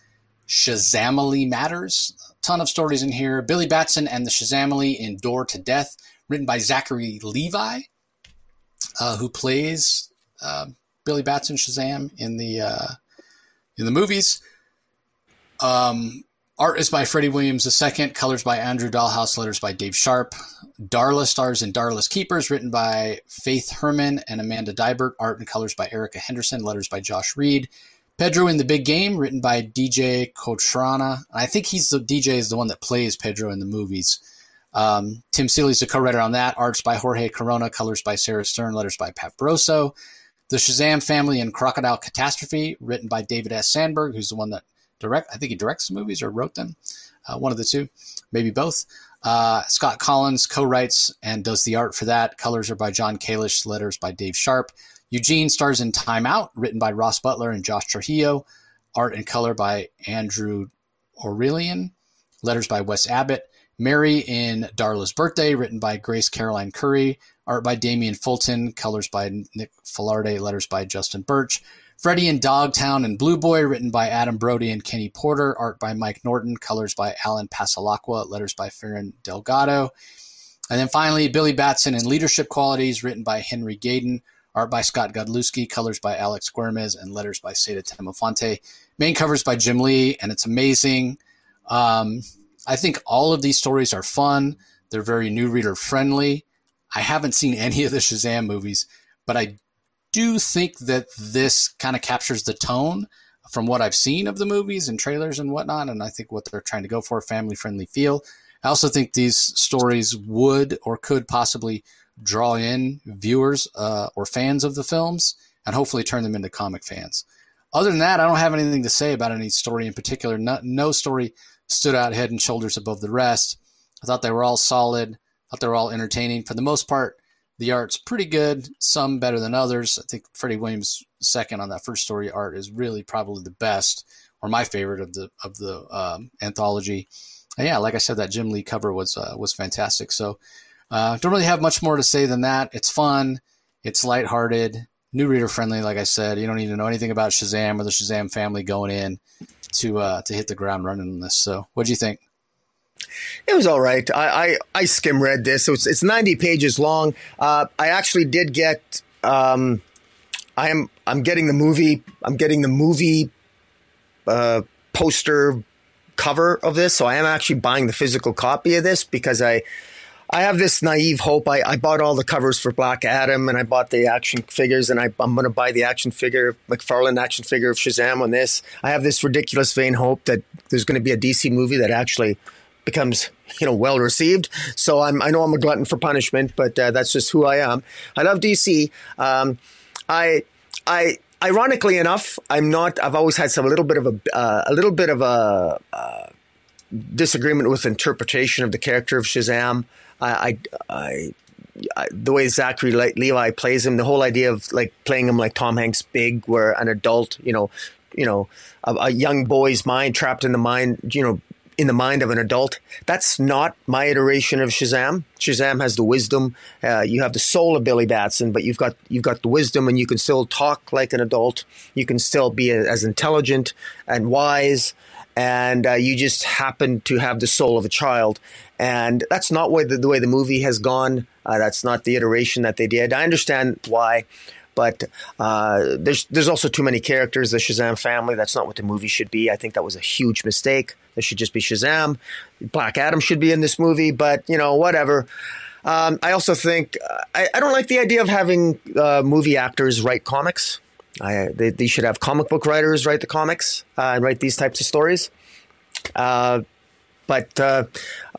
Shazamily Matters. A ton of stories in here. Billy Batson and the Shazamily in Door to Death, written by Zachary Levi, uh, who plays uh, Billy Batson Shazam in the uh, in the movies. Um, art is by Freddie Williams the Second, colors by Andrew Dahlhaus, letters by Dave Sharpe. Darla stars in Darla's Keepers, written by Faith Herman and Amanda Dibert, art and colors by Erica Henderson, letters by Josh Reed. Pedro in the Big Game, written by D J Cotrana. I think he's the D J is the one that plays Pedro in the movies. Um, Tim Seeley's the co-writer on that. Arts by Jorge Corona, colors by Sarah Stern, letters by Pat Brosso. The Shazam Family in Crocodile Catastrophe, written by David S. Sandberg, who's the one that direct. I think he directs the movies or wrote them, uh, one of the two, maybe both. Uh, Scott Collins co-writes and does the art for that. Colors are by John Kalish, letters by Dave Sharpe. Eugene stars in Time Out, written by Ross Butler and Josh Trujillo. Art and color by Andrew Aurelian, letters by Wes Abbott. Mary in Darla's Birthday, written by Grace Caroline Curry. Art by Damian Fulton, colors by Nick Filarde, letters by Justin Birch. Freddy in Dogtown and Blue Boy, written by Adam Brody and Kenny Porter. Art by Mike Norton, colors by Alan Pasalacqua, letters by Farron Delgado. And then finally, Billy Batson in Leadership Qualities, written by Henry Gayden. Art by Scott Godlewski, colors by Alex Guermez, and letters by Seda Temofonte. Main covers by Jim Lee, and it's amazing. Um, I think all of these stories are fun. They're very new reader friendly. I haven't seen any of the Shazam movies, but I do think that this kind of captures the tone from what I've seen of the movies and trailers and whatnot, and I think what they're trying to go for, a family-friendly feel. I also think these stories would or could possibly draw in viewers uh, or fans of the films and hopefully turn them into comic fans. Other than that, I don't have anything to say about any story in particular. No, no story stood out head and shoulders above the rest. I thought they were all solid. I thought they were all entertaining. For the most part, the art's pretty good, some better than others. I think Freddie Williams' second on that first story art is really probably the best or my favorite of the of the um, anthology. And yeah, like I said, that Jim Lee cover was uh, was fantastic. So I uh, don't really have much more to say than that. It's fun. It's lighthearted, new reader friendly. Like I said, you don't need to know anything about Shazam or the Shazam family going in to uh, to hit the ground running on this. So what'd you think? It was all right. I, I, I skim read this. So it's, it's ninety pages long. Uh, I actually did get. Um, I am. I'm getting the movie. I'm getting the movie uh, poster cover of this. So I am actually buying the physical copy of this because I, I have this naive hope. I, I bought all the covers for Black Adam and I bought the action figures, and I, I'm going to buy the action figure, McFarlane action figure of Shazam on this. I have this ridiculous vain hope that there's going to be a D C movie that actually becomes, you know, well received. So I'm, I know I'm a glutton for punishment, but uh, that's just who I am. I love D C. Um, I, I, ironically enough, I'm not. I've always had some a little bit of a, uh, a little bit of a uh, disagreement with interpretation of the character of Shazam. I, I, I, I the way Zachary Levi plays him, the whole idea of like playing him like Tom Hanks, big, where an adult, you know, you know, a, a young boy's mind trapped in the mind, you know. in the mind of an adult. That's not my iteration of Shazam. Shazam has the wisdom. Uh, you have the soul of Billy Batson, but you've got you've got the wisdom, and you can still talk like an adult. You can still be a, as intelligent and wise, and uh, you just happen to have the soul of a child. And that's not what the, the way the movie has gone. Uh, that's not the iteration that they did. I understand why. But uh, there's there's also too many characters. The Shazam family, that's not what the movie should be. I think that was a huge mistake. There should just be Shazam. Black Adam should be in this movie, but, you know, whatever. Um, I also think I, I don't like the idea of having uh, movie actors write comics. I, they, they should have comic book writers write the comics uh, and write these types of stories. Uh, but uh,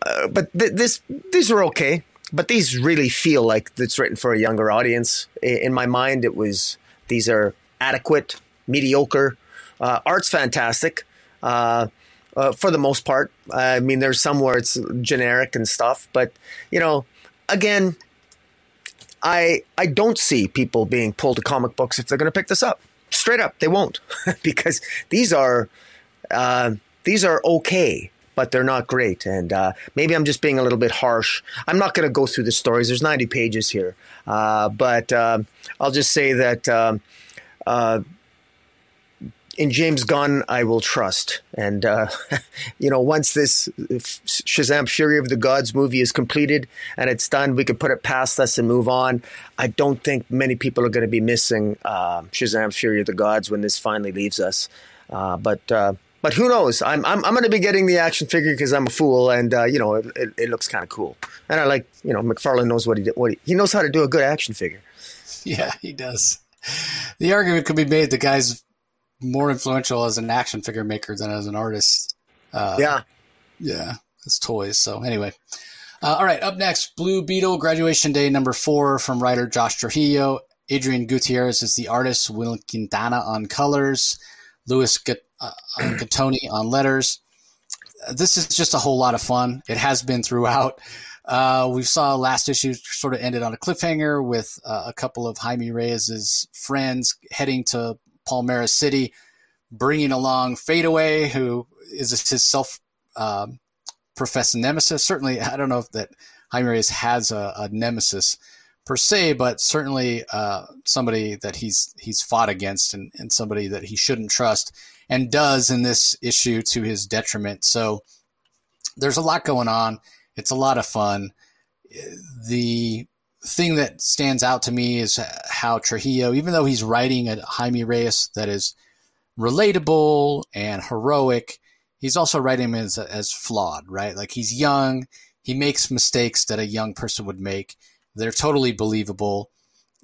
uh, but th- this these are okay. But these really feel like it's written for a younger audience. In my mind, it was these are adequate, mediocre, Uh, art's fantastic uh, uh, for the most part. I mean, there's some where it's generic and stuff, but, you know, again, I I don't see people being pulled to comic books if they're going to pick this up. Straight up, they won't, because these are uh, these are okay, but they're not great. And uh, maybe I'm just being a little bit harsh. I'm not going to go through the stories. There's ninety pages here, uh, but uh, I'll just say that um, uh, in James Gunn, I will trust. And uh, you know, once this Shazam: Fury of the Gods movie is completed and it's done, we could put it past us and move on. I don't think many people are going to be missing uh, Shazam: Fury of the Gods when this finally leaves us. Uh, but uh, but who knows? I'm I'm, I'm going to be getting the action figure because I'm a fool, and uh, you know, it, it, it looks kind of cool. And I like, you know, McFarlane knows what he did. What he, he knows how to do a good action figure. Yeah, he does. The argument could be made the guy's more influential as an action figure maker than as an artist. Uh, yeah, yeah, it's toys. So anyway, uh, all right. Up next, Blue Beetle Graduation Day number four from writer Josh Trujillo. Adrian Gutierrez is the artist. Will Quintana on colors. Luis Gattoni uh, on letters. This is just a whole lot of fun. It has been throughout. Uh, we saw last issue sort of ended on a cliffhanger with uh, a couple of Jaime Reyes's friends heading to Palmera City, bringing along Fadeaway, who is his self-professed um, nemesis. Certainly, I don't know if that Jaime Reyes has a, a nemesis per se, but certainly uh, somebody that he's he's fought against and, and somebody that he shouldn't trust, and does in this issue to his detriment. So there's a lot going on. It's a lot of fun. The thing that stands out to me is how Trujillo, even though he's writing a Jaime Reyes that is relatable and heroic, he's also writing him as, as flawed, right? Like, he's young. He makes mistakes that a young person would make. They're totally believable,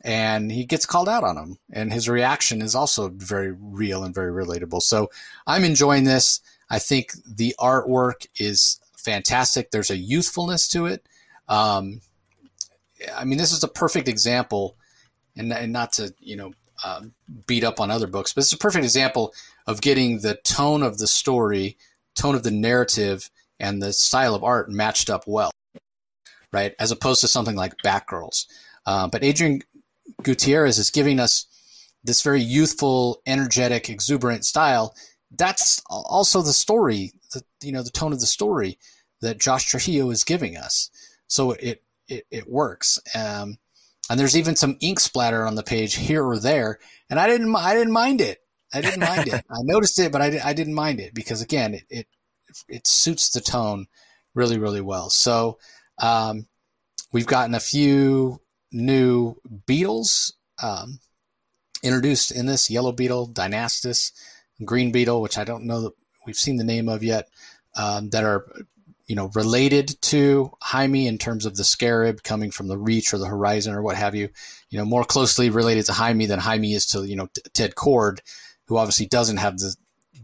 and he gets called out on them, and his reaction is also very real and very relatable. So I'm enjoying this. I think the artwork is fantastic. There's a youthfulness to it. Um, I mean, this is a perfect example, and, and not to, you know, uh, beat up on other books, but it's a perfect example of getting the tone of the story, tone of the narrative, and the style of art matched up well, right? As opposed to something like Batgirls. Uh, but Adrian Gutierrez is giving us this very youthful, energetic, exuberant style. That's also the story, the, you know, the tone of the story that Josh Trujillo is giving us. So it, it, it works. Um, and there's even some ink splatter on the page here or there. And I didn't, I didn't mind it. I didn't mind it. I noticed it, but I, I didn't mind it because, again, it, it, it suits the tone really, really well. So, Um, we've gotten a few new beetles um, introduced in this: Yellow Beetle, Dynastus, Green Beetle, which I don't know that we've seen the name of yet, um, that are, you know, related to Jaime in terms of the scarab coming from the Reach or the Horizon or what have you, you know, more closely related to Jaime than Jaime is to, you know, t- Ted Kord, who obviously doesn't have the,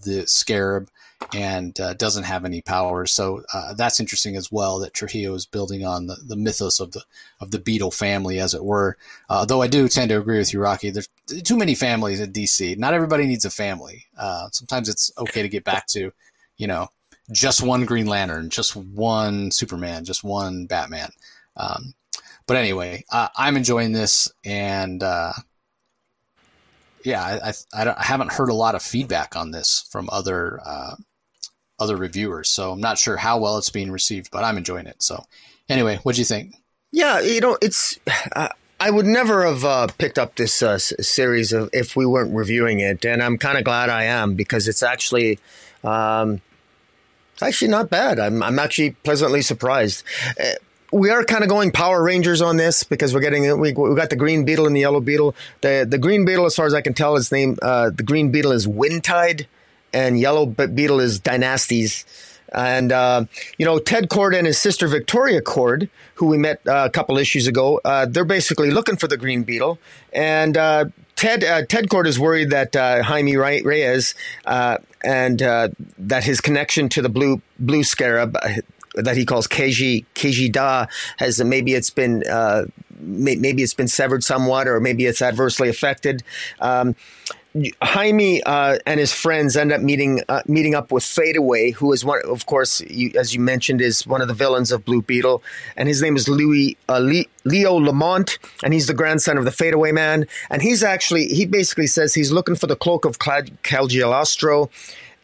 the scarab and uh, doesn't have any power. So uh, that's interesting as well, that Trujillo is building on the, the mythos of the of the Beetle family, as it were. Uh, though I do tend to agree with you, Rocky. There's too many families in D C. Not everybody needs a family. Uh, sometimes it's okay to get back to, you know, just one Green Lantern, just one Superman, just one Batman. Um, but anyway, uh, I'm enjoying this, and uh, yeah, I I, I, don't, I haven't heard a lot of feedback on this from other uh, other reviewers, so I'm not sure how well it's being received, but I'm enjoying it. So anyway, what do you think? Yeah, you know, it's uh, I would never have uh, picked up this uh, series of, if we weren't reviewing it, and I'm kind of glad I am, because it's actually um, it's actually not bad. I'm I'm actually pleasantly surprised. Uh, We are kind of going Power Rangers on this, because we're getting we we got the Green Beetle and the Yellow Beetle. The the Green Beetle, as far as I can tell, is named uh, the Green Beetle is Windtide, and Yellow Beetle is Dynasties. And uh, you know, Ted Kord and his sister Victoria Kord, who we met uh, a couple issues ago, uh, they're basically looking for the Green Beetle, and uh, Ted uh, Ted Kord is worried that uh, Jaime Re- Reyes uh, and uh, that his connection to the blue blue scarab, Uh, that he calls Keiji, Keiji Da, has maybe it's been uh, maybe it's been severed somewhat, or maybe it's adversely affected. Um, Jaime uh, and his friends end up meeting uh, meeting up with Fadeaway, who is one, of course, you, as you mentioned, is one of the villains of Blue Beetle, and his name is Louis uh, Le- Leo Lamont, and he's the grandson of the Fadeaway Man, and he's actually he basically says he's looking for the cloak of Cagliostro.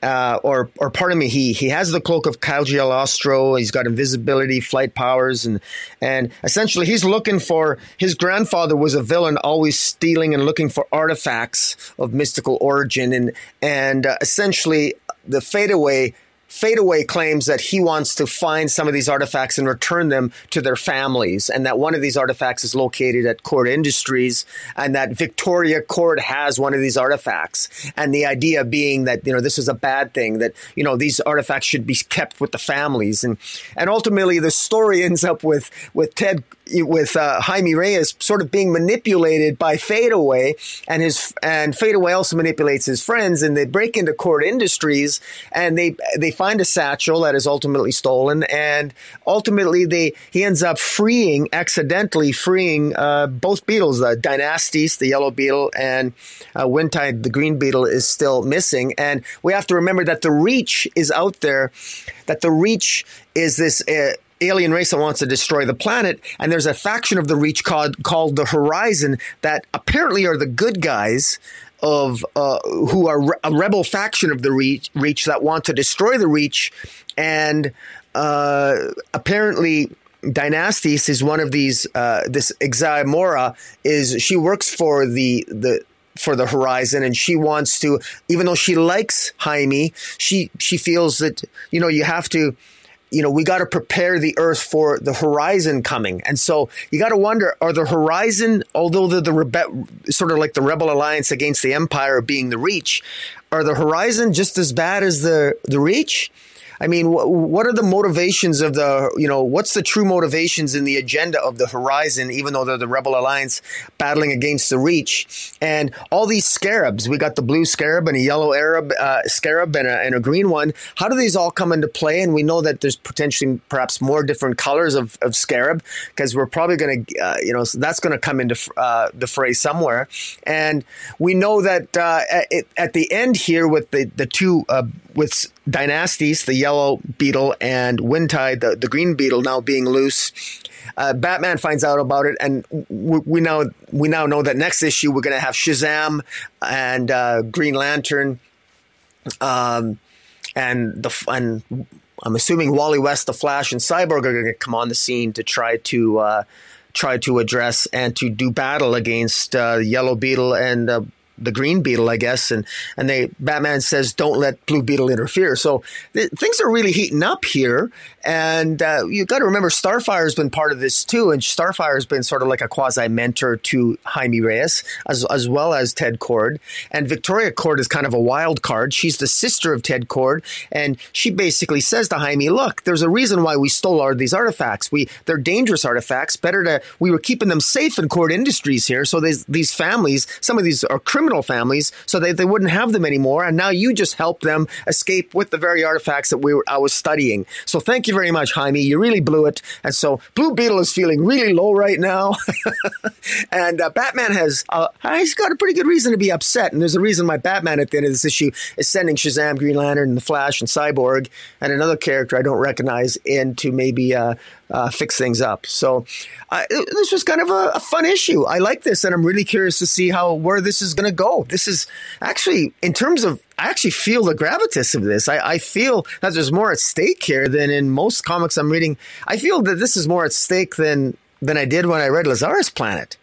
Uh, or, or pardon me, he he has the cloak of Cagliostro. He's got invisibility, flight powers, and and essentially he's looking for his grandfather was a villain, always stealing and looking for artifacts of mystical origin, and and uh, essentially the Fadeaway Fadeaway claims that he wants to find some of these artifacts and return them to their families, and that one of these artifacts is located at Cord Industries, and that Victoria Cord has one of these artifacts. And the idea being that, you know, this is a bad thing, that, you know, these artifacts should be kept with the families. And and ultimately the story ends up with with Ted with uh, Jaime Reyes sort of being manipulated by Fadeaway, and his and Fadeaway also manipulates his friends, and they break into Cord Industries, and they they find a satchel that is ultimately stolen, and ultimately they he ends up freeing accidentally freeing uh, both Beetles, the Dynastes, the Yellow Beetle, and uh, Windtide, the Green Beetle, is still missing. And we have to remember that the Reach is out there, that the Reach is this Uh, alien race that wants to destroy the planet, and there's a faction of the Reach called, called the Horizon that apparently are the good guys of uh, who are re- a rebel faction of the Reach, Reach that want to destroy the Reach, and uh, apparently Dynastes is one of these. Uh, this Exaimora is she works for the the. for the Horizon, and she wants to, even though she likes Jaime, she she feels that, you know, you have to. You know, we got to prepare the Earth for the Horizon coming. And so you got to wonder, are the Horizon, although they're the rebe- sort of like the Rebel Alliance against the Empire being the Reach, are the Horizon just as bad as the, the Reach? I mean, wh- what are the motivations of the, you know, what's the true motivations in the agenda of the Horizon, even though they're the Rebel Alliance battling against the Reach? And all these scarabs, we got the blue scarab and a yellow Arab uh, scarab and a, and a green one. How do these all come into play? And we know that there's potentially perhaps more different colors of, of scarab, because we're probably going to, uh, you know, so that's going to come into uh, the fray somewhere. And we know that uh, at, at the end here with the, the two, uh, with Dynastes, the Yellow Beetle, and Windtide, the, the Green Beetle, now being loose, uh, Batman finds out about it, and we, we now we now know that next issue we're going to have Shazam and uh, Green Lantern, um, and the and I'm assuming Wally West, the Flash, and Cyborg are going to come on the scene to try to uh, try to address and to do battle against uh, Yellow Beetle and Uh, the Green Beetle, I guess, and and they Batman says don't let Blue Beetle interfere. So th- things are really heating up here, and uh, you got to remember Starfire's been part of this too, and Starfire's been sort of like a quasi mentor to Jaime Reyes as as well as Ted Kord, and Victoria Kord is kind of a wild card. She's the sister of Ted Kord, and she basically says to Jaime, "Look, there's a reason why we stole all these artifacts. We they're dangerous artifacts. Better to we were keeping them safe in Cord Industries here, so these these families, some of these are criminal." families, so that they wouldn't have them anymore, and now you just helped them escape with the very artifacts that we were I was studying. So thank you very much, Jaime. You really blew it." And so Blue Beetle is feeling really low right now, and uh, Batman has uh, he's got a pretty good reason to be upset, and there's a reason why Batman at the end of this issue is sending Shazam, Green Lantern, and the Flash, and Cyborg, and another character I don't recognize in to maybe uh, uh, fix things up. So uh, this was kind of a, a fun issue. I like this, and I'm really curious to see how where this is going to go. This is actually, in terms of, I actually feel the gravitas of this. I, I feel that there's more at stake here than in most comics I'm reading. I feel that this is more at stake than than I did when I read Lazarus Planet,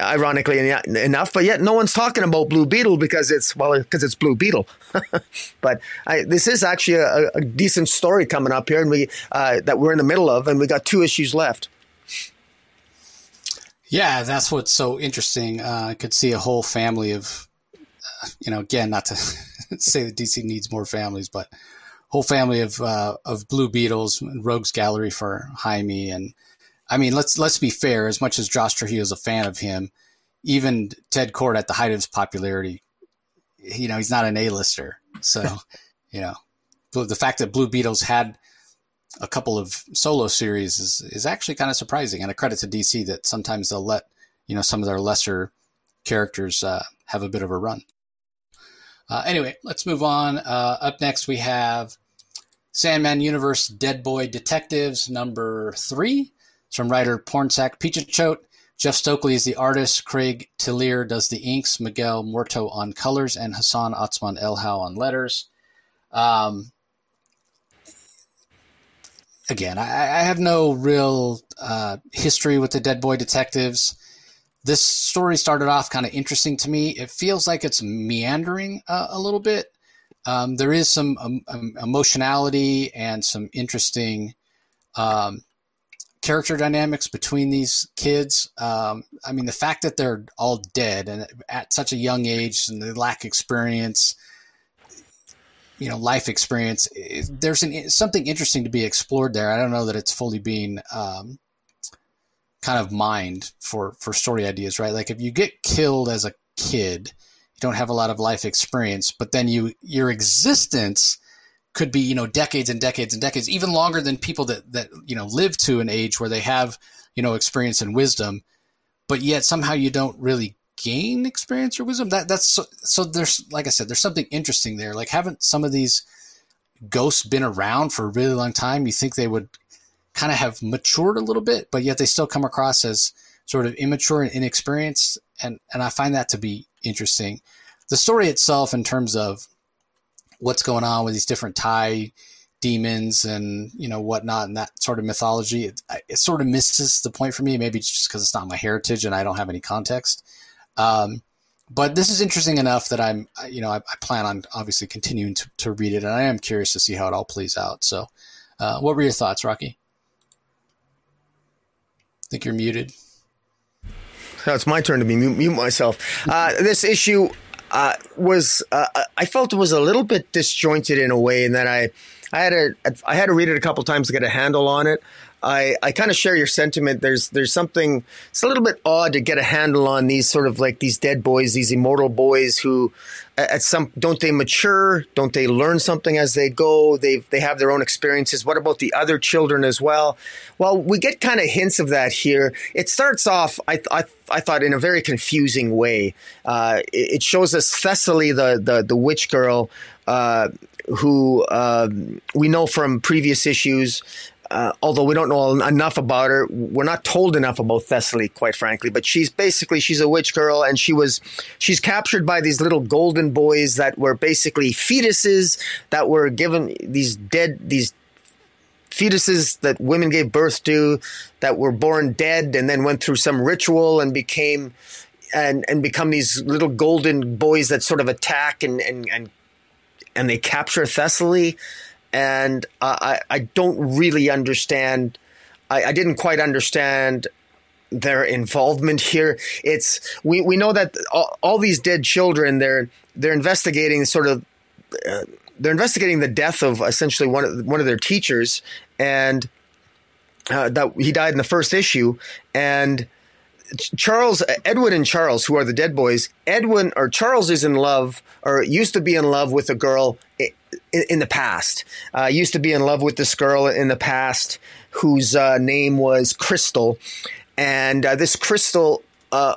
ironically enough. But yet no one's talking about Blue Beetle because it's, well, because it's Blue Beetle. But I, this is actually a, a decent story coming up here, and we uh, that we're in the middle of, and we got two issues left. Yeah, that's what's so interesting. Uh, I could see a whole family of, uh, you know, again, not to say that D C needs more families, but whole family of uh, of Blue Beetles, Rogues Gallery for Jaime. And I mean, let's let's be fair. As much as Josh Trujillo is a fan of him, even Ted Kord at the height of his popularity, you know, he's not an A-lister. So, you know, the fact that Blue Beetles had a couple of solo series is, is actually kind of surprising, and a credit to D C that sometimes they'll let, you know, some of their lesser characters uh, have a bit of a run. Uh, anyway, let's move on. Uh, up next, we have Sandman Universe Dead Boy Detectives number three. It's from writer Pornsak Pichachot. Jeff Stokely is the artist. Craig Tillier does the inks. Miguel Morto on colors, and Hassan Otsman Elhau on letters. Um, again, I, I have no real uh, history with the Dead Boy Detectives. This story started off kind of interesting to me. It feels like it's meandering uh, a little bit. Um, there is some um, um, emotionality and some interesting um, character dynamics between these kids. Um, I mean, the fact that they're all dead and at such a young age, and they lack experience, you know, life experience, it, there's an, something interesting to be explored there. I don't know that it's fully being um, kind of mined for, for story ideas, right? Like, if you get killed as a kid, don't have a lot of life experience, but then you, your existence could be, you know, decades and decades and decades, even longer than people that, that, you know, live to an age where they have, you know, experience and wisdom, but yet somehow you don't really gain experience or wisdom. That that's so, so there's, like I said, there's something interesting there. Like, haven't some of these ghosts been around for a really long time? You think they would kind of have matured a little bit, but yet they still come across as sort of immature and inexperienced. And, and I find that to be interesting. The story itself, in terms of what's going on with these different Thai demons and, you know, whatnot, and that sort of mythology, it, it sort of misses the point for me, maybe just because it's not my heritage and I don't have any context. Um, but this is interesting enough that I'm, you know, I, I plan on obviously continuing to, to read it, and I am curious to see how it all plays out. So uh, what were your thoughts, Rocky? I think you're muted. So it's my turn to be mute, mute myself. Uh, this issue uh, was uh, I felt it was a little bit disjointed in a way, in that I I had a I had to read it a couple times to get a handle on it. I, I kind of share your sentiment. There's there's something, it's a little bit odd to get a handle on these sort of like these dead boys, these immortal boys who at some, don't they mature? Don't they learn something as they go? They they have their own experiences. What about the other children as well? Well, we get kind of hints of that here. It starts off, I I, I thought, in a very confusing way. Uh, it, it shows us Thessaly, the the, the witch girl, uh, who uh, we know from previous issues. Uh, although we don't know enough about her, we're not told enough about Thessaly, quite frankly. But she's basically, she's a witch girl, and she was, she's captured by these little golden boys that were basically fetuses that were given, these dead, these fetuses that women gave birth to that were born dead and then went through some ritual and became, and, and become these little golden boys that sort of attack and, and, and, and they capture Thessaly. And uh, I, I don't really understand. I, I didn't quite understand their involvement here. It's we, we know that all, all these dead children, they're they're investigating sort of uh, they're investigating the death of essentially one of one of their teachers, and uh, that he died in the first issue. And Charles, Edwin and Charles, who are the dead boys, Edwin or Charles is in love, or used to be in love with a girl in, in the past. Uh, used to be in love with this girl in the past whose uh, name was Crystal. And uh, this Crystal uh,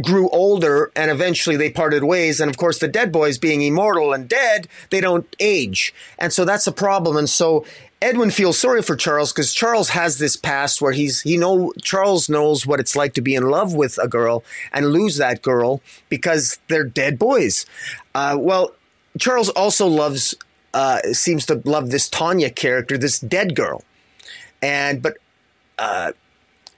grew older, and eventually they parted ways. And of course, the dead boys, being immortal and dead, they don't age. And so that's a problem. And so Edwin feels sorry for Charles, because Charles has this past where he's, he know, Charles knows what it's like to be in love with a girl and lose that girl because they're dead boys. Uh, well, Charles also loves, uh, seems to love this Tanya character, this dead girl. And, but uh,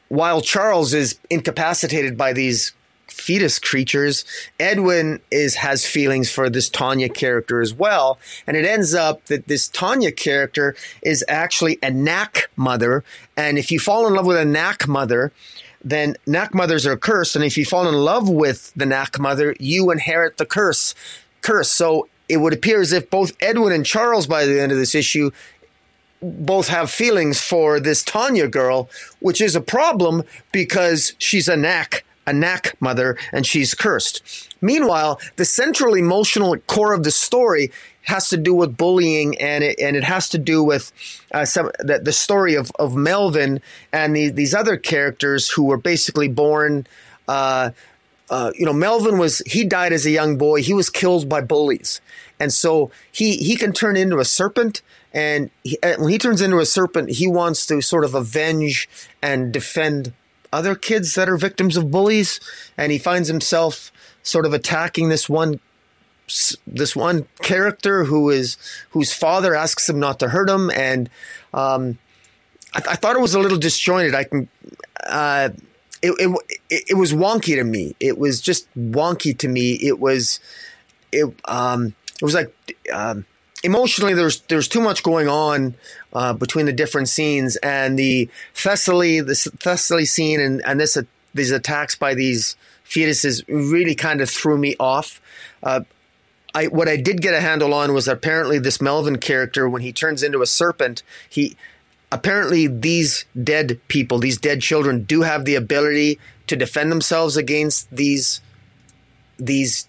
while Charles is incapacitated by these fetus creatures, Edwin is has feelings for this Tanya character as well, and it ends up that this Tanya character is actually a Nak mother, and if you fall in love with a Nak mother, then Nak mothers are cursed, and if you fall in love with the Nak mother, you inherit the curse. curse. So it would appear as if both Edwin and Charles, by the end of this issue, both have feelings for this Tanya girl, which is a problem because she's a Nak a knack mother, and she's cursed. Meanwhile, the central emotional core of the story has to do with bullying, and it, and it has to do with uh, some the, the story of, of Melvin and the, these other characters who were basically born uh, Uh, you know, Melvin was, he died as a young boy. He was killed by bullies. And so he, he can turn into a serpent. And he, when he turns into a serpent, he wants to sort of avenge and defend other kids that are victims of bullies. And he finds himself sort of attacking this one, this one character who is, whose father asks him not to hurt him. And um, I, th- I thought it was a little disjointed. I can, uh, It, it it was wonky to me. It was just wonky to me. It was it um it was like um, emotionally there's there's too much going on uh, between the different scenes, and the Thessaly the Thessaly scene and and this uh, these attacks by these fetuses really kind of threw me off. Uh, I what I did get a handle on was apparently this Melvin character, when he turns into a serpent, he. Apparently, these dead people, these dead children, do have the ability to defend themselves against these, these,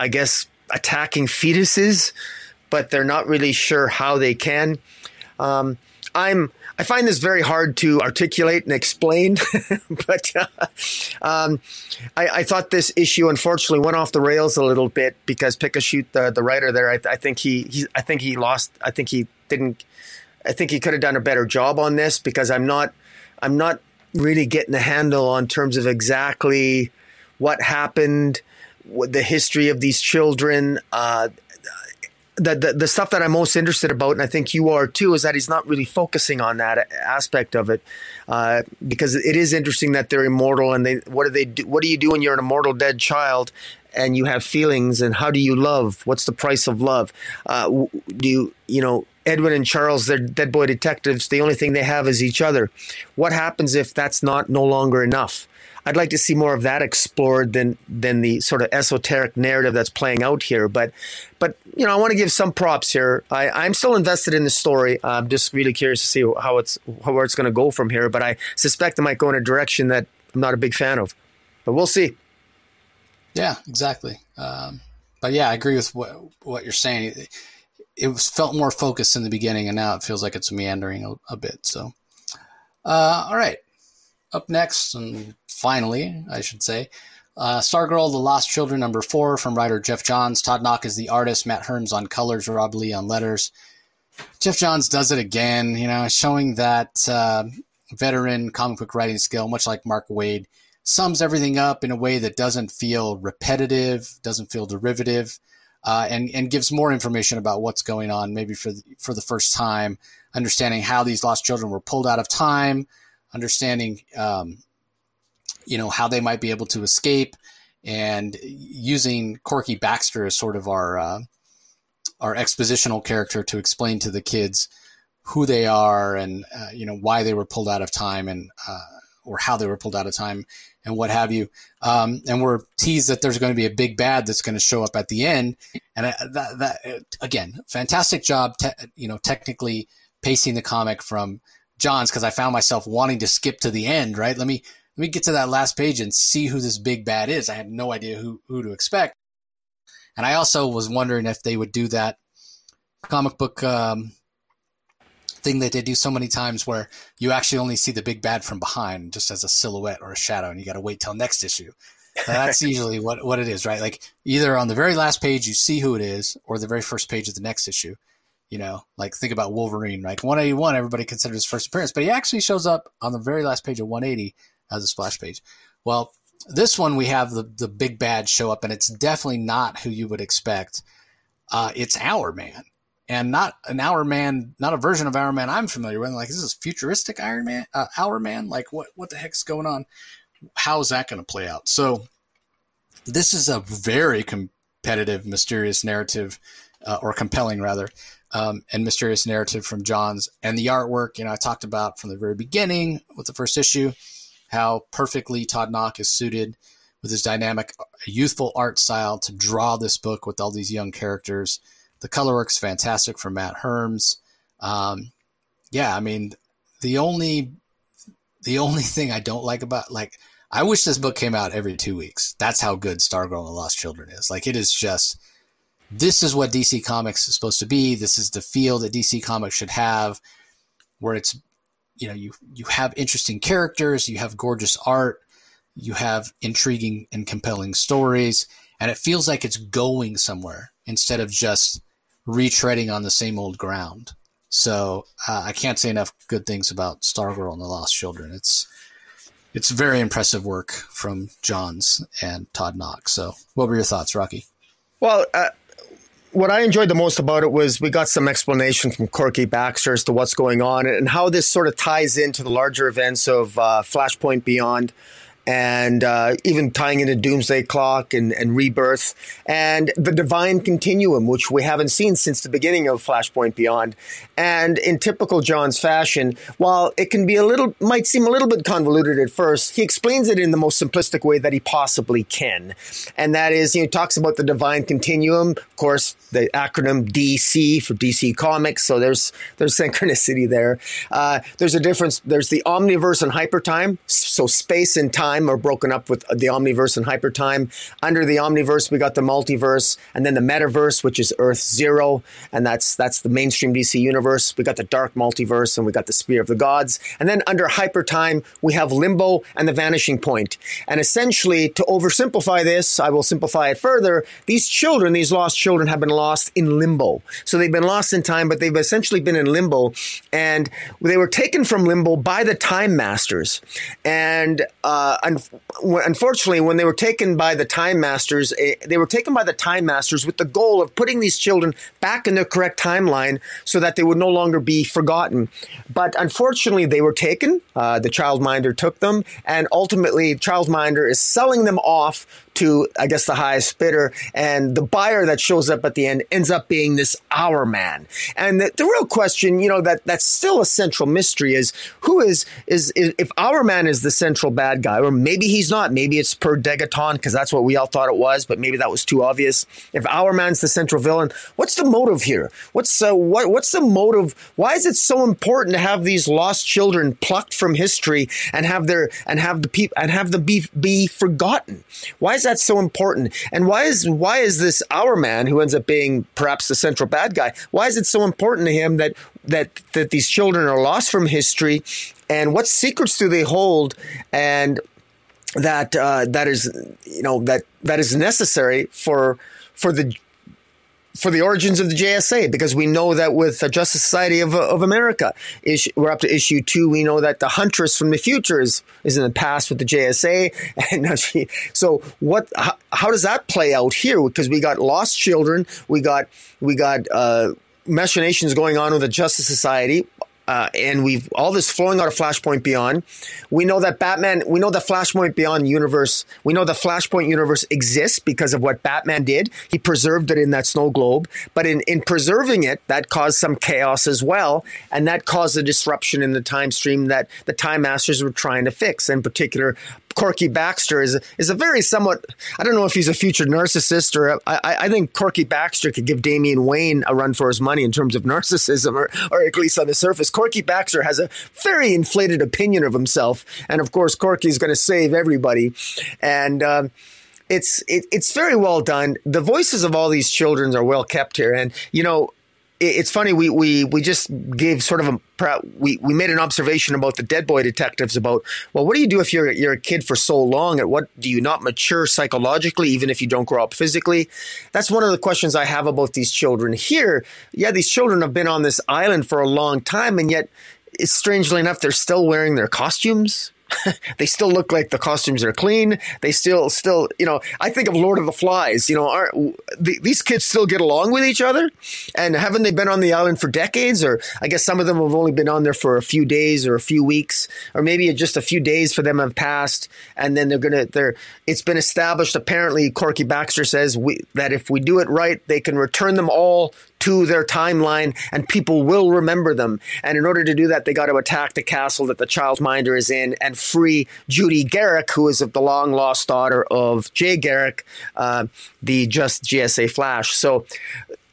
I guess, attacking fetuses, but they're not really sure how they can. Um, I'm, I find this very hard to articulate and explain, but uh, um, I, I thought this issue unfortunately went off the rails a little bit because Picashoot, the the writer there, I, I think he, he, I think he lost, I think he didn't. I think he could have done a better job on this, because I'm not, I'm not really getting a handle on terms of exactly what happened, what the history of these children. Uh, the, the the stuff that I'm most interested about, and I think you are too, is that he's not really focusing on that aspect of it, uh, because it is interesting that they're immortal, and they what do they do, what do you do when you're an immortal dead child and you have feelings, and how do you love? What's the price of love? Uh, do you you know? Edwin and Charles, they're dead boy detectives. The only thing they have is each other. What happens if that's not no longer enough? I'd like to see more of that explored than than the sort of esoteric narrative that's playing out here. But, but you know, I want to give some props here. I, I'm still invested in the story. I'm just really curious to see how it's how where it's going to go from here. But I suspect it might go in a direction that I'm not a big fan of. But we'll see. Yeah, exactly. Um, but yeah, I agree with what what you're saying. It was felt more focused in the beginning, and now it feels like it's meandering a, a bit. So, uh, all right. Up next, and finally, I should say, uh, Stargirl, The Lost Children, number four, from writer Jeff Johns. Todd Knock is the artist, Matt Herms on colors, Rob Lee on letters. Jeff Johns does it again, you know, showing that uh, veteran comic book writing skill, much like Mark Waid, sums everything up in a way that doesn't feel repetitive, doesn't feel derivative. Uh, and, and gives more information about what's going on, maybe for the, for the first time, understanding how these lost children were pulled out of time, understanding, um, you know, how they might be able to escape, and using Corky Baxter as sort of our uh, our expositional character to explain to the kids who they are and, uh, you know, why they were pulled out of time and uh, or how they were pulled out of time and what have you. Um, and we're teased that there's going to be a big bad that's going to show up at the end. And I, that, that, again, fantastic job, te- you know, technically pacing the comic from John's, because I found myself wanting to skip to the end, right? Let me let me get to that last page and see who this big bad is. I had no idea who, who to expect. And I also was wondering if they would do that comic book um, thing that they do so many times where you actually only see the big bad from behind just as a silhouette or a shadow, and you got to wait till next issue. So that's usually what, what it is, right? Like either on the very last page, you see who it is, or the very first page of the next issue, you know, like think about Wolverine, right? one eighty-one, everybody considers his first appearance, but he actually shows up on the very last page of one eighty as a splash page. Well, this one, we have the, the big bad show up, and it's definitely not who you would expect. Uh, it's Our Man. And not an Our Man, not a version of Our Man I'm familiar with. Like, this is futuristic Iron Man, uh, Our Man. Like, what, what the heck's going on? How is that going to play out? So, this is a very competitive, mysterious narrative, uh, or compelling rather, um, and mysterious narrative from Johns. And the artwork, you know, I talked about from the very beginning with the first issue, how perfectly Todd Knock is suited with his dynamic, youthful art style to draw this book with all these young characters. The color work's fantastic from Matt Herms. Um, yeah, I mean, the only the only thing I don't like about, like, I wish this book came out every two weeks. That's how good Stargirl and Lost Children is. Like, it is just, this is what D C Comics is supposed to be. This is the feel that D C Comics should have, where it's, you know, you, you have interesting characters, you have gorgeous art, you have intriguing and compelling stories, and it feels like it's going somewhere instead of just retreading on the same old ground. So uh, I can't say enough good things about Stargirl and the Lost Children. It's, it's very impressive work from Johns and Todd Knox. So what were your thoughts, Rocky? Well, uh, what I enjoyed the most about it was we got some explanation from Corky Baxter as to what's going on and how this sort of ties into the larger events of uh, Flashpoint Beyond, and uh, even tying into Doomsday Clock and, and Rebirth and the Divine Continuum, which we haven't seen since the beginning of Flashpoint Beyond. And in typical John's fashion, while it can be a little, might seem a little bit convoluted at first, he explains it in the most simplistic way that he possibly can. And that is, you know, he talks about the Divine Continuum, of course, the acronym D C for D C Comics, so there's, there's synchronicity there. Uh, there's a difference. There's the Omniverse and Hypertime, so space and time are broken up with the Omniverse and Hypertime. Under the Omniverse, we got the Multiverse, and then the Metaverse, which is Earth Zero, and that's that's the mainstream D C universe. We got the Dark Multiverse, and we got the Spear of the Gods. And then under Hypertime, we have Limbo and the Vanishing Point. And essentially, to oversimplify this, I will simplify it further, these children, these lost children, have been lost in Limbo. So they've been lost in time, but they've essentially been in Limbo, and they were taken from Limbo by the Time Masters. And uh unfortunately, when they were taken by the Time Masters, they were taken by the Time Masters with the goal of putting these children back in their correct timeline so that they would no longer be forgotten. But unfortunately, they were taken. Uh, the Childminder took them, and ultimately, Childminder is selling them off to, I guess, the highest bidder, and the buyer that shows up at the end ends up being this Our Man. And the, the real question, you know, that that's still a central mystery is, who is, is, is if Our Man is the central bad guy, or maybe he's not, maybe it's per Degaton, because that's what we all thought it was, but maybe that was too obvious. If Our Man's the central villain, what's the motive here? What's, uh, what, what's the motive? Why is it so important to have these lost children plucked from history and have their, and have the people, and have them be, be forgotten? Why is that's so important? And why is why is this Our Man, who ends up being perhaps the central bad guy, why is it so important to him that that that these children are lost from history, and what secrets do they hold, and that uh, that is, you know, that that is necessary for for the for the origins of the J S A, because we know that with the Justice Society of, of America, issue, we're up to issue two. We know that the Huntress from the future is, is in the past with the J S A. And she, so what, how, how does that play out here? Because we got lost children. We got, we got uh, machinations going on with the Justice Society. Uh, and we've all this flowing out of Flashpoint Beyond. We know that Batman, we know the Flashpoint Beyond universe, we know the Flashpoint universe exists because of what Batman did. He preserved it in that snow globe, but in, in preserving it, that caused some chaos as well. And that caused a disruption in the time stream that the Time Masters were trying to fix. In particular, Corky Baxter is, is a very somewhat, I don't know if he's a future narcissist, or I, I think Corky Baxter could give Damian Wayne a run for his money in terms of narcissism, or, or at least on the surface. Corky Baxter has a very inflated opinion of himself. And of course, Corky's going to save everybody. And um, it's, it, it's very well done. The voices of all these children are well kept here. And, you know, it's funny, we, we, we just gave sort of a, we, we made an observation about the Dead Boy detectives about, well, what do you do if you're, you're a kid for so long? At what do you not mature psychologically, even if you don't grow up physically? That's one of the questions I have about these children here. Yeah, these children have been on this island for a long time, and yet, it's strangely enough, they're still wearing their costumes. They still look like the costumes are clean. They still, still, you know, I think of Lord of the Flies, you know, aren't, the, these kids still get along with each other? And haven't they been on the island for decades? Or I guess some of them have only been on there for a few days or a few weeks, or maybe just a few days for them have passed. And then they're going to, they're, it's been established, apparently, Corky Baxter says, we, that if we do it right, they can return them all to their timeline, and people will remember them. And in order to do that, they got to attack the castle that the Childminder is in and free Judy Garrick, who is of the long-lost daughter of Jay Garrick, uh, the just G S A Flash. So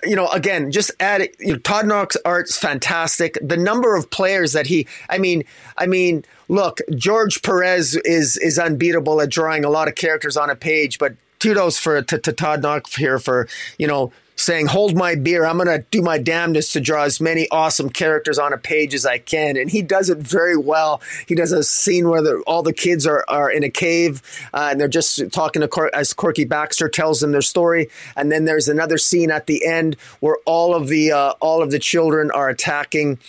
you know, again, just add it, you know, Todd Knox's art's fantastic. The number of players that he, I mean, I mean, look, George Perez is is unbeatable at drawing a lot of characters on a page, but kudos for to, to Todd Knox here for, you know, saying, hold my beer, I'm going to do my damnedest to draw as many awesome characters on a page as I can. And he does it very well. He does a scene where the, all the kids are, are in a cave uh, and they're just talking to Cor- as Corky Baxter tells them their story. And then there's another scene at the end where all of the uh, all of the children are attacking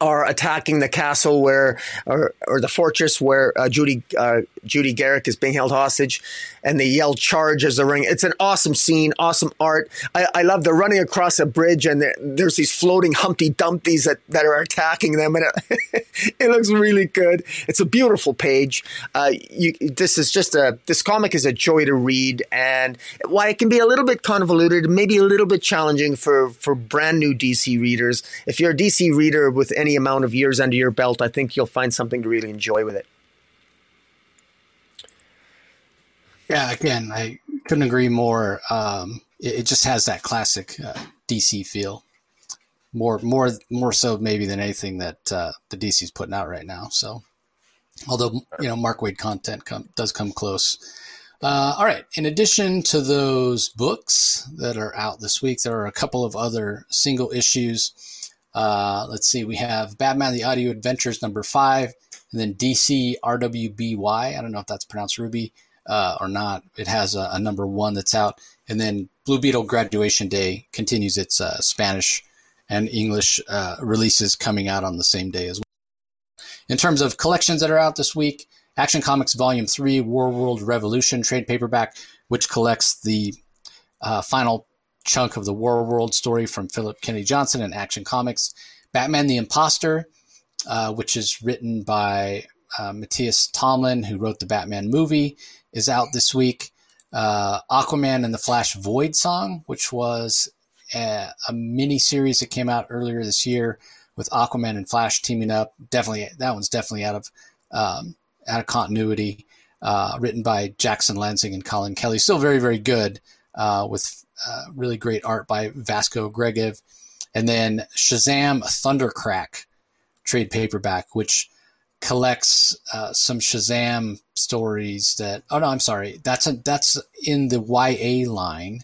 are attacking the castle where or, or the fortress where uh, Judy uh, Judy Garrick is being held hostage, and they yell charge as the ring. It's an awesome scene, awesome art. I, I love they're running across a bridge and there's these floating Humpty Dumptys that, that are attacking them, and it, it looks really good. It's a beautiful page. Uh, you, this is just a this comic is a joy to read, and while it can be a little bit convoluted, maybe a little bit challenging for, for brand new D C readers, if you're a D C reader with any any amount of years under your belt, I think you'll find something to really enjoy with it. Yeah, again, I couldn't agree more. Um, it, it just has that classic uh, D C feel, more, more, more so maybe than anything that uh, the D C's putting out right now. So, although you know, Mark Waid content com- does come close. Uh, all right. In addition to those books that are out this week, there are a couple of other single issues. Uh, let's see, we have Batman the Audio Adventures number five, and then D C R W B Y. I don't know if that's pronounced Ruby uh, or not. It has a, a number one that's out. And then Blue Beetle Graduation Day continues its uh, Spanish and English uh, releases coming out on the same day as well. In terms of collections that are out this week, Action Comics Volume three, War World Revolution trade paperback, which collects the uh, final chunk of the War World story from Philip Kennedy Johnson and Action Comics. Batman the Imposter, uh, which is written by uh, Matthias Tomlin, who wrote the Batman movie, is out this week. Uh, Aquaman and the Flash Void Song, which was a, a mini-series that came out earlier this year with Aquaman and Flash teaming up. Definitely, that one's definitely out of um, out of continuity, uh, written by Jackson Lansing and Colin Kelly. Still very, very good uh, with Uh, really great art by Vasco Gregev. And then Shazam Thundercrack trade paperback, which collects uh, some Shazam stories that, oh no, I'm sorry. That's a, that's in the Y A line.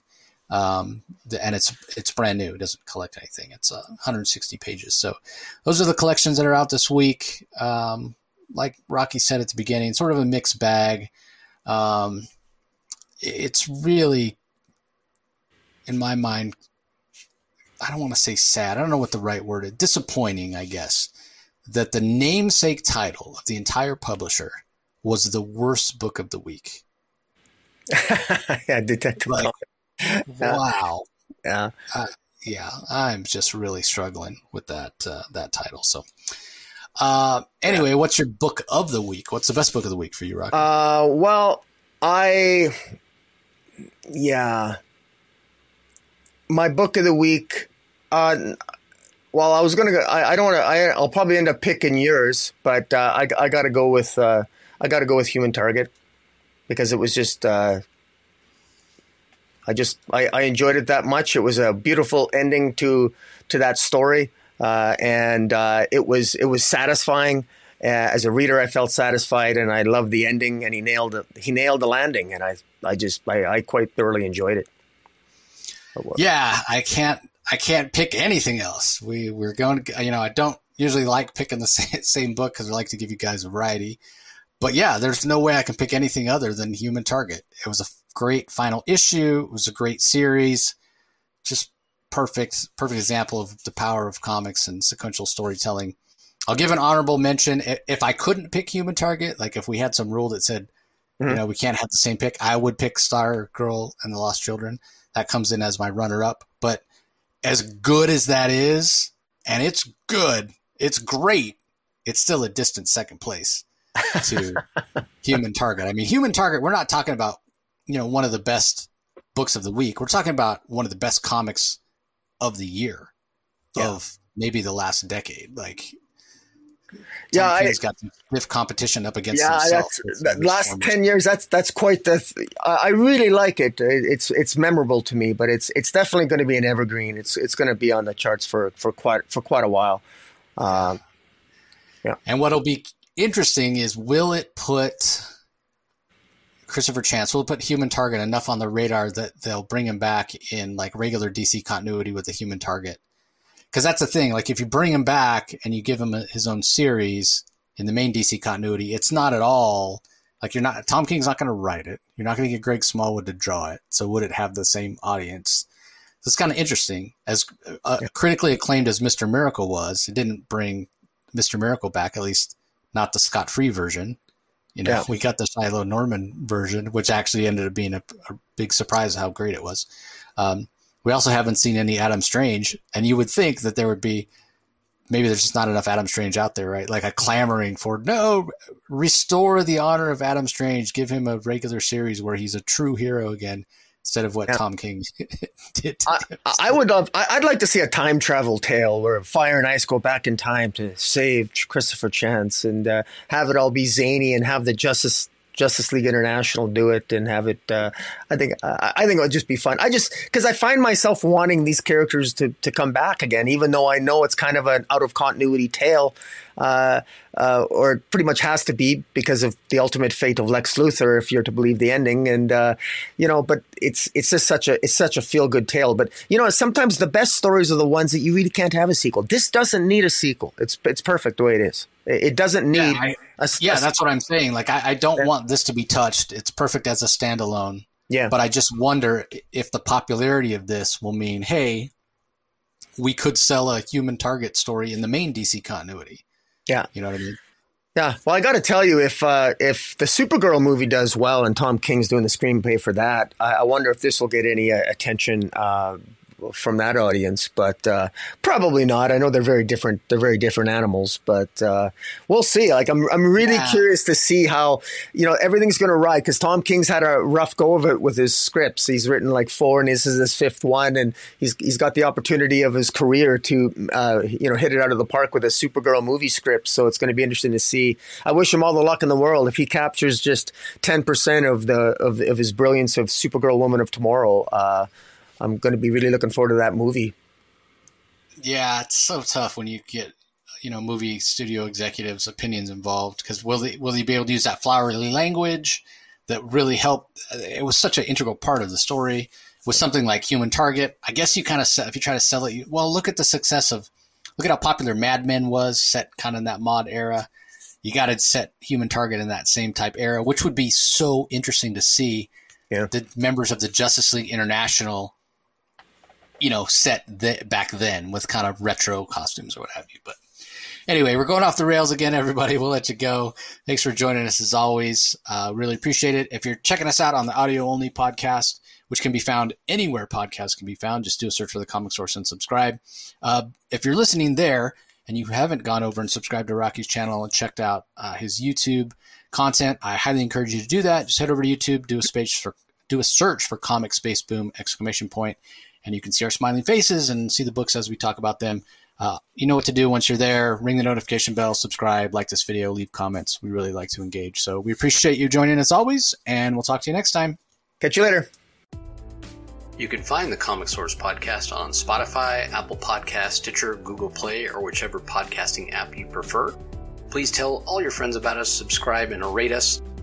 Um, the, and it's, it's brand new. It doesn't collect anything. It's uh, one hundred sixty pages. So those are the collections that are out this week. Um, like Rocky said at the beginning, sort of a mixed bag. Um, it's really, in my mind, I don't want to say sad. I don't know what the right word is. Disappointing, I guess, that the namesake title of the entire publisher was the worst book of the week. Yeah, Detective Comics. Like, wow. Yeah. Uh, yeah, I'm just really struggling with that uh, that title. So uh, anyway, yeah. What's your book of the week? What's the best book of the week for you, Rocky? Uh, well, I – yeah – my book of the week, uh, well, I was going to go, I, I don't want to, I'll probably end up picking yours, but uh, I, I got to go with, uh, I got to go with Human Target because it was just, uh, I just, I, I enjoyed it that much. It was a beautiful ending to, to that story. Uh, and uh, it was, it was satisfying. Uh, as a reader, I felt satisfied and I loved the ending, and he nailed it. He nailed the landing. And I, I just, I, I quite thoroughly enjoyed it. Yeah, I can't. I can't pick anything else. We we're going to. You know, I don't usually like picking the same, same book because I like to give you guys a variety. But yeah, there's no way I can pick anything other than Human Target. It was a great final issue. It was a great series. Just perfect, perfect example of the power of comics and sequential storytelling. I'll give an honorable mention. If I couldn't pick Human Target, like if we had some rule that said, mm-hmm. you know, we can't have the same pick, I would pick Stargirl and the Lost Children. That comes in as my runner-up. But as good as that is, and it's good, it's great, it's still a distant second place to Human Target. I mean, Human Target, we're not talking about, you know, one of the best books of the week. We're talking about one of the best comics of the year, yeah. of maybe the last decade. Like, Yeah, Tom King's I, got some stiff competition up against yeah, himself. That's, that last ten years, that's that's quite the. Th- I really like it. It's it's memorable to me, but it's it's definitely going to be an evergreen. It's it's going to be on the charts for, for quite for quite a while. Uh, yeah. And what'll be interesting is, will it put Christopher Chance? Will it put Human Target enough on the radar that they'll bring him back in like regular D C continuity with the Human Target? Because that's the thing. Like, if you bring him back and you give him a, his own series in the main D C continuity, it's not at all like you're not. Tom King's not going to write it. You're not going to get Greg Smallwood to draw it. So would it have the same audience? So it's kind of interesting. As uh, yeah. critically acclaimed as Mister Miracle was, it didn't bring Mister Miracle back. At least not the Scott-free version. You know, yeah. we got the Shiloh Norman version, which actually ended up being a, a big surprise how great it was. Um, We also haven't seen any Adam Strange, and you would think that there would be, maybe there's just not enough Adam Strange out there, right? Like a clamoring for, no, restore the honor of Adam Strange, give him a regular series where he's a true hero again, instead of what yeah. Tom King did. To I, I would love, I'd like to see a time travel tale where Fire and Ice go back in time to save Christopher Chance and uh, have it all be zany and have the Justice Justice League International do it and have it. Uh, I think uh, I think it would just be fun. I just because I find myself wanting these characters to, to come back again, even though I know it's kind of an out of continuity tale, uh, uh, or it pretty much has to be because of the ultimate fate of Lex Luthor, if you're to believe the ending. And uh, you know, but it's it's just such a it's such a feel good tale. But you know, sometimes the best stories are the ones that you really can't have a sequel. This doesn't need a sequel. It's it's perfect the way it is. It doesn't need. Yeah, I, a, yeah a, that's what I'm saying. Like, I, I don't want this to be touched. It's perfect as a standalone. Yeah. But I just wonder if the popularity of this will mean, hey, we could sell a Human Target story in the main D C continuity. Yeah. You know what I mean? Yeah. Well, I got to tell you, if uh, if the Supergirl movie does well and Tom King's doing the screenplay for that, I, I wonder if this will get any uh, attention uh, from that audience, but uh, probably not. I know they're very different. They're very different animals, but uh, we'll see. Like, I'm, I'm really yeah. curious to see how, you know, everything's going to ride. Cause Tom King's had a rough go of it with his scripts. He's written like four and this is his fifth one. And he's, he's got the opportunity of his career to, uh, you know, hit it out of the park with a Supergirl movie script. So it's going to be interesting to see. I wish him all the luck in the world. If he captures just ten percent of the, of, of his brilliance of Supergirl Woman of Tomorrow, uh, I'm going to be really looking forward to that movie. Yeah, it's so tough when you get, you know, movie studio executives' opinions involved, because will they will they be able to use that flowery language that really helped? It was such an integral part of the story. With something like Human Target, I guess you kind of if you try to sell it, you, well, look at the success of look at how popular Mad Men was, set kind of in that mod era. You got to set Human Target in that same type era, which would be so interesting to see. Yeah. The members of the Justice League International, you know, set th- back then with kind of retro costumes or what have you. But anyway, we're going off the rails again, everybody. We'll let you go. Thanks for joining us as always. Uh, really appreciate it. If you're checking us out on the audio only podcast, which can be found anywhere podcasts can be found, just do a search for The Comic Source and subscribe. Uh, if you're listening there and you haven't gone over and subscribed to Rocky's channel and checked out uh, his YouTube content, I highly encourage you to do that. Just head over to YouTube, do a space for, do a search for Comic Space Boom exclamation point. And you can see our smiling faces and see the books as we talk about them. Uh, you know what to do once you're there. Ring the notification bell, subscribe, like this video, leave comments. We really like to engage. So we appreciate you joining as always, and we'll talk to you next time. Catch you later. You can find the Comic Source podcast on Spotify, Apple Podcasts, Stitcher, Google Play, or whichever podcasting app you prefer. Please tell all your friends about us, subscribe, and rate us.